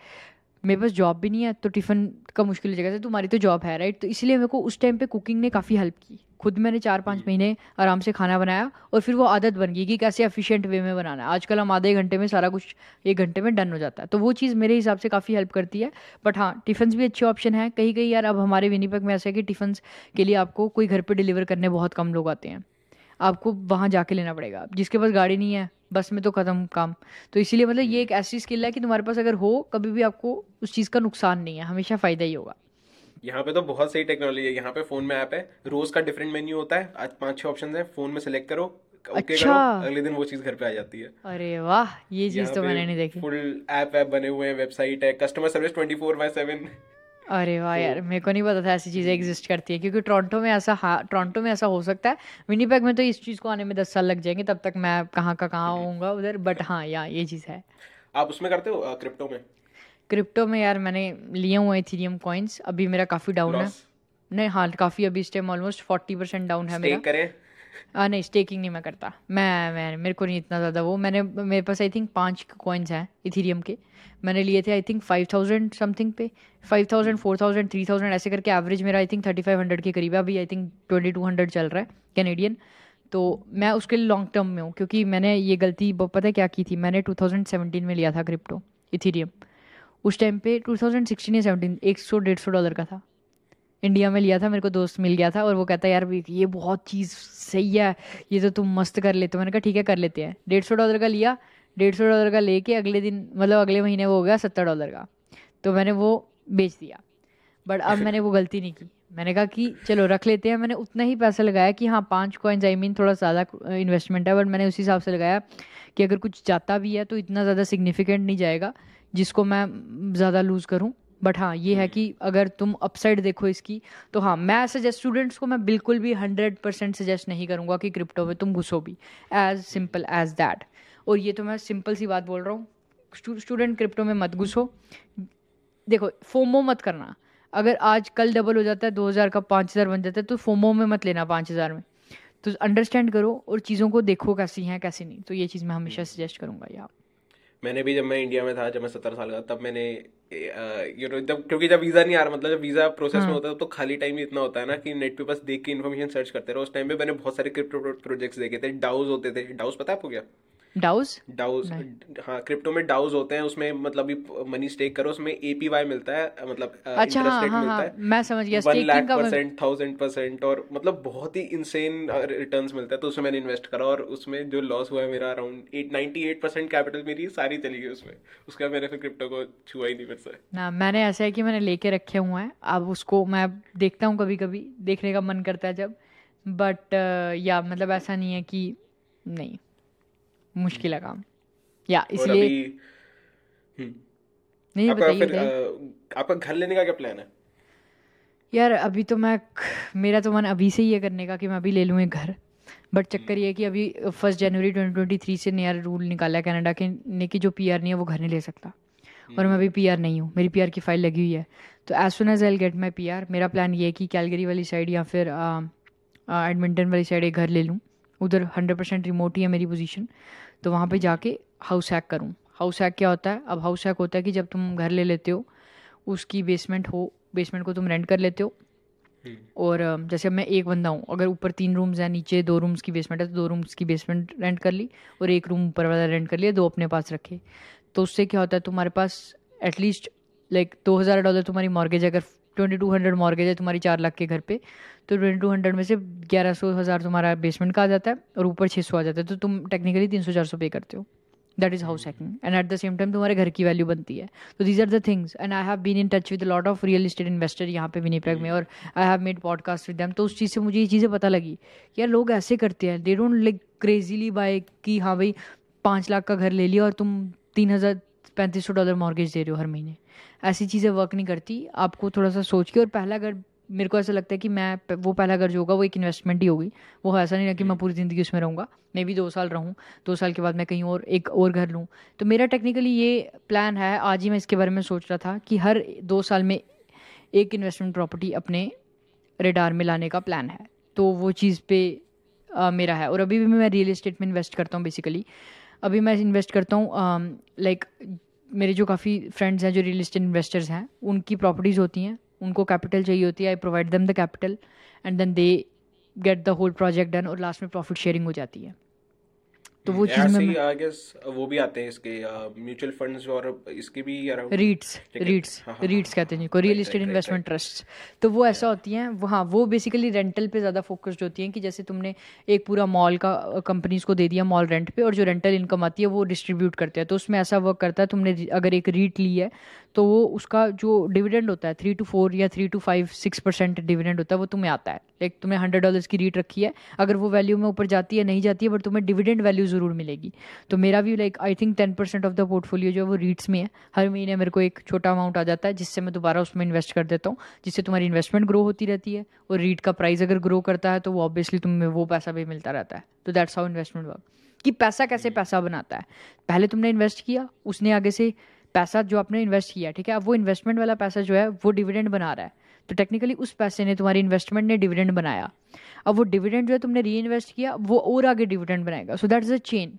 मेरे पास जॉब भी नहीं है तो टिफ़िन का मुश्किल हो जाएगा, तुम्हारी तो जॉब है राइट। तो इसलिए मेरे को उस टाइम पे कुकिंग ने काफ़ी हेल्प की। खुद मैंने चार पाँच महीने आराम से खाना बनाया और फिर वो आदत बन गई कि कैसे एफिशिएंट वे में बनाना है। आजकल हम आधे घंटे में सारा कुछ एक घंटे में डन हो जाता है, तो वो चीज़ मेरे हिसाब से काफ़ी हेल्प करती है। बट हाँ, टिफ़िन भी अच्छे ऑप्शन है। कहीं कहीं यार अब हमारे विनीपैग में ऐसा है कि टिफ़िन के लिए आपको कोई घर पर डिलीवर करने बहुत कम लोग आते हैं, आपको वहाँ जाके लेना पड़ेगा। जिसके पास गाड़ी नहीं है, बस में तो ख़त्म काम। तो इसीलिए मतलब ये एक ऐसी स्किल है कि तुम्हारे पास अगर हो, कभी भी आपको उस चीज़ का नुकसान नहीं है, हमेशा फ़ायदा ही होगा। यहाँ पे तो बहुत सही टेक्नोलॉजी है। यहाँ पे फ़ोन में ऐप है, रोज़ का डिफरेंट मेन्यू होता है, आज पाँच छः ऑप्शन है, फ़ोन में सेलेक्ट करो, ओके करो, अगले दिन वो चीज़ घर पे आ जाती है। अरे वाह, ये चीज़ तो मैंने नहीं देखी। फुल ऐप ऐप बने हुए हैं, वेबसाइट है, customer service twenty four by seven. अरे वाह यार, मेरे को नहीं पता था ऐसी चीज़ें एग्जिस्ट करती है, क्योंकि टोरंटो में ऐसा हाँ टोरंटो में ऐसा हो सकता है। विनिपेग में तो इस चीज़ को आने में दस साल लग जाएंगे, तब तक मैं कहाँ का कहाँ होऊंगा उधर। बट हाँ, यहाँ ये चीज़ है। आप उसमें करते हो क्रिप्टो में? क्रिप्टो में यार मैंने लिए हुए इथेरियम कॉइन्स, अभी मेरा काफ़ी डाउन है। नहीं हाँ, काफ़ी अभी इस time almost forty percent down है मेरा। हाँ नहीं, स्टेकिंग नहीं मैं करता, मैं मैं मेरे को नहीं इतना ज़्यादा वो। मैंने, मेरे पास आई थिंक पाँच कॉइन्स हैं इथेरियम के, मैंने लिए थे I think five thousand something पे, five thousand four thousand three thousand ऐसे करके। एवरेज मेरा I think thirty five hundred के करीब है अभी, I think twenty two hundred चल रहा है कैनेडियन। तो मैं उसके लिए लॉन्ग टर्म में हूँ, क्योंकि मैंने ये गलती पता है क्या की थी, मैंने टू थाउजेंड सेवेंटीन में लिया था क्रिप्टो इथेरियम। उस टाइम पे टू थाउजेंड सिक्सटीन या सेवनटीन, एक सौ डेढ़ सौ डॉलर का था। इंडिया में लिया था, मेरे को दोस्त मिल गया था और वो कहता है यार ये बहुत चीज़ सही है, ये तो तुम मस्त कर लेते हो। मैंने कहा ठीक है कर लेते हैं। डेढ़ सौ डॉलर का लिया, डेढ़ सौ डॉलर का लेके अगले दिन मतलब अगले महीने वो हो गया सत्तर डॉलर का, तो मैंने वो बेच दिया। बट अब मैंने वो गलती नहीं की, मैंने कहा कि चलो रख लेते हैं। मैंने उतना ही पैसा लगाया कि हाँ पाँच कॉइन्स आई मीन थोड़ा ज़्यादा इन्वेस्टमेंट है, बट मैंने उसी हिसाब से लगाया कि अगर कुछ जाता भी है तो इतना ज़्यादा सिग्निफिकेंट नहीं जाएगा जिसको मैं ज़्यादा लूज़ करूँ। बट हाँ ये है कि अगर तुम अपसाइड देखो इसकी तो हाँ मैं सजेस्ट स्टूडेंट्स को मैं बिल्कुल भी हंड्रेड परसेंट सजेस्ट नहीं करूँगा कि क्रिप्टो में तुम घुसो भी, एज सिंपल एज दैट। और ये तो मैं सिंपल सी बात बोल रहा हूँ, स्टूडेंट क्रिप्टो में मत घुसो। देखो फोमो मत करना, अगर आज कल डबल हो जाता है दो हज़ार का पाँच हज़ार बन जाता है तो फोमो में मत लेना पाँच हज़ार में, तो अंडरस्टैंड करो और चीज़ों को देखो कैसी हैं कैसी नहीं। तो ये चीज़ मैं हमेशा सजेस्ट करूँगा। यार मैंने भी जब मैं इंडिया में था, जब मैं सत्रह साल का तब मैंने यू नो जब क्योंकि जब वीज़ा नहीं आ रहा मतलब जब वीज़ा प्रोसेस हाँ. में होता है तो खाली टाइम इतना होता है ना कि नेट पे बस देख के इन्फॉर्मेशन सर्च करते रहो। उस टाइम पे मैंने बहुत सारे क्रिप्टो प्रोजेक्ट्स देखे थे, डाउज होते थे। डाउज पता है आपको क्या? डाउज डाउज हाँ क्रिप्टो में डाउज होते हैं, उसमें मतलब मनी स्टेक करो, उसमें एपीवाई मिलता है मतलब अच्छा इंटरेस्ट रेट मिलता है, मैं समझ गया one lakh percent thousand percent, और मतलब बहुत ही इंसेन रिटर्न्स मिलता है। तो उसमें मैंने इन्वेस्ट करा और उसमें जो लॉस हुआ है मेरा अराउंड अट्ठानवे परसेंट कैपिटल मेरी सारी चली गई उसमें। उसके बाद मैंने फिर क्रिप्टो को छुआ ही नहीं फिर से ना। मैंने ऐसा है कि मैंने लेके रखे हुए हैं, अब उसको मैं देखता हूँ कभी कभी, देखने का मन करता है जब, बट या मतलब ऐसा नहीं है कि नहीं मुश्किल है काम या इसलिए नहीं। बताइए आपका घर लेने का क्या प्लान है? यार अभी तो मैं मेरा तो मन अभी से ही है करने का कि मैं अभी ले लूँ एक घर, बट चक्कर ये है कि अभी first January twenty twenty three से नया रूल निकाला है कनाडा के ने कि जो पीआर नहीं है वो घर नहीं ले सकता, और मैं अभी पीआर नहीं हूँ, मेरी पीआर की फाइल लगी हुई है। तो as soon as I will get my PR मेरा प्लान ये है कि कैलगरी वाली साइड या फिर एडमिंटन वाली साइड एक घर ले लूँ, उधर हंड्रेड परसेंट रिमोट ही है मेरी पोजीशन, तो वहाँ पे जाके हाउस हैक करूँ। हाउस हैक क्या होता है? अब हाउस हैक होता है कि जब तुम घर ले लेते हो उसकी बेसमेंट हो, बेसमेंट को तुम रेंट कर लेते हो, और जैसे मैं एक बंदा हूँ, अगर ऊपर तीन रूम्स हैं नीचे दो रूम्स की बेसमेंट है तो दो रूम्स की बेसमेंट रेंट कर ली और एक रूम ऊपर वाला रेंट कर लिया, दो अपने पास रखे। तो उससे क्या होता है तुम्हारे पास एटलीस्ट लाइक दो हज़ार डॉलर तुम्हारी मॉर्गेज, अगर ट्वेंटी टू हंड्रेड मॉर्गेज है तुम्हारी चार लाख के घर पे, तो ट्वेंटी टू हंड्रेड में से ग्यारह सौ हज़ार तुम्हारा बेसमेंट का आ जाता है और ऊपर छः सौ आ जाता है, तो तुम टेक्निकली तीन सौ चार सौ पे करते हो। That is house hacking and at the same time तुम्हारे घर की वैल्यू बनती है। तो these are the things and I have been in touch with lot of real estate investor यहाँ पे विनिपेग में, और I have made podcast with them. तो उस चीज़ से मुझे ये चीज़ें पता लगी यार लोग ऐसे करते हैं, they don't like crazily buy कि हाँ भाई पाँच लाख का घर ले लिया और तुम तीन हज़ार पैंतीस सौ डॉलर मॉर्गेज दे रहे हो हर महीने। ऐसी चीज़ें वर्क नहीं करती, आपको थोड़ा सा सोच के। और पहला घर मेरे को ऐसा लगता है कि मैं वो पहला घर जो होगा वो एक इन्वेस्टमेंट ही होगी, वो ऐसा नहीं है कि मैं पूरी ज़िंदगी उसमें रहूँगा, मैं भी दो साल रहूँ, दो साल के बाद मैं कहीं और एक और घर लूँ। तो मेरा टेक्निकली ये प्लान है, आज ही मैं इसके बारे में सोच रहा था कि हर दो साल में एक इन्वेस्टमेंट प्रॉपर्टी अपने रेडार में लाने का प्लान है। तो वो चीज़ पे आ, मेरा है। और अभी भी मैं रियल इस्टेट में इन्वेस्ट करता हूँ बेसिकली, अभी मैं इन्वेस्ट करता हूँ लाइक मेरे जो काफ़ी फ्रेंड्स हैं जो रियल इस्टेट इन्वेस्टर्स हैं, उनकी प्रॉपर्टीज़ होती हैं, उनको कैपिटल चाहिए होती है, I provide them the capital and then they get the whole project done, और लास्ट में प्रॉफिट शेयरिंग हो जाती है। तो वो चीज़ में आई गेस वो भी आते हैं इसके म्यूचुअल फंड्स और इसके भी रीट्स रीट्स रीट्स कहते हैं जिनको, रियल इस्टेट इन्वेस्टमेंट ट्रस्ट। तो वो ऐसा होती हैं वो हाँ वो बेसिकली रेंटल पे ज़्यादा फोकस्ड होती हैं कि जैसे तुमने एक पूरा मॉल का कंपनीज को दे दिया मॉल रेंट पे, और जो रेंटल इनकम आती है वो डिस्ट्रीब्यूट करते हैं। तो उसमें ऐसा वर्क करता है, तुमने अगर एक रीट ली है तो वो उसका जो डिविडेंड होता है थ्री टू फोर या three two five six percent dividend होता है, वो तुम्हें आता है। लाइक तुमने हंड्रेड डॉलर्स की रीट रखी है, अगर वो वैल्यू में ऊपर जाती है नहीं जाती है बट तुम्हें डिविडेंड वैल्यूज जरूर मिलेगी। तो मेरा भी like I think ten percent of the portfolio जो है वो रीट्स में है। हर महीने मेरे को एक छोटा अमाउंट आ जाता है जिससे मैं दोबारा उसमें इन्वेस्ट कर देता हूँ, जिससे तुम्हारी इन्वेस्टमेंट ग्रो होती रहती है, और रीट का प्राइस अगर ग्रो करता है तो वो ऑब्वियसली तुम्हें वो पैसा भी मिलता रहता है। तो दैट्स हाउ इन्वेस्टमेंट वर्क, कि पैसा कैसे पैसा बनाता है। पहले तुमने इन्वेस्ट किया, उसने आगे से पैसा जो आपने इन्वेस्ट किया ठीक है, अब वो इन्वेस्टमेंट वाला पैसा जो है वो डिविडेंड बना रहा है, तो टेक्निकली उस पैसे ने तुम्हारी इन्वेस्टमेंट ने डिविडेंड बनाया, अब वो डिविडेंड जो है तुमने री इन्वेस्ट किया वो और आगे डिविडेंड बनाएगा। So that is a chain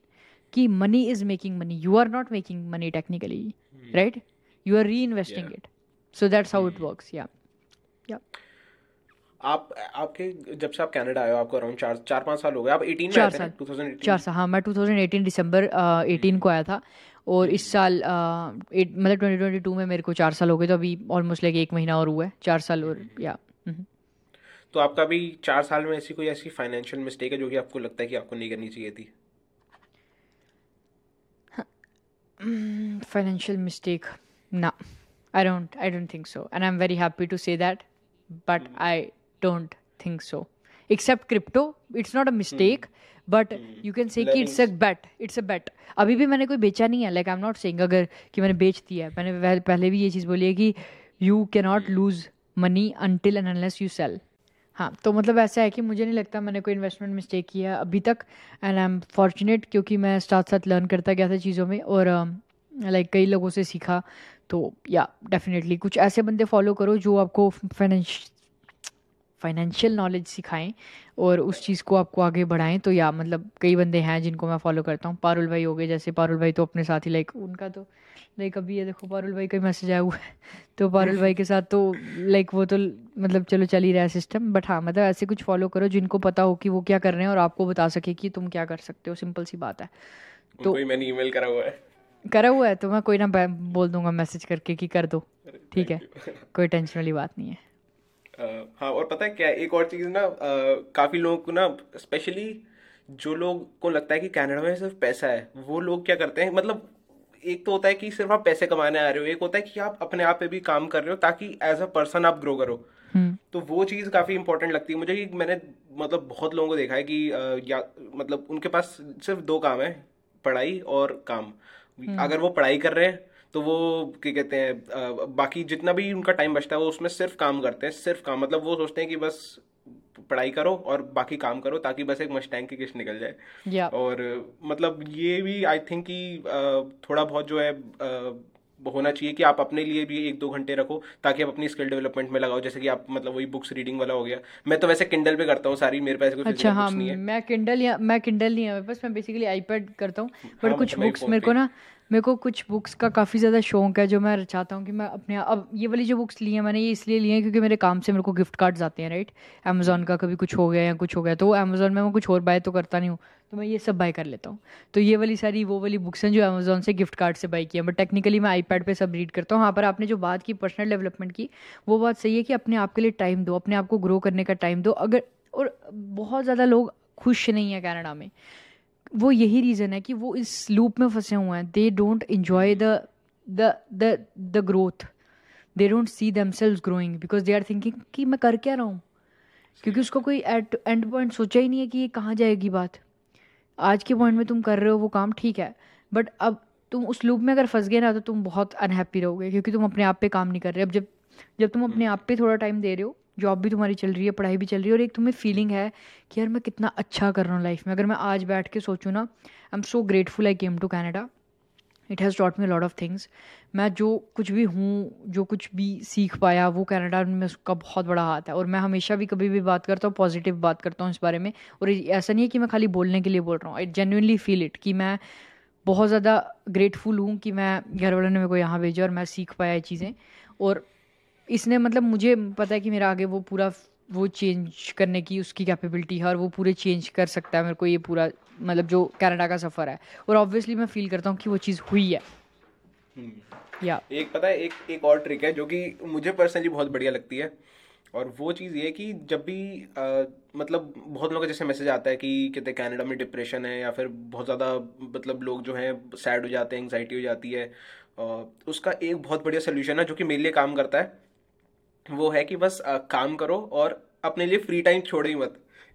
कि money is making money, you are not making money technically right, you are reinvesting it. So that's how it works. या या आप आपके जब से आप कनाडा आए हो आपको अराउंड चार चार पाँच साल हो गए, आप अठारह चार साल दो हज़ार अठारह चार साल हाँ मैं दो हज़ार अठारह दिसंबर अठारह को आया था, और इस साल uh, एट, मतलब ट्वेंटी ट्वेंटी टू में मेरे को चार साल हो गए, तो अभी ऑलमोस्ट लाइक एक महीना और हुआ है, चार साल और या तो आपका भी चार साल में ऐसी कोई ऐसी फाइनेंशियल मिस्टेक है जो कि आपको लगता है कि आपको नहीं करनी चाहिए थी? फाइनेंशियल मिस्टेक ना, I don't I don't think so, and I am very happy to say that, but I don't think so. Except crypto, it's not a mistake, hmm. but hmm. you can say कि it's a bet, it's a bet. अभी भी मैंने कोई बेचा नहीं है, like I'm not saying अगर कि मैंने बेच दिया है, मैंने पहले भी ये चीज़ बोली है कि you cannot lose money until and unless you sell. हाँ, तो मतलब ऐसा है कि मुझे नहीं लगता मैंने कोई इन्वेस्टमेंट मिस्टेक किया अभी तक, and I'm fortunate क्योंकि मैं साथ साथ learn करता गया था चीज़ों में और लाइक कई लोगों से सीखा. तो या डेफिनेटली कुछ ऐसे बंदे फॉलो करो जो आपको फाइनेंश फाइनेंशियल नॉलेज सिखाएं और उस चीज़ को आपको आगे बढ़ाएं. तो या मतलब कई बंदे हैं जिनको मैं फॉलो करता हूँ, पारुल भाई हो गए, जैसे पारुल भाई तो अपने साथ ही लाइक उनका तो लाइक अभी ये देखो पारुल भाई का मैसेज आया हुआ है, तो पारुल भाई के साथ तो लाइक वो तो मतलब चलो चल ही रहा है सिस्टम, बट हाँ मतलब ऐसे कुछ फॉलो करो जिनको पता हो कि वो क्या कर रहे हैं और आपको बता सके कि तुम क्या कर सकते हो. सिंपल सी बात है. तो मैंने ईमेल करा हुआ है करा हुआ है तो मैं कोई ना बोल दूंगा मैसेज करके कि कर दो, ठीक है, कोई टेंशन वाली बात नहीं है. Uh, हाँ, और पता है क्या एक और चीज़ ना, uh, काफ़ी लोगों को ना, स्पेशली जो लोग को लगता है कि कनाडा में सिर्फ पैसा है, वो लोग क्या करते हैं, मतलब एक तो होता है कि सिर्फ आप पैसे कमाने आ रहे हो, एक होता है कि आप अपने आप पे भी काम कर रहे हो ताकि एज अ पर्सन आप ग्रो करो. हुँ. तो वो चीज़ काफ़ी इंपॉर्टेंट लगती है मुझे कि मैंने मतलब बहुत लोगों को देखा है कि uh, या मतलब उनके पास सिर्फ दो काम है, पढ़ाई और काम. हुँ. अगर वो पढ़ाई कर रहे हैं तो वो क्या कहते हैं, बाकी जितना भी उनका टाइम बचता है वो उसमें सिर्फ काम करते हैं, सिर्फ काम, मतलब वो सोचते हैं कि बस पढ़ाई करो और बाकी काम करो ताकि बस एक मस्टैंग की किश्त निकल जाए. yeah. और मतलब ये भी आई थिंक कि थोड़ा बहुत जो है होना चाहिए कि आप अपने लिए भी एक दो घंटे रखो ताकि आप अपनी स्किल डेवलपमेंट में लगाओ, जैसे कि आप मतलब वही बुक्स रीडिंग वाला हो गया. मैं तो वैसे किंडल पे करता हूँ सारी, मेरे पास कोई अच्छा, हाँ, नहीं है. मैं किंडल या मैं किंडल नहीं है मेरे पास, मैं बेसिकली आईपैड करता हूँ. बट हाँ, कुछ बुक्स मेरे को ना मेरे को कुछ बुक्स का काफ़ी ज़्यादा शौक है जो मैं चाहता हूँ कि मैं अपने, अब ये वाली जो बुक्स ली हैं मैंने ये इसलिए ली हैं क्योंकि मेरे काम से मेरे को गिफ्ट कार्ड्स आते हैं, राइट, अमेज़ॉन का कभी कुछ हो गया या कुछ हो गया, तो अमेज़ॉन में मैं कुछ और बाय तो करता नहीं हूँ तो मैं ये सब बाय कर लेता हूँ. तो ये वाली सारी वो वाली बुक्स हैं जो अमेज़ॉन से गिफ्ट कार्ड से बाय किया, बट टेक्निकली मैं आईपैड पे सब रीड करता हूँ. हाँ, पर आपने जो बात की पर्सनल डेवलपमेंट की वो बात सही है कि अपने आप के लिए टाइम दो, अपने आप को ग्रो करने का टाइम दो. अगर और बहुत ज़्यादा लोग खुश नहीं है कनाडा में, वो यही रीज़न है कि वो इस लूप में फंसे हुए हैं. They don't enjoy the the the the growth, they don't see themselves growing because they are thinking कि मैं कर क्या रहा हूँ, क्योंकि उसको कोई एट एंड पॉइंट सोचा ही नहीं है कि ये कहाँ जाएगी बात. आज के पॉइंट में तुम कर रहे हो वो काम, ठीक है, बट अब तुम उस लूप में अगर फंस गए ना तो तुम बहुत अनहैप्पी रहोगे क्योंकि तुम अपने आप पे काम नहीं कर रहे. अब जब जब तुम अपने आप पे थोड़ा टाइम दे रहे हो, जॉब भी तुम्हारी चल रही है, पढ़ाई भी चल रही है, और एक तुम्हें फीलिंग है कि यार मैं कितना अच्छा कर रहा हूँ लाइफ में. अगर मैं आज बैठ के सोचूँ ना, I am so grateful I came to Canada, it has taught me lot of things. मैं जो कुछ भी हूँ, जो कुछ भी सीख पाया, वो कनाडा में उसका बहुत बड़ा हाथ है. और मैं हमेशा भी कभी भी बात करता हूँ, पॉजिटिव बात करता हूँ इस बारे में, और ऐसा नहीं है कि मैं खाली बोलने के लिए बोल रहा हूँ. आई जेन्युइनली फील इट कि मैं बहुत ज़्यादा ग्रेटफुल हूँ कि मैं, घर वालों ने मेरे को यहाँ भेजा और मैं सीख पाया ये चीज़ें, और इसने मतलब मुझे पता है कि मेरा आगे वो पूरा वो चेंज करने की उसकी कैपेबिलिटी है और वो पूरे चेंज कर सकता है मेरे को, ये पूरा मतलब जो कनाडा का सफ़र है. और ऑब्वियसली मैं फील करता हूँ कि वो चीज़ हुई है. या एक पता है एक एक और ट्रिक है जो कि मुझे पर्सनली बहुत बढ़िया लगती है, और वो चीज़ ये है कि जब भी आ, मतलब बहुत लोगों का जैसे मैसेज आता है कि कहते हैं कनाडा में डिप्रेशन है या फिर बहुत ज़्यादा मतलब लोग जो हैं सैड हो जाते हैं, एंग्जाइटी हो जाती है, आ, उसका एक बहुत बढ़िया सोल्यूशन है जो कि मेरे लिए काम करता है. वो है कि बस आ, काम करो और अपने लिए फ्री टाइम छोड़ो ही मत.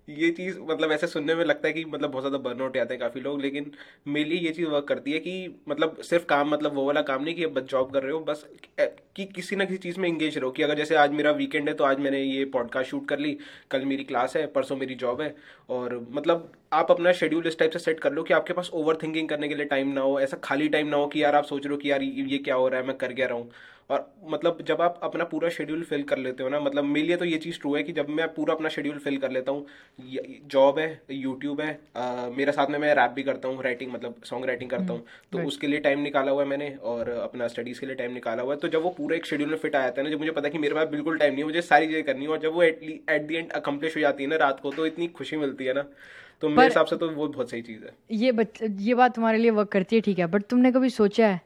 ये चीज़ मतलब ऐसे सुनने में लगता है कि मतलब बहुत ज़्यादा बर्नआउट आते हैं काफ़ी लोग, लेकिन मेरे लिए ये चीज़ वर्क करती है कि मतलब सिर्फ काम, मतलब वो वाला काम नहीं कि बस जॉब कर रहे हो, बस कि किसी ना किसी चीज़ में इंगेज रहो. कि अगर जैसे आज मेरा वीकेंड है तो आज मैंने ये पॉडकास्ट शूट कर ली, कल मेरी क्लास है, परसों मेरी जॉब है, और मतलब आप अपना शेड्यूल इस टाइप से सेट कर लो कि आपके पास ओवर थिंकिंग करने के लिए टाइम ना हो, ऐसा खाली टाइम ना हो कि यार आप सोच रहे हो कि यार ये क्या हो रहा है, मैं कर क्या रहा हूँ. और मतलब जब आप अपना पूरा शेड्यूल फिल कर लेते हो ना, मतलब मेरे लिए तो ये चीज़ ट्रू है कि जब मैं पूरा अपना शेड्यूल फिल कर लेता हूँ, जॉब है, यूट्यूब है, आ, मेरा साथ में मैं रैप भी करता हूँ, राइटिंग मतलब सॉन्ग राइटिंग करता हूँ, तो उसके लिए टाइम निकाला हुआ है मैंने, और अपना स्टडीज़ के लिए टाइम निकाला हुआ है. तो जब वो पूरा एक शेड्यूल में फिट आया है ना, जब मुझे पता है कि मेरे पास बिल्कुल टाइम नहीं है, मुझे सारी चीज़ें करनी है, और जब वो एट दी एंड अकम्प्लिश हो जाती है ना रात को, तो इतनी खुशी मिलती है ना. तो मेरे हिसाब से तो वो बहुत सही चीज़ है. ये ये बात तुम्हारे लिए वर्क करती है, ठीक है, बट तुमने कभी सोचा है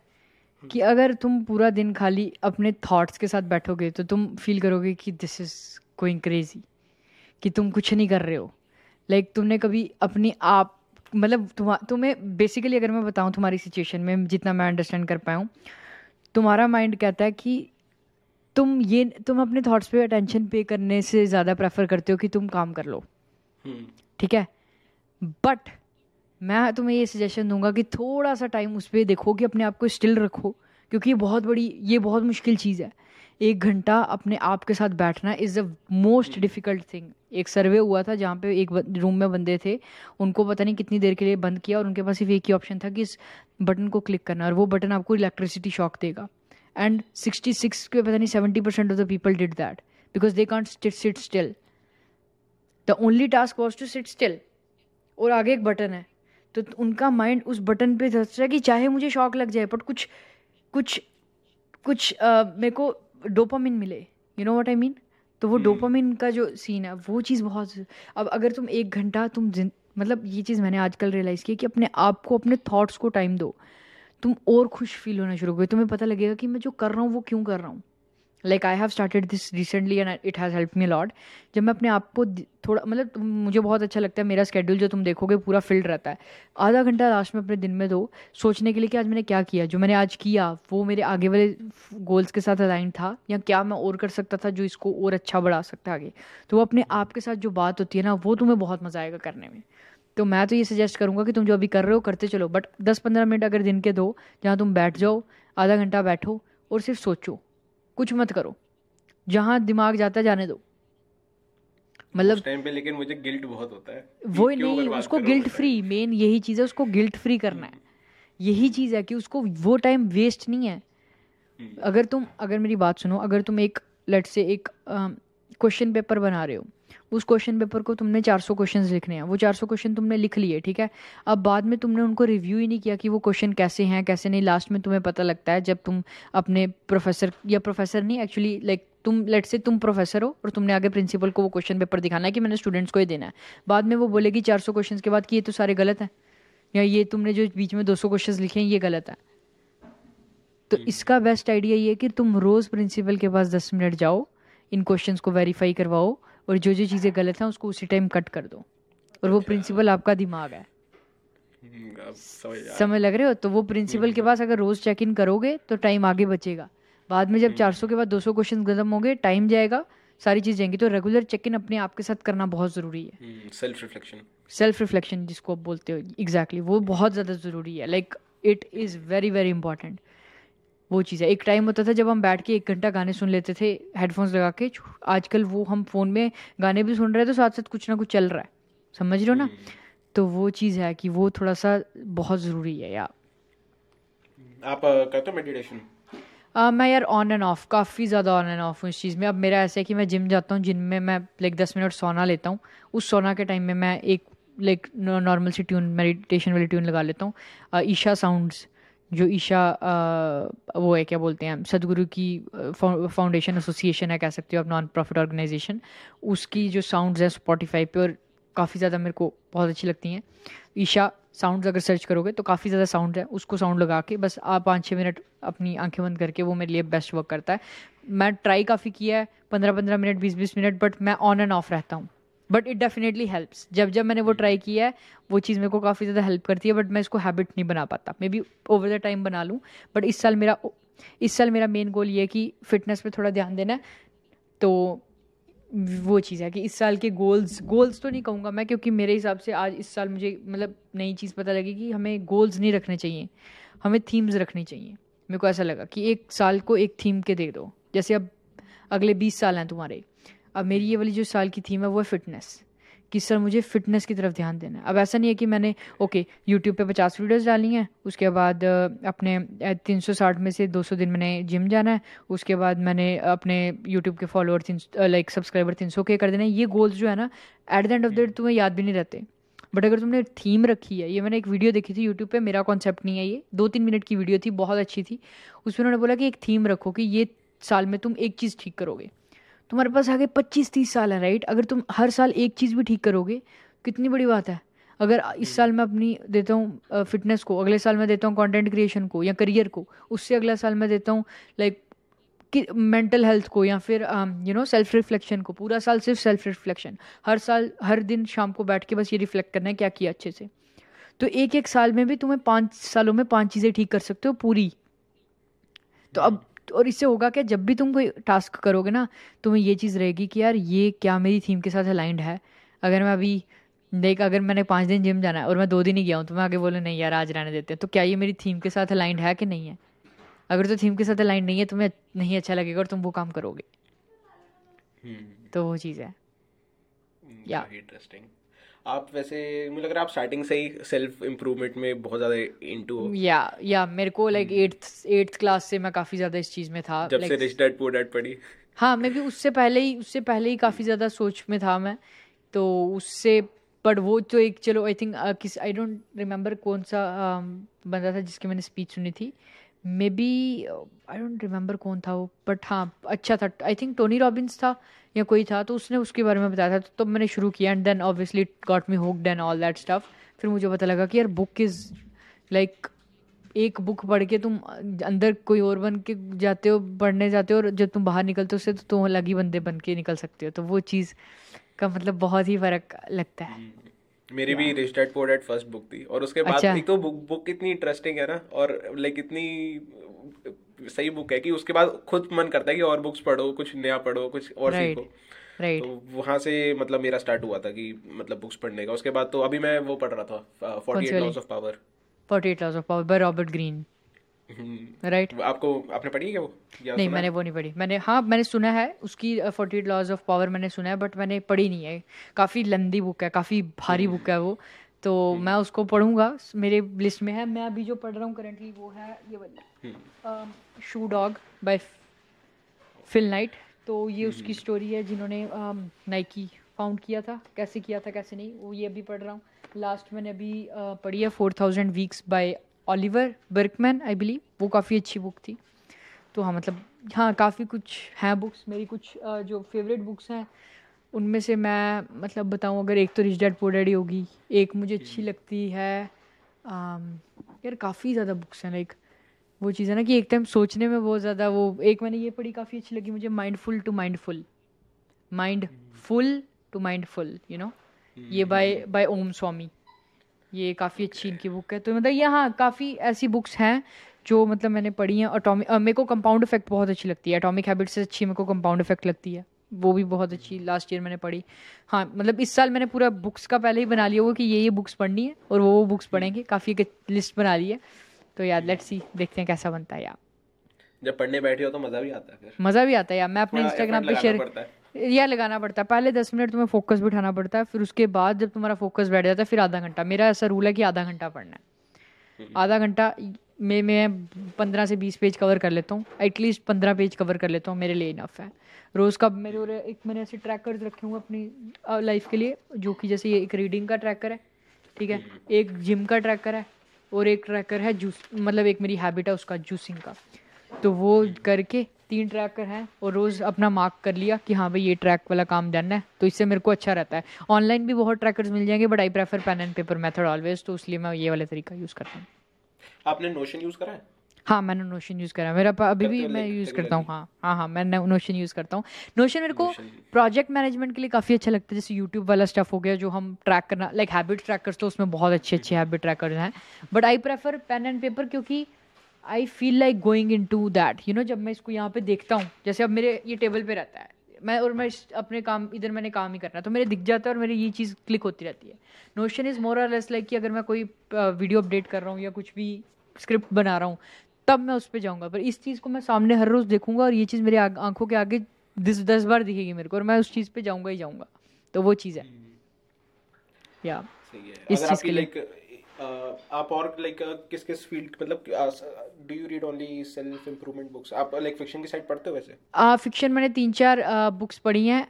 कि अगर तुम पूरा दिन खाली अपने थॉट्स के साथ बैठोगे तो तुम फील करोगे कि दिस इज़ गोइंग क्रेजी कि तुम कुछ नहीं कर रहे हो, लाइक like, तुमने कभी अपनी आप मतलब तुम्हें बेसिकली अगर मैं बताऊं तुम्हारी सिचुएशन में जितना मैं अंडरस्टैंड कर पाया हूँ, तुम्हारा माइंड कहता है कि तुम ये तुम अपने थॉट्स पे अटेंशन पे करने से ज़्यादा प्रेफर करते हो कि तुम काम कर लो, ठीक है। बट मैं तुम्हें ये सजेशन दूंगा कि थोड़ा सा टाइम उस पर देखो कि अपने आप को स्टिल रखो, क्योंकि ये बहुत बड़ी ये बहुत मुश्किल चीज़ है। एक घंटा अपने आप के साथ बैठना is the most difficult thing. एक सर्वे हुआ था जहाँ पे एक रूम में बंदे थे, उनको पता नहीं कितनी देर के लिए बंद किया और उनके पास सिर्फ एक ही ऑप्शन था कि इस बटन को क्लिक करना और वो बटन आपको इलेक्ट्रिसिटी शॉक देगा। एंड सिक्सटी सिक्स के पता नहीं seventy percent of the people did that because they can't sit still. The only task was to sit still और आगे एक बटन है, तो उनका माइंड उस बटन पे सोच रहा है कि चाहे मुझे शॉक लग जाए बट कुछ कुछ कुछ uh, मेरे को डोपामिन मिले, you know what I mean. तो वो डोपामिन का जो सीन है वो चीज़ बहुत। अब अगर तुम एक घंटा तुम मतलब ये चीज़ मैंने आजकल रियलाइज़ की कि अपने आप को अपने थॉट्स को टाइम दो, तुम और खुश फील होना शुरू हो गए। तुम्हें पता लगेगा कि मैं जो कर रहा हूँ वो क्यों कर रहा हूँ। Like I have started this recently and it has help me lot. जब मैं अपने आप को थोड़ा मतलब मुझे बहुत अच्छा लगता है, मेरा स्केड्यूल जो तुम देखोगे पूरा फिल्ड रहता है। आधा घंटा लास्ट में अपने दिन में दो सोचने के लिए कि आज मैंने क्या किया, जो मैंने आज किया वो मेरे आगे वाले गोल्स के साथ अलाइन था या क्या मैं और कर सकता था जो इसको और अच्छा बढ़ा सकता आगे। तो वो अपने आप के साथ जो बात होती है ना वो तुम्हें बहुत मज़ा आएगा करने में। तो मैं तो ये सजेस्ट करूँगा कि तुम जो अभी कर रहे हो करते चलो, बट दस पंद्रह मिनट अगर दिन के दो जहाँ तुम बैठ जाओ, आधा घंटा बैठो और सिर्फ सोचो, कुछ मत करो, जहाँ दिमाग जाता जाने दो। मतलब उस टाइम पे लेकिन मुझे गिल्ट बहुत होता है वो नहीं, उसको गिल्ट फ्री, मेन यही चीज़ है, उसको गिल्ट फ्री करना है। यही चीज़ है कि उसको वो टाइम वेस्ट नहीं है। अगर तुम अगर मेरी बात सुनो, अगर तुम एक लेट्स से एक क्वेश्चन पेपर बना रहे हो, उस क्वेश्चन पेपर को तुमने चार सौ क्वेश्चंस लिखने हैं, वो चार सौ क्वेश्चन तुमने लिख लिए, ठीक है। अब बाद में तुमने उनको रिव्यू ही नहीं किया कि वो क्वेश्चन कैसे हैं कैसे नहीं। लास्ट में तुम्हें पता लगता है जब तुम अपने प्रोफेसर या प्रोफेसर नहीं एक्चुअली लाइक तुम लेट्स से तुम प्रोफेसर हो और तुमने आगे प्रिंसिपल को वो क्वेश्चन पेपर दिखाना है कि मैंने स्टूडेंट्स को ये देना है। बाद में वो बोलेगी चार सौ क्वेश्चन के बाद कि ये तो सारे गलत हैं या ये तुमने जो बीच में दो सौ क्वेश्चन लिखे हैं ये गलत है। तो इसका बेस्ट आइडिया ये है कि तुम रोज़ प्रिंसिपल के पास दस मिनट जाओ, इन क्वेश्चंस को वेरीफाई करवाओ और जो जो चीज़ें गलत हैं उसको उसी टाइम कट कर दो और वो प्रिंसिपल आपका दिमाग है, समझ लग रहे हो। तो वो प्रिंसिपल के पास अगर रोज़ चेक इन करोगे तो टाइम आगे बचेगा। बाद में जब चार सौ के बाद दो सौ क्वेश्चन खत्म होंगे, टाइम जाएगा, सारी चीज़ जाएंगी। तो रेगुलर चेक इन अपने आप के साथ करना बहुत ज़रूरी है। सेल्फ रिफ्लेक्शन सेल्फ रिफ्लेक्शन जिसको आप बोलते हो, एग्जैक्टली, वो बहुत ज़्यादा ज़रूरी है। Like it is very very important वो चीज़ है। एक टाइम होता था जब हम बैठ के एक घंटा गाने सुन लेते थे हेडफोन्स लगा के, आजकल वो हम फ़ोन में गाने भी सुन रहे हैं तो साथ साथ कुछ ना कुछ चल रहा है, समझ रहे हो ना। तो वो चीज़ है कि वो थोड़ा सा बहुत ज़रूरी है। यार आप करते हो मेडिटेशन? Uh, मैं यार ऑन एंड ऑफ, काफ़ी ज़्यादा ऑन एंड ऑफ हूँ इस चीज़ में। अब मेरा ऐसा है कि मैं जिम जाता हूँ, जिम में मैं लाइक दस मिनट सोना लेता हूँ, उस सोना के टाइम में मैं एक लाइक नॉर्मल सी ट्यून मेडिटेशन वाली ट्यून लगा लेता हूँ। ईशा साउंड्स, जो ईशा वो है क्या बोलते हैं सदगुरु की फाउंडेशन एसोसिएशन है, कह सकते हो आप, नॉन प्रॉफिट ऑर्गेनाइजेशन, उसकी जो साउंड्स हैं स्पॉटिफाई पे और काफ़ी ज़्यादा मेरे को बहुत अच्छी लगती हैं। ईशा साउंड्स अगर सर्च करोगे तो काफ़ी ज़्यादा साउंड है, उसको साउंड लगा के बस आप पाँच छः मिनट अपनी आंखें बंद करके, वो मेरे लिए बेस्ट वर्क करता है। मैं ट्राई काफ़ी किया है पंद्रह पंद्रह मिनट बीस बीस मिनट, बट मैं ऑन एंड ऑफ रहता हूँ। But it definitely helps. जब जब मैंने वो ट्राई किया है वो चीज़ मेरे को काफ़ी ज़्यादा हेल्प करती है, बट मैं इसको हैबिट नहीं बना पाता। Maybe over the time बना लूँ, बट इस साल मेरा इस साल मेरा मेन गोल ये है कि फिटनेस पे थोड़ा ध्यान देना है। तो वो चीज़ है कि इस साल के गोल्स गोल्स तो नहीं कहूँगा मैं, क्योंकि मेरे हिसाब से आज इस साल मुझे मतलब नई चीज़ पता लगी कि हमें गोल्स नहीं रखने चाहिए, हमें थीम्स रखनी चाहिए। मेरे को ऐसा लगा कि एक साल को एक थीम के दे दो, जैसे अब अगले बीस साल हैं तुम्हारे। अब मेरी ये वाली जो साल की थीम है वो है फिटनेस, कि सर मुझे फिटनेस की तरफ ध्यान देना है। अब ऐसा नहीं है कि मैंने ओके यूट्यूब पे पचास वीडियोस डाली हैं, उसके बाद अपने तीन सौ साठ में से दो सौ दिन मैंने जिम जाना है, उसके बाद मैंने अपने यूट्यूब के फॉलोअर तीन लाइक सब्सक्राइबर तीन सौ के कर देना है। ये गोल्स जो है ना at the end of the day तुम्हें याद भी नहीं रहते। बट अगर तुमने थीम रखी है, ये मैंने एक वीडियो देखी थी यूट्यूब पे, मेरा कॉन्सेप्ट नहीं है ये, दो तीन मिनट की वीडियो थी, बहुत अच्छी थी। उसमें उन्होंने बोला कि एक थीम रखो कि ये साल में तुम एक चीज़ ठीक करोगे। तुम्हारे पास आगे पच्चीस तीस साल है, राइट। अगर तुम हर साल एक चीज़ भी ठीक करोगे, कितनी बड़ी बात है। अगर इस साल मैं अपनी देता हूँ फिटनेस को, अगले साल मैं देता हूँ कंटेंट क्रिएशन को या करियर को, उससे अगला साल मैं देता हूँ लाइक कि मेंटल हेल्थ को या फिर यू नो सेल्फ रिफ्लेक्शन को, पूरा साल सिर्फ सेल्फ रिफ्लेक्शन, हर साल हर दिन शाम को बैठ के बस ये रिफ्लेक्ट करना है क्या किया अच्छे से। तो एक एक साल में भी तुम्हें पाँच सालों में पाँच चीज़ें ठीक कर सकते हो पूरी। तो अब और इससे होगा क्या, जब भी तुम कोई टास्क करोगे ना तुम्हें ये चीज़ रहेगी कि यार ये क्या मेरी थीम के साथ अलाइंड है। अगर मैं अभी देख अगर मैंने पाँच दिन जिम जाना है और मैं दो दिन ही गया हूँ तो मैं आगे बोले नहीं यार आज रहने देते हैं, तो क्या ये मेरी थीम के साथ अलाइंड है कि नहीं है। अगर तो थीम के साथ अलाइंड नहीं है तुम्हें नहीं अच्छा लगेगा और तुम वो काम करोगे। hmm. तो वो चीज़ है या yeah. इंटरेस्टिंग। आप वैसे मुझे लग रहा है आप स्टार्टिंग से ही सेल्फ इम्प्रूवमेंट में बहुत ज़्यादा इनटू हो। या या मेरे को लाइक एट्थ क्लास से मैं काफ़ी ज़्यादा इस चीज़ में था, जब like, से रिच डैड पुअर डैड पढ़ी। हाँ मैं भी उससे पहले ही उससे पहले ही काफ़ी ज़्यादा सोच में था मैं तो उससे। बट वो तो एक चलो आई थिंक किस आई डोंट रिमेंबर कौन सा uh, बंदा था जिसकी मैंने स्पीच सुनी थी, maybe I don't remember कौन था वो, बट हाँ अच्छा था, आई थिंक टोनी रॉबिन्स था या कोई था, तो उसने उसके बारे में बताया था। तो तब मैंने शुरू किया and then obviously it got me hooked and all that stuff. फिर मुझे पता लगा कि यार बुक इज़ लाइक एक बुक पढ़ के तुम अंदर कोई और बन के जाते हो, पढ़ने जाते हो, और जब तुम बाहर निकलते हो उससे तो तुम अलग ही बंदे बन के निकल सकते हो। तो वो चीज़ का मतलब बहुत ही फ़र्क लगता है। मेरी भी rich dad poor dad first book थी और उसके बाद एक तो बुक बुक इतनी इंटरेस्टिंग है ना और लाइक इतनी सही बुक है कि उसके बाद खुद मन करता है कि और बुक्स पढ़ो, कुछ नया पढ़ो, कुछ और सीखो। तो वहाँ से मतलब मेरा स्टार्ट हुआ था कि मतलब बुक्स पढ़ने का। उसके बाद तो अभी मैं वो पढ़ रहा था forty eight laws of power forty eight laws of power by Robert Greene. Right right. आपको आपने पढ़ी है क्या वो? नहीं मैंने वो नहीं पढ़ी। मैंने हाँ मैंने सुना है उसकी forty eight laws of power मैंने सुना है बट मैंने पढ़ी नहीं है। काफ़ी लंबी बुक है, काफ़ी भारी बुक है वो, तो मैं उसको पढ़ूंगा, मेरे लिस्ट में है। मैं अभी जो पढ़ रहा हूँ करेंटली वो है ये वाला shoe dog by Phil Knight. तो ये उसकी स्टोरी है जिन्होंने नाइकी फाउंड किया था, कैसे किया था कैसे नहीं, वो ये अभी पढ़ रहा हूँ। लास्ट मैंने अभी पढ़ी है four thousand weeks by Oliver Burkeman I believe, वो काफ़ी अच्छी बुक थी। तो हाँ मतलब हाँ काफ़ी कुछ हैं बुक्स मेरी। कुछ जो फेवरेट बुक्स हैं उनमें से मैं मतलब बताऊँ अगर एक तो रिच डैड पुअर डैड होगी, एक मुझे अच्छी लगती है यार काफ़ी ज़्यादा बुक्स हैं लाइक वो चीज़ है ना कि एक टाइम सोचने में बहुत ज़्यादा वो। एक मैंने ये पढ़ी काफ़ी अच्छी लगी मुझे mindful to mindful mindful to mindful you know ये बाय बाय ओम स्वामी, ये काफ़ी okay. अच्छी इनकी बुक है। तो मतलब यहाँ काफ़ी ऐसी बुक्स हैं जो मतलब मैंने पढ़ी हैं। अटोमिक मेरे को कंपाउंड इफेक्ट बहुत अच्छी लगती है, एटॉमिक हैबिट्स से अच्छी मेरे को कंपाउंड इफेक्ट लगती है, वो भी बहुत अच्छी लास्ट ईयर मैंने पढ़ी। हाँ मतलब इस साल मैंने पूरा बुक्स का पहले ही बना लिया हुआ कि ये ये बुक्स पढ़नी है और वो वो बुक्स पढ़ेंगे, काफ़ी एक लिस्ट बना ली है। तो यार लेट्स सी देखते हैं कैसा बनता है। यार जब पढ़ने बैठे हो तो मज़ा भी आता है, मज़ा भी आता है यार। मैं अपने इंस्टाग्राम पे शेयर यार लगाना पड़ता है, पहले दस मिनट तुम्हें फोकस बिठाना पड़ता है, फिर उसके बाद जब तुम्हारा फोकस बैठ जाता है फिर आधा घंटा। मेरा ऐसा रूल है कि आधा घंटा पढ़ना है, आधा घंटा में मैं पंद्रह से बीस पेज कवर कर लेता हूँ, एटलीस्ट पंद्रह पेज कवर कर लेता हूँ, मेरे लिए इनफ है। रोज़ का मेरे और एक मैंने ऐसे ट्रैकर रखे हुए अपनी लाइफ के लिए, जो कि जैसे ये एक रीडिंग का ट्रैकर है, ठीक है, एक जिम का ट्रैकर है और एक ट्रैकर है जूस मतलब एक मेरी हैबिट है उसका जूसिंग का। तो वो करके तीन ट्रैकर हैं और रोज़ अपना मार्क कर लिया कि हाँ भाई ये ट्रैक वाला काम डन है। तो इससे मेरे को अच्छा रहता है। ऑनलाइन भी बहुत ट्रैकर्स मिल जाएंगे but I prefer pen and paper method always, तो इसलिए मैं ये वाला तरीका यूज़ करता हूँ। आपने नोशन यूज़ करा है? हाँ मैंने नोशन यूज़ करा है, मेरा अभी भी मैं यूज़ करता हूँ। हाँ हाँ हाँ मैं नोशन यूज़ करता हूँ। नोशन मेरे को प्रोजेक्ट मैनेजमेंट के लिए काफ़ी अच्छा लगता है, जैसे यूट्यूब वाला स्टफ हो गया जो हम ट्रैक करना लाइक हैबिट ट्रैकर्स, तो उसमें बहुत अच्छे अच्छे हैबिट ट्रैकर्स हैं। But I prefer pen and paper क्योंकि I feel like going into that you know. जब मैं इसको यहाँ पे देखता हूँ, जैसे अब मेरे ये टेबल पे रहता है मैं और मैं अपने काम इधर मैंने काम ही करना, तो मेरे दिख जाता है और मेरी ये चीज़ क्लिक होती रहती है। नोशन इज़ मोर और लेस लाइक कि अगर मैं कोई वीडियो अपडेट कर रहा हूँ या कुछ भी स्क्रिप्ट बना रहा हूँ तब मैं उस पर जाऊँगा, पर इस चीज़ को मैं सामने हर रोज़ देखूँगा और ये चीज़ मेरी आँखों के आगे दस दस बार दिखेगी मेरे को और मैं उस चीज़ पर जाऊँगा ही जाऊँगा। तो वो चीज़ है या इस चीज़ के लिए। आप और लाइक किस किस फील्ड मतलब do you read only self improvement books? आप लाइक फिक्शन की साइड पढ़ते हो? वैसे फिक्शन मैंने तीन चार बुक्स पढ़ी हैं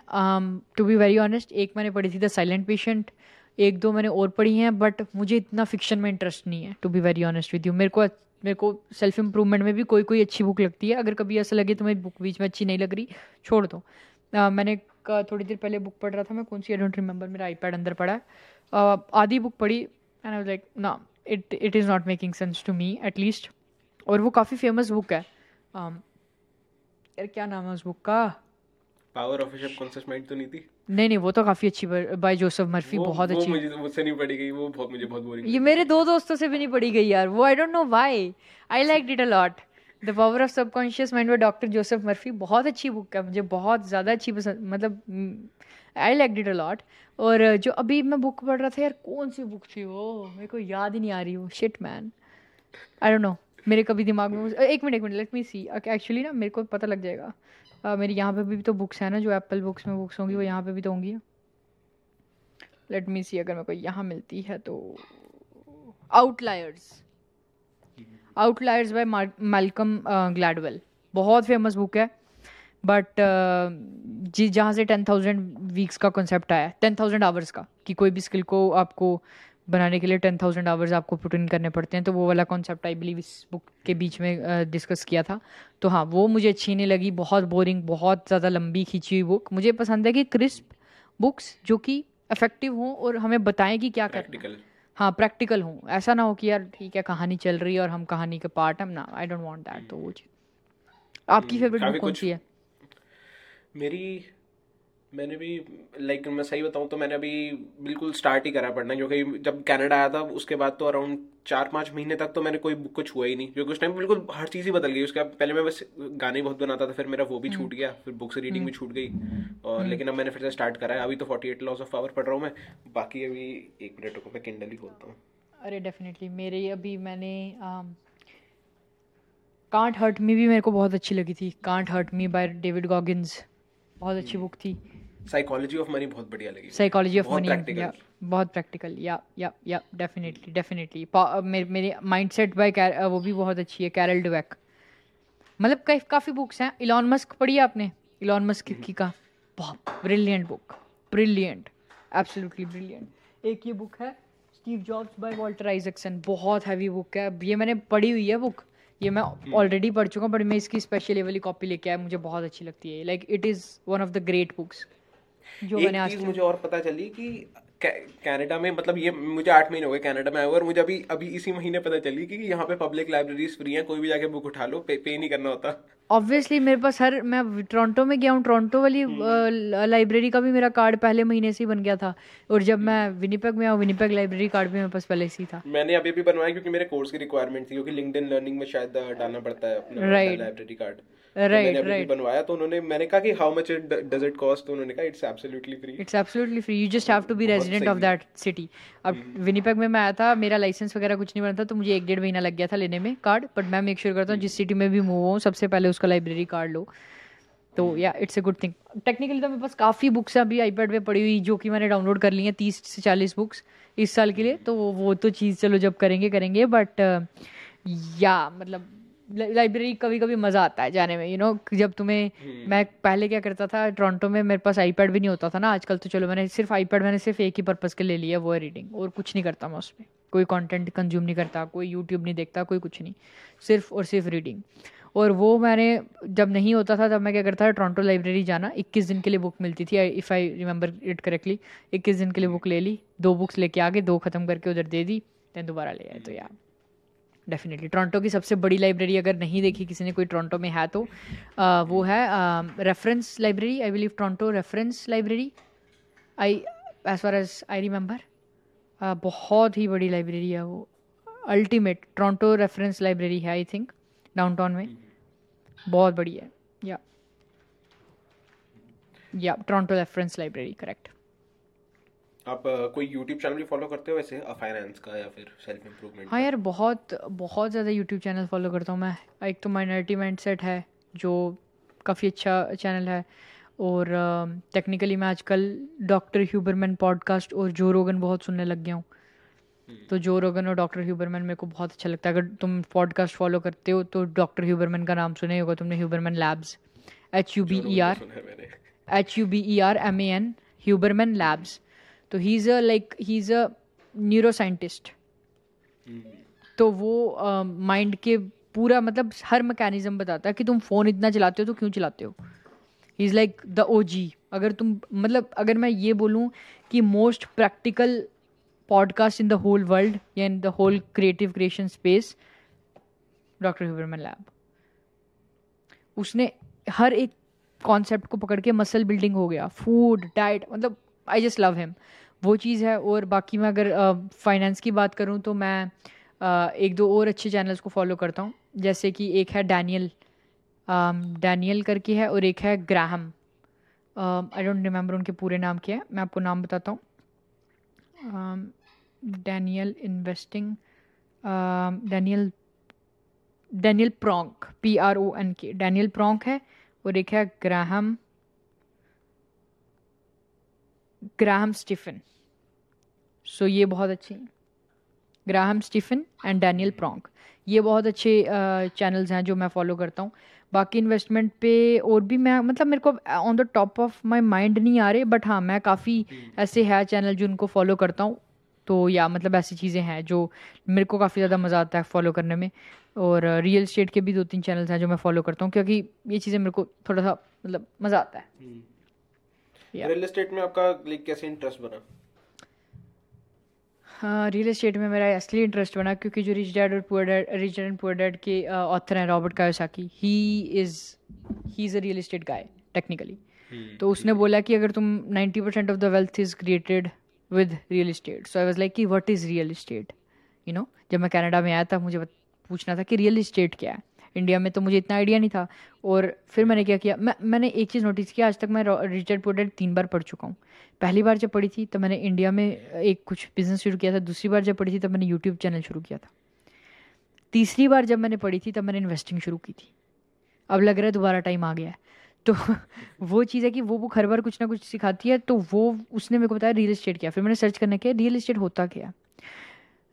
टू बी वेरी ऑनेस्ट। एक मैंने पढ़ी थी द साइलेंट पेशेंट, एक दो मैंने और पढ़ी हैं बट मुझे इतना फिक्शन में इंटरेस्ट नहीं है to be very honest with you. मेरे को मेरे को सेल्फ इम्प्रूवमेंट में भी कोई कोई अच्छी बुक लगती है। अगर कभी ऐसा लगे तुम्हें बुक बीच में अच्छी नहीं लग रही छोड़ दो। uh, मैंने थोड़ी देर पहले बुक पढ़ रहा था मैं, कौन सी आई डोंट रिमेंबर, मेरा आईपैड अंदर पड़ा है, uh, आधी बुक पढ़ी and I was like no it it is not making sense to me at least। और वो काफ़ी फेमस बुक है um, यार क्या नाम है उस बुक का, पावर ऑफ सबकॉन्शियस माइंड तो नहीं थी? नहीं नहीं वो तो काफी अच्छी बाय जोसेफ मर्फी, बहुत अच्छी। वो मुझे मुझसे नहीं पढ़ी गई, वो बहुत मुझे बहुत बोरिंग। ये मेरे दो दोस्तों से भी नहीं पढ़ी गई यार वो, I don't know why I liked it a lot. The power of subconscious mind by doctor Joseph Murphy बहुत अच्छी बुक है, मुझे बहुत ज़्यादा अच्छी पसंद, मतलब I liked it a lot. और जो अभी मैं बुक पढ़ रहा था यार, कौन सी बुक थी वो, मेरे को याद ही नहीं आ रही वो, shit man I don't know, मेरे कभी दिमाग में एक मिनट एक minute let me see actually ना मेरे को पता लग जाएगा। Uh, मेरी यहाँ पे भी तो बुक्स है ना, जो एप्पल बुक्स में बुक्स होंगी वो यहाँ पे भी तो होंगी। लेट मी सी अगर मेरे को यहाँ मिलती है तो। Outliers outliers by Malcolm Gladwell, बहुत फेमस बुक है। बट uh, जी जहाँ से टेन थाउजेंड वीक्स का कॉन्सेप्ट आया है, टेन थाउजेंड आवर्स का, कि कोई भी स्किल को आपको बनाने के लिए टेन थाउजेंड आवर्स आपको पुट इन करने पड़ते हैं, तो वो वाला कॉन्सेप्ट आई बिलीव इस बुक के बीच में डिस्कस किया था। तो हाँ वो मुझे अच्छी नहीं लगी, बहुत बोरिंग, बहुत ज़्यादा लंबी खींची हुई बुक। मुझे पसंद है कि क्रिस्प बुक्स जो कि इफेक्टिव हों और हमें बताएं कि क्या प्रैक्टिकल, हाँ प्रैक्टिकल हों, ऐसा ना हो कि यार ठीक है कहानी चल रही है और हम कहानी के पार्ट हम ना, आई डोंट वांट दैट। तो वो चीज़ आपकी फेवरेट बुक कौन सी है? मेरी मैंने भी लाइक like, मैं सही बताऊँ तो मैंने अभी बिल्कुल स्टार्ट ही करा पढ़ना, क्योंकि जब कनाडा आया था उसके बाद तो अराउंड चार पाँच महीने तक तो मैंने कोई बुक को छुआ ही नहीं, क्योंकि उस टाइम बिल्कुल हर चीज़ ही बदल गई। उसके बाद पहले मैं बस गाने बहुत बनाता था, फिर मेरा वो भी छूट गया, फिर बुक्स रीडिंग भी छूट गई, और लेकिन अब मैंने फिर से स्टार्ट करा है। अभी तो forty eight laws of power पढ़ रहा हूँ मैं, बाकी अभी एक मिनट को मैं किंडल ही खोलता हूँ। अरे डेफिनेटली मेरे अभी मैंने कांट हर्ट मी भी मेरे को बहुत अच्छी लगी थी, can't hurt me by David Goggins बहुत अच्छी बुक थी। साइकोलॉजी ऑफ मनी बहुत बढ़िया लगी, साइकोलॉजी ऑफ मनी बहुत practical, yeah yeah yeah definitely definitely. मेरे माइंडसेट बाय वो भी बहुत अच्छी है, कैरल डवेक, मतलब कई काफ़ी बुक्स हैं। इलॉन मस्क पढ़ी है आपने? इलॉन मस्क की का बहुत brilliant book, brilliant, absolutely brilliant. एक ये बुक है Steve Jobs by Walter Isaacson, बहुत हैवी बुक है, ये मैंने पढ़ी हुई है बुक, ये मैं ऑलरेडी पढ़ चुका हूँ, बट मैं इसकी स्पेशल वाली कॉपी लेके आया, मुझे बहुत अच्छी लगती है, like it is one of the great books जो मैंने आज। मुझे और पता चली कि कनाडा में, मतलब ये मुझे आठ महीने हो गए कनाडा में आए हुए, और मुझे अभी अभी इसी महीने पता चली कि यहाँ पे पब्लिक लाइब्रेरीज फ्री हैं, कोई भी जाके बुक उठा लो, पे, पे नहीं करना होता। ऑब्वियसली मेरे पास हर, मैं टोरंटो में गया हूँ, टोरंटो वाली लाइब्रेरी का भी मेरा कार्ड पहले महीने से ही बन गया था, और जब मैं विनिपेग में आया विनिपेग लाइब्रेरी कार्ड भी मेरे पास पहले से ही था। मैंने अभी भी बनवाया क्योंकि मेरे कोर्स की रिक्वायरमेंट थी, क्योंकि लिंक्डइन लर्निंग में शायद डालना पड़ता है अपना लाइब्रेरी कार्ड, राइट राइट बनवाया। तो उन्होंने, मैंने कहा कि how much does it cost, तो उन्होंने कहा it's absolutely free, it's absolutely free, you just have to be resident of that city. अब विनिपेग में मैं आया था, मेरा लाइसेंस वगैरह कुछ नहीं बना था, तो मुझे एक डेढ़ महीना लग गया था लेने में कार्ड, बट मैं मेक श्योर करता हूँ जिस सिटी में भी मूव हो सबसे पहले उसका लाइब्रेरी कार्ड लो। तो या it's a good thing. Technically तो मेरे पास काफ़ी बुक्स हैं अभी आईपैड पे पड़ी हुई, जो कि मैंने डाउनलोड कर ली हैं तीस से चालीस बुक्स इस साल के लिए, तो वो तो चीज़ चलो जब करेंगे करेंगे, बट या मतलब लाइब्रेरी कभी कभी मज़ा आता है जाने में, यू you नो know, जब तुम्हें hmm. मैं पहले क्या करता था, टोरंटो में मेरे पास आईपैड भी नहीं होता था ना, आजकल तो चलो मैंने सिर्फ आईपैड मैंने सिर्फ एक ही पर्पज़ के ले लिया, वो है रीडिंग, और कुछ नहीं करता मैं उसमें, कोई कंटेंट कंज्यूम नहीं करता, कोई यूट्यूब नहीं देखता, कोई कुछ नहीं, सिर्फ और सिर्फ रीडिंग। और वो मैंने जब नहीं होता था तब मैं क्या करता था, टोरंटो लाइब्रेरी जाना, इक्कीस दिन के लिए बुक मिलती थी, if I remember it correctly, इक्कीस दिन के लिए बुक ले ली, दो बुक्स लेके आ गए, दो ख़त्म करके उधर दे दी, दैन दोबारा ले आए। तो यार डेफिनेटली टोरंटो की सबसे बड़ी लाइब्रेरी अगर नहीं देखी किसी ने, कोई टोरंटो में है तो आ, वो है reference library, I believe Toronto reference library, I as far as I remember, बहुत ही बड़ी लाइब्रेरी है वो, अल्टीमेट टोरंटो रेफरेंस लाइब्रेरी है आई थिंक, डाउनटाउन में बहुत बड़ी है, yeah yeah Toronto reference library correct. आप uh, कोई YouTube चैनल भी फॉलो करते हो वैसे फाइनेंस का या फिर सेल्फ इंप्रूवमेंट? हाँ यार बहुत बहुत ज़्यादा YouTube चैनल फॉलो करता हूँ मैं, एक तो माइनॉरिटी माइंडसेट है जो काफ़ी अच्छा चैनल है, और टेक्निकली uh, मैं आजकल डॉक्टर ह्यूबरमैन पॉडकास्ट और जो रोगन बहुत सुनने लग गया हूँ, तो जो रोगन और डॉक्टर ह्यूबरमैन मेरे को बहुत अच्छा लगता है। अगर तुम पॉडकास्ट फॉलो करते हो तो डॉक्टर ह्यूबरमैन का नाम सुने होगा तुमने, Huberman Labs, H U B E R H U B E R M A N Huberman Labs. तो he is a like he is a neuroscientist, तो वो माइंड uh, के पूरा मतलब हर मैकेनिज्म बताता है कि तुम फ़ोन इतना चलाते हो तो क्यों चलाते हो। He is like the OG. अगर तुम मतलब अगर मैं ये बोलूँ कि most practical podcast in the whole world या in the whole creative creation space, doctor Huberman lab, उसने हर एक कॉन्सेप्ट को पकड़ के मसल बिल्डिंग हो गया, फूड, डाइट, मतलब आई जस्ट लव हिम, वो चीज़ है। और बाकी मैं अगर फाइनेंस uh, की बात करूँ तो मैं uh, एक दो और अच्छे चैनल्स को फॉलो करता हूँ, जैसे कि एक है डैनियल डैनियल uh, करके है, और एक है ग्राहम, आई डोंट रिमेंबर उनके पूरे नाम के हैं, मैं आपको नाम बताता हूँ, Daniel investing, Daniel Daniel Pronk, P R O N K, Daniel Pronk है, और एक है Graham Graham Stephen. So so, ये बहुत अच्छे हैं, Graham Stephen and Daniel Pronk, ये बहुत अच्छे चैनल्स uh, हैं जो मैं फॉलो करता हूँ। बाकी इन्वेस्टमेंट पे और भी मैं, मतलब मेरे को on the top of my mind नहीं आ रहे, बट हाँ मैं काफ़ी ऐसे है चैनल जो उनको फॉलो करता हूँ। तो या मतलब ऐसी चीज़ें हैं जो मेरे को काफ़ी ज़्यादा मज़ा आता है फॉलो करने में। और रियल स्टेट के भी दो तीन चैनल्स हैं जो मैं फॉलो करता हूँ, क्योंकि ये चीज़ें मेरे को थोड़ा सा मतलब मज़ा आता है। रियल एस्टेट में आपका लाइक कैसे इंटरेस्ट बना? हाँ, रियल एस्टेट में मेरा असली इंटरेस्ट बना क्योंकि जो रिच डैड और poor dad, rich dad and poor dad के ऑथर हैं Robert Kiyosaki, he is he is a real estate guy technically. तो उसने बोला कि अगर तुम ninety percent of the wealth is created with real estate. So I was like कि what is real estate, you know. जब मैं Canada में आया था मुझे पूछना था कि रियल एस्टेट क्या है, इंडिया में तो मुझे इतना आइडिया नहीं था। और फिर मैंने क्या किया, मैं मैंने एक चीज़ नोटिस किया, आज तक मैं रिच डैड पुअर डैड तीन बार पढ़ चुका हूँ। पहली बार जब पढ़ी थी तो मैंने इंडिया में एक कुछ बिजनेस शुरू किया था, दूसरी बार जब पढ़ी थी तब मैंने यूट्यूब चैनल शुरू किया था, तीसरी बार जब मैंने पढ़ी थी तब मैंने इन्वेस्टिंग शुरू की थी। अब लग रहा है दोबारा टाइम आ गया है। तो वो चीज़ है कि वो बुक हर बार कुछ ना कुछ सिखाती है। तो वो उसने मेरे को बताया रियल एस्टेट क्या। फिर मैंने सर्च करने के रियल एस्टेट होता क्या।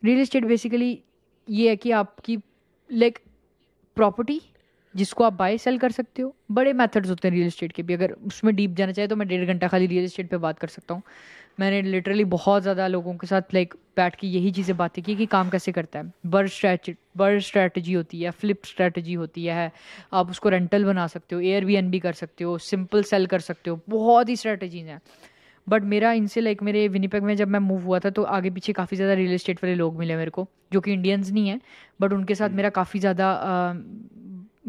रियल एस्टेट बेसिकली ये है कि आपकी लाइक प्रॉपर्टी जिसको आप बाय सेल कर सकते हो। बड़े मेथड्स होते हैं रियल एस्टेट के भी, अगर उसमें डीप जाना चाहे तो मैं डेढ़ घंटा खाली रियल एस्टेट पे बात कर सकता हूँ। मैंने लिटरली बहुत ज़्यादा लोगों के साथ लाइक बैठ के यही चीज़ें बातें की कि काम कैसे करता है। बर्ज स्ट्रैट बर्ज स्ट्रैटेजी होती है, फ्लिप स्ट्रैटेजी होती है, आप उसको रेंटल बना सकते हो, एयरबीएनबी कर सकते हो, सिंपल सेल कर सकते हो, बहुत ही स्ट्रैटेजीज हैं। बट मेरा इनसे लाइक मेरे विनिपेग में जब मैं मूव हुआ था तो आगे पीछे काफ़ी ज़्यादा रियल एस्टेट वाले लोग मिले मेरे को, जो कि इंडियंस नहीं हैं, बट उनके साथ मेरा काफ़ी ज़्यादा,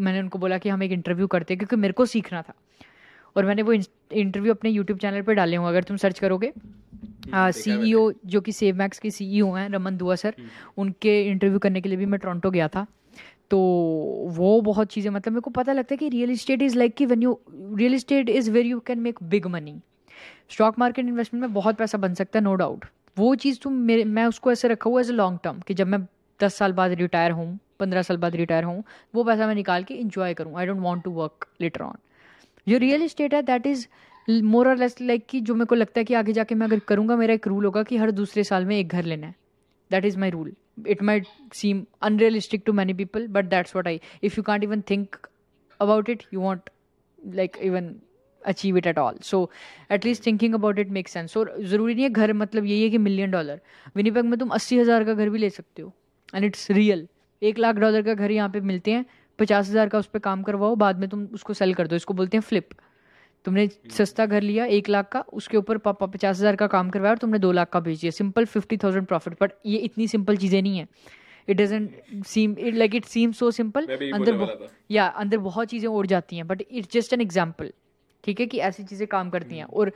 मैंने उनको बोला कि हम एक इंटरव्यू करते हैं क्योंकि मेरे को सीखना था। और मैंने वो इंटरव्यू अपने यूट्यूब चैनल पर डाले हों, अगर तुम सर्च करोगे, सीईओ जो कि सेव मैक्स के सीईओ हैं रमन दुआ सर, उनके इंटरव्यू करने के लिए भी मैं टोरंटो गया था। तो वो बहुत चीज़ें, मतलब मेरे को पता लगता है कि रियल एस्टेट इज़ लाइक कि when you, real estate is where you can make big money. Stock market investment में बहुत पैसा बन सकता है, नो डाउट। वो चीज़ तुम मेरे, मैं उसको ऐसे रखा हुआ एज ए लॉन्ग टर्म कि जब मैं दस साल बाद रिटायर हूँ, पंद्रह साल बाद रिटायर हूँ, वो पैसा मैं निकाल के इंजॉय करूँ। I don't want to work later on. जो रियल एस्टेट है दैट इज़ मोर और लेस लाइक कि जो मेरे को लगता है कि आगे जाके मैं अगर करूँगा, मेरा एक रूल होगा कि हर दूसरे साल में एक घर लेना है। That is my rule. It might seem unrealistic to many people but that's what I, if you can't even think about it you won't like even achieve it at all. So at least thinking about it make sense. और ज़रूरी नहीं है घर, मतलब यही है कि million dollar. Winnipeg में तुम अस्सी हज़ार का घर भी ले सकते हो एंड इट्स रियल। एक लाख डॉलर का घर यहाँ पे मिलते हैं, पचास हज़ार का उस पर काम करवाओ, बाद में तुम उसको सेल कर दो। इसको बोलते हैं फ्लिप। तुमने सस्ता घर लिया एक लाख का, उसके ऊपर पापा पचास हज़ार का काम करवाया और तुमने दो लाख का बेच दिया। Simple, fifty thousand profit. But ये इतनी सिंपल चीज़ें नहीं है। It doesn't seem it like it seem so simple. अंदर या अंदर बहुत चीज़ें उड़ जाती हैं, but it's just an example, ठीक है, कि ऐसी चीज़ें काम करती हैं। और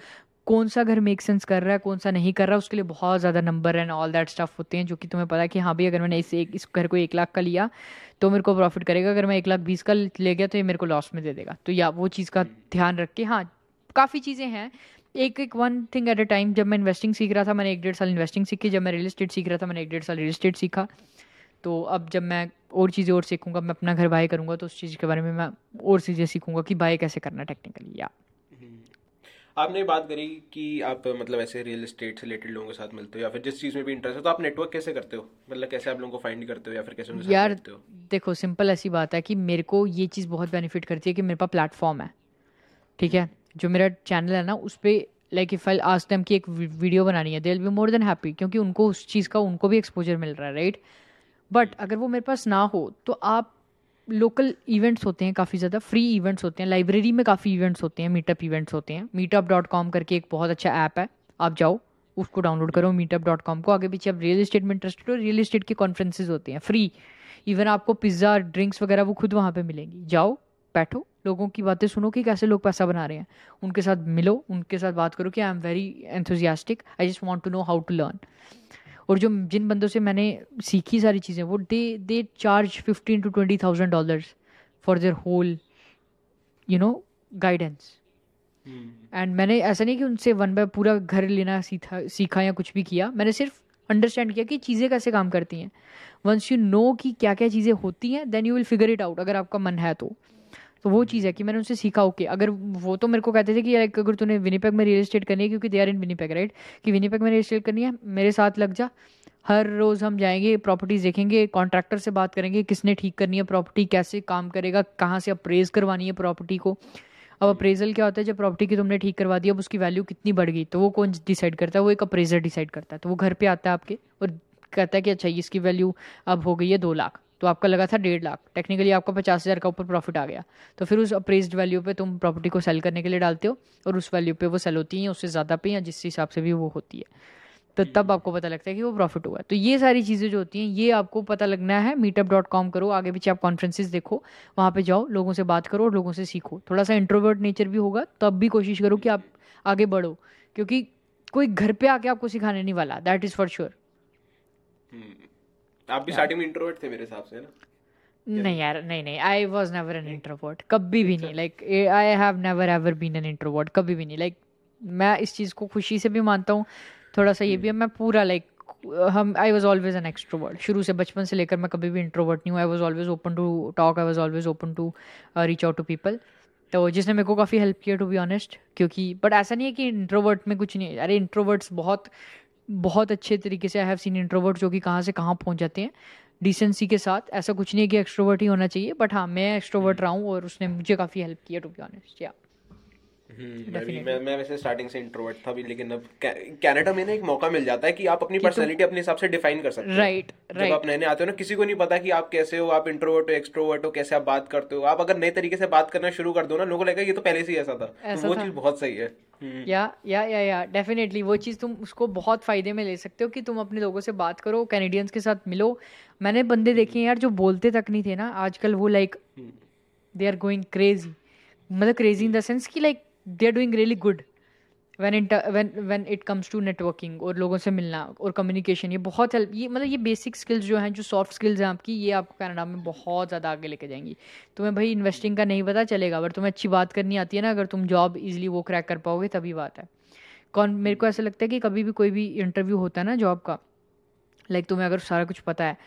कौन सा घर मेक सेंस कर रहा है, कौन सा नहीं कर रहा, उसके लिए बहुत ज़्यादा number and all that stuff होते हैं, जो कि तुम्हें पता है कि हाँ भाई अगर मैंने इस एक इस घर को एक लाख का लिया तो मेरे को प्रॉफिट करेगा, अगर मैं एक लाख बीस का ले गया तो ये मेरे को लॉस में दे देगा। तो या वो चीज़ का ध्यान रख के, हाँ काफ़ी चीज़ें हैं। एक एक one thing at a time. जब मैं इन्वेस्टिंग सीख रहा था मैंने एक डेढ़ साल इन्वेस्टिंग सीखी, जब मैं रियल एस्टेट सीख रहा था मैंने एक डेढ़ साल रियल एस्टेट सीखा। तो अब जब मैं और चीज़ें और सीखूंगा, मैं अपना घर बाय करूंगा तो उस चीज़ के बारे में मैं और चीज़ें सीखूंगा कि बाय कैसे करना टेक्निकली। या आपने बात करी कि आप मतलब ऐसे रियल एस्टेट से रिलेटेड लोगों के साथ मिलते हो या फिर जिस चीज़ में भी इंटरेस्ट है, तो आप नेटवर्क कैसे करते हो, मतलब कैसे आप लोगों को फाइंड करते हो या फिर कैसे उनके साथ मिलते हो? देखो सिंपल ऐसी बात है कि मेरे को ये चीज़ बहुत बेनिफिट करती है कि मेरे पास प्लेटफॉर्म है, ठीक है। जो मेरा चैनल है ना उस पर like if I ask them कि एक वीडियो बनानी है, they will be more than happy, क्योंकि उनको उस चीज़ का उनको भी एक्सपोजर मिल रहा है, राइट। बट अगर वो मेरे पास ना हो तो आप लोकल इवेंट्स होते हैं, काफ़ी ज़्यादा फ्री इवेंट्स होते हैं, लाइब्रेरी में काफ़ी इवेंट्स होते हैं, मीटअप इवेंट्स होते हैं। मीटअप डॉट कॉम करके एक बहुत अच्छा ऐप है, आप जाओ उसको डाउनलोड करो, मीटअप डॉट कॉम को। आगे पीछे आप रियल एस्टेट में इंटरेस्टेड हो, रियल एस्टेट के कॉन्फ्रेंसेज होते हैं फ्री। इवन आपको पिज़्ज़ा, ड्रिंक्स वगैरह वो खुद वहाँ पर मिलेंगी, जाओ बैठो, लोगों की बातें सुनो कि कैसे लोग पैसा बना रहे हैं, उनके साथ मिलो, उनके साथ बात करो कि I am very enthusiastic, I just want to know how to learn. और जो जिन बंदों से मैंने सीखी सारी चीज़ें, वो they they charge fifteen to twenty thousand dollars for their whole you know guidance. And मैंने ऐसा नहीं कि उनसे वन बाय पूरा घर लेना सीखा सीखा या कुछ भी किया, मैंने सिर्फ अंडरस्टैंड किया कि चीज़ें कैसे काम करती हैं। वंस यू नो कि क्या क्या चीज़ें होती हैं, then you will figure it out, अगर आपका मन है तो। तो वो चीज़ है कि मैंने उनसे सीखा। ओके okay, अगर वो तो मेरे को कहते थे कि लाइक अगर तूने विनिपेग में रियल एस्टेट करनी है, क्योंकि they are in Winnipeg right, कि विनिपेग में रियल एस्टेट करनी है, मेरे साथ लग जा, हर रोज़ हम जाएंगे, प्रॉपर्टीज़ देखेंगे, कॉन्ट्रैक्टर से बात करेंगे, किसने ठीक करनी है प्रॉपर्टी, कैसे काम करेगा, कहाँ से अप्रेज़ करवानी है प्रॉपर्टी को। अब अप्रेजल क्या होता है, जब प्रॉपर्टी की तुमने ठीक करवा दी, अब उसकी वैल्यू कितनी बढ़ गई, तो वो कौन डिसाइड करता है, वो एक अप्रेजर डिसाइड करता है। तो वो घर पे आता है आपके और कहता है कि अच्छा इसकी वैल्यू अब हो गई है दो लाख, तो आपका लगा था डेढ़ लाख, टेक्निकली आपका पचास हज़ार का ऊपर प्रॉफिट आ गया। तो फिर उस अप्रेज्ड वैल्यू पे तुम प्रॉपर्टी को सेल करने के लिए डालते हो और उस वैल्यू पे वो सेल होती है, उससे ज़्यादा पे या जिस हिसाब से भी वो होती है, तो तब आपको पता लगता है कि वो प्रॉफिट हुआ। तो ये सारी चीज़ें जो होती हैं ये आपको पता लगना है। मीटअप डॉट कॉम करो, आगे पीछे आप कॉन्फ्रेंसेस देखो, वहाँ पे जाओ, लोगों से बात करो और लोगों से सीखो। थोड़ा सा इंट्रोवर्ट नेचर भी होगा तब भी कोशिश करो कि आप आगे बढ़ो, क्योंकि कोई घर पे आके आपको सिखाने नहीं वाला, दैट इज़ फॉर श्योर। आप भी स्टार्टिंग में इंट्रोवर्ट थे मेरे हिसाब से ना? नहीं यार, नहीं नहीं, I was never an introvert, कभी भी नहीं, like I have never ever been an introvert, कभी भी नहीं। लाइक मैं इस चीज़ को खुशी से भी मानता हूँ, थोड़ा सा ये भी है, मैं पूरा लाइक हम I was always an extrovert शुरू से, बचपन से लेकर मैं कभी भी इंट्रोवर्ट नहीं हूँ। I was always open to talk, I was always open to reach out to people, तो जिसने मेरे को काफ़ी हेल्प किया टू बी ऑनेस्ट। क्योंकि बट ऐसा नहीं है कि इंट्रोवर्ट में कुछ नहीं है, अरे इंट्रोवर्ट्स बहुत बहुत अच्छे तरीके से आई हैव सीन इंट्रोवर्ट्स जो कि कहाँ से कहाँ पहुँच जाते हैं डिसेंसी के साथ। ऐसा कुछ नहीं है कि एक्सट्रोवर्ट ही होना चाहिए, बट हाँ मैं एक्सट्रोवर्ट रहा हूँ और उसने मुझे काफ़ी हेल्प किया टू बी ऑनेस्ट। या मैं मैं वैसे स्टार्टिंग से इंट्रोवर्ट था भी, लेकिन अब कनाडा में ना एक मौका मिल जाता है कि आप अपनी पर्सनालिटी अपने हिसाब से डिफाइन कर सकते हो। राइट राइट, जब आप नए नए आते हो ना, किसी को नहीं पता कि आप कैसे हो, आप इंट्रोवर्ट हो, एक्सट्रोवर्ट हो, कैसे आप बात करते हो। आप अगर नए तरीके से बात करना शुरू कर दो ना, लोगों को लगेगा ये तो पहले से ही ऐसा था। वो चीज़ बहुत सही है। Yeah yeah yeah yeah definitely वो चीज़ तुम उसको बहुत फ़ायदे में ले सकते हो कि तुम अपने लोगों से बात करो, कैनेडियंस के साथ मिलो। मैंने बंदे देखे हैं यार जो बोलते तक नहीं थे ना, आजकल वो like they are going crazy, मतलब क्रेजी इन द सेंस कि like they are doing really good when it when when it comes to networking और लोगों से मिलना और communication। ये बहुत हेल्प, ये मतलब ये बेसिक स्किल्स जो हैं, जो सॉफ्ट स्किल्स हैं आपकी, ये आपको कनाडा में बहुत ज़्यादा आगे लेके जाएंगी। तुम्हें भाई इन्वेस्टिंग का नहीं पता चलेगा, अगर तुम्हें अच्छी बात करनी आती है ना, अगर तुम जॉब इजीली वो क्रैक कर पाओगे तभी बात है। कौन मेरे को ऐसा लगता है कि कभी भी कोई भी इंटरव्यू होता है ना जॉब का, लाइक तुम्हें अगर सारा कुछ पता है,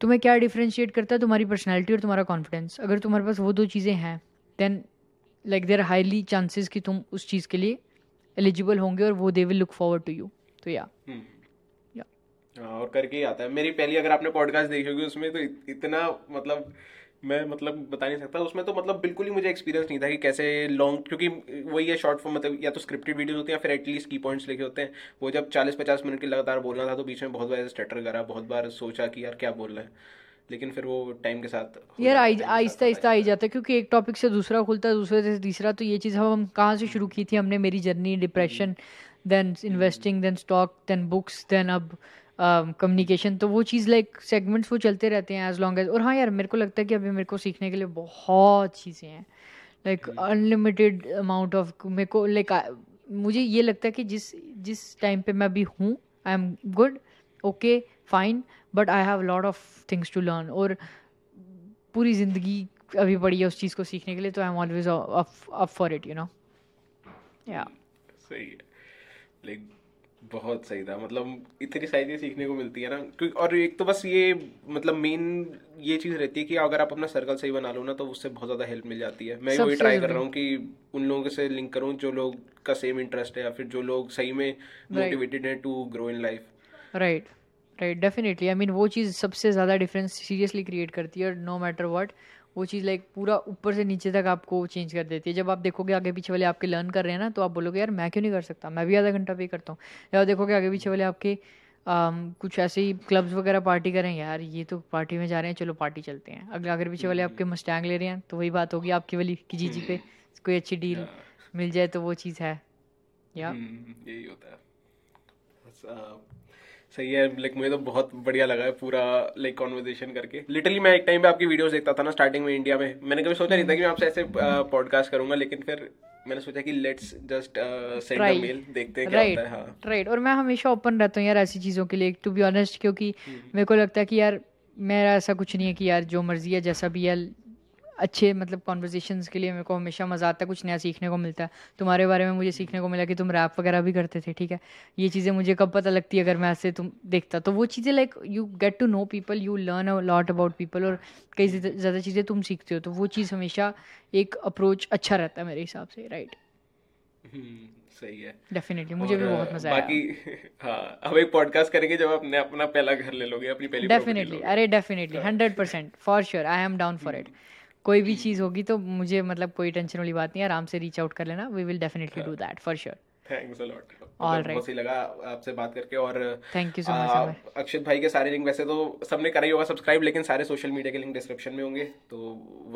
तुम्हें क्या डिफ्रेंशिएट करता है, तुम्हारी पर्सनैलिटी और तुम्हारा कॉन्फिडेंस। अगर तुम्हारे पास वो दो चीज़ें हैं then like there highly chances कि तुम उस चीज़ के लिए एलिजिबल होंगे और वो they will look forward to you. तो या और करके ही आता है। मेरी पहली अगर आपने पॉडकास्ट देखी होगी उसमें तो इतना मतलब मैं मतलब बता नहीं सकता, उसमें तो मतलब बिल्कुल ही मुझे एक्सपीरियंस नहीं था कि कैसे लॉन्ग, क्योंकि वही है शॉर्ट फॉर्म, मतलब या तो स्क्रिप्टेड वीडियोस होते हैं या फिर एटलीस्ट की पॉइंट्स लिखे होते हैं। वो जब चालीस पचास मिनट के लगातार बोलना था तो बीच में बहुत बार स्टटर करा, बहुत बार सोचा कि यार क्या बोल रहा है, लेकिन फिर वो टाइम के साथ यार आहिस्ता आहिस्ता आई जाता है, क्योंकि एक टॉपिक से दूसरा खुलता है, दूसरे से तीसरा। तो ये चीज़ हम कहाँ से शुरू की थी हमने, मेरी journey depression, then investing, then stock, then books, then अब कम्युनिकेशन। तो वो चीज़ लाइक सेगमेंट्स वो चलते रहते हैं एज लॉन्ग एज। और हाँ यार मेरे को लगता है कि अभी मेरे को सीखने के लिए बहुत चीज़ें हैं, लाइक अनलिमिटेड अमाउंट ऑफ मेरे को लाइक मुझे ये लगता है कि जिस जिस टाइम पे मैं अभी हूँ I am good, okay fine, but I have lot of things to learn और पूरी जिंदगी अभी पड़ी है उस चीज़ को सीखने के लिए। तो I am always up for it, you know. या सही है, लाइक बहुत सही था, मतलब इतनी सारी चीज़ें सीखने को मिलती है ना। क्योंकि और एक तो बस ये मतलब मेन ये चीज़ रहती है कि अगर आप अपना सर्कल सही बना लो ना तो उससे बहुत ज़्यादा हेल्प मिल जाती है। मैं वही ट्राई कर रहा हूँ कि उन लोगों से लिंक करूँ जो लोग का सेम इंटरेस्ट है या फिर जो लोग सही में मोटिवेटेड हैं to grow in life. Right right, definitely. I mean वो चीज़ सबसे ज़्यादा डिफरेंस सीरियसली क्रिएट करती है, और नो मैटर व्हाट वो चीज़ लाइक पूरा ऊपर से नीचे तक आपको चेंज कर देती है। जब आप देखोगे आगे पीछे वाले आपके लर्न कर रहे हैं ना, तो आप बोलोगे यार मैं क्यों नहीं कर सकता, मैं भी आधा घंटा पे करता हूँ। या देखोगे आगे पीछे वाले आपके आम, कुछ ऐसे ही क्लब्स वगैरह पार्टी करें, यार ये तो पार्टी में जा रहे हैं, चलो पार्टी चलते हैं। अगले आगे पीछे वाले आपके मस्टैंग ले रहे हैं, तो वही बात होगी आपकी वाली कि जी जी पे कोई अच्छी डील मिल जाए, तो वो चीज़ है। या यही होता है। सही है, लाइक मुझे तो बहुत बढ़िया लगा है पूरा लाइक कॉन्वर्जेशन करके। लिटरली मैं एक टाइम पे आपकी वीडियोस देखता था ना स्टार्टिंग में इंडिया में, मैंने कभी सोचा नहीं था कि मैं आपसे ऐसे पॉडकास्ट करूंगा, लेकिन फिर मैंने सोचा कि let's just send a mail, देखते हैं क्या होता है। हाँ राइट, और मैं हमेशा ओपन रहता हूँ यार ऐसी चीज़ों के लिए टू बी ऑनेस्ट, क्योंकि मेरे को लगता है कि यार मेरा ऐसा कुछ नहीं है कि यार जो मर्जी है जैसा भी है, अच्छे मतलब कॉन्वर्जेशंस के लिए मेरे को हमेशा मज़ा आता है, कुछ नया सीखने को मिलता है। तुम्हारे बारे में मुझे सीखने को मिला कि तुम रैप वगैरह भी करते थे, ठीक है, ये चीज़ें मुझे कब पता लगती है अगर मैं ऐसे तुम देखता, तो वो चीज़ें like you get to know people, you learn a lot about people, और कई ज़्यादा चीज़ें तुम सीखते हो, तो वो चीज़ हमेशा एक अप्रोच अच्छा रहता है मेरे हिसाब से। राइट सही है, डेफिनेटली मुझे भी बहुत मजा आया। बाकी हाँ अब एक पॉडकास्ट करेंगे जब आपने अपना पहला घर ले लोगे, अपनी पहली डेफिनेटली, अरे definitely hundred percent for sure I am down for it. कोई भी चीज़ होगी तो मुझे मतलब कोई टेंशन वाली बात नहीं, आराम से रीच आउट कर लेना, we will definitely do that for sure. Thanks a lot, बहुत सही लगा आपसे बात करके, और thank you so much. Akshit भाई के सारे लिंक वैसे तो सबने करा ही होगा सब्सक्राइब, लेकिन सारे सोशल मीडिया के लिंक डिस्क्रिप्शन में होंगे, तो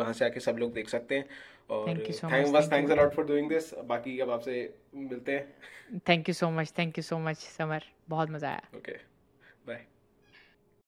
वहाँ से आके सब लोग देख सकते हैं। और थैंक बस thanks a lot for doing this, बाकी अब आपसे मिलते हैं। Thank you so much, thank you so much Samar, बहुत मज़ा आया। ओके।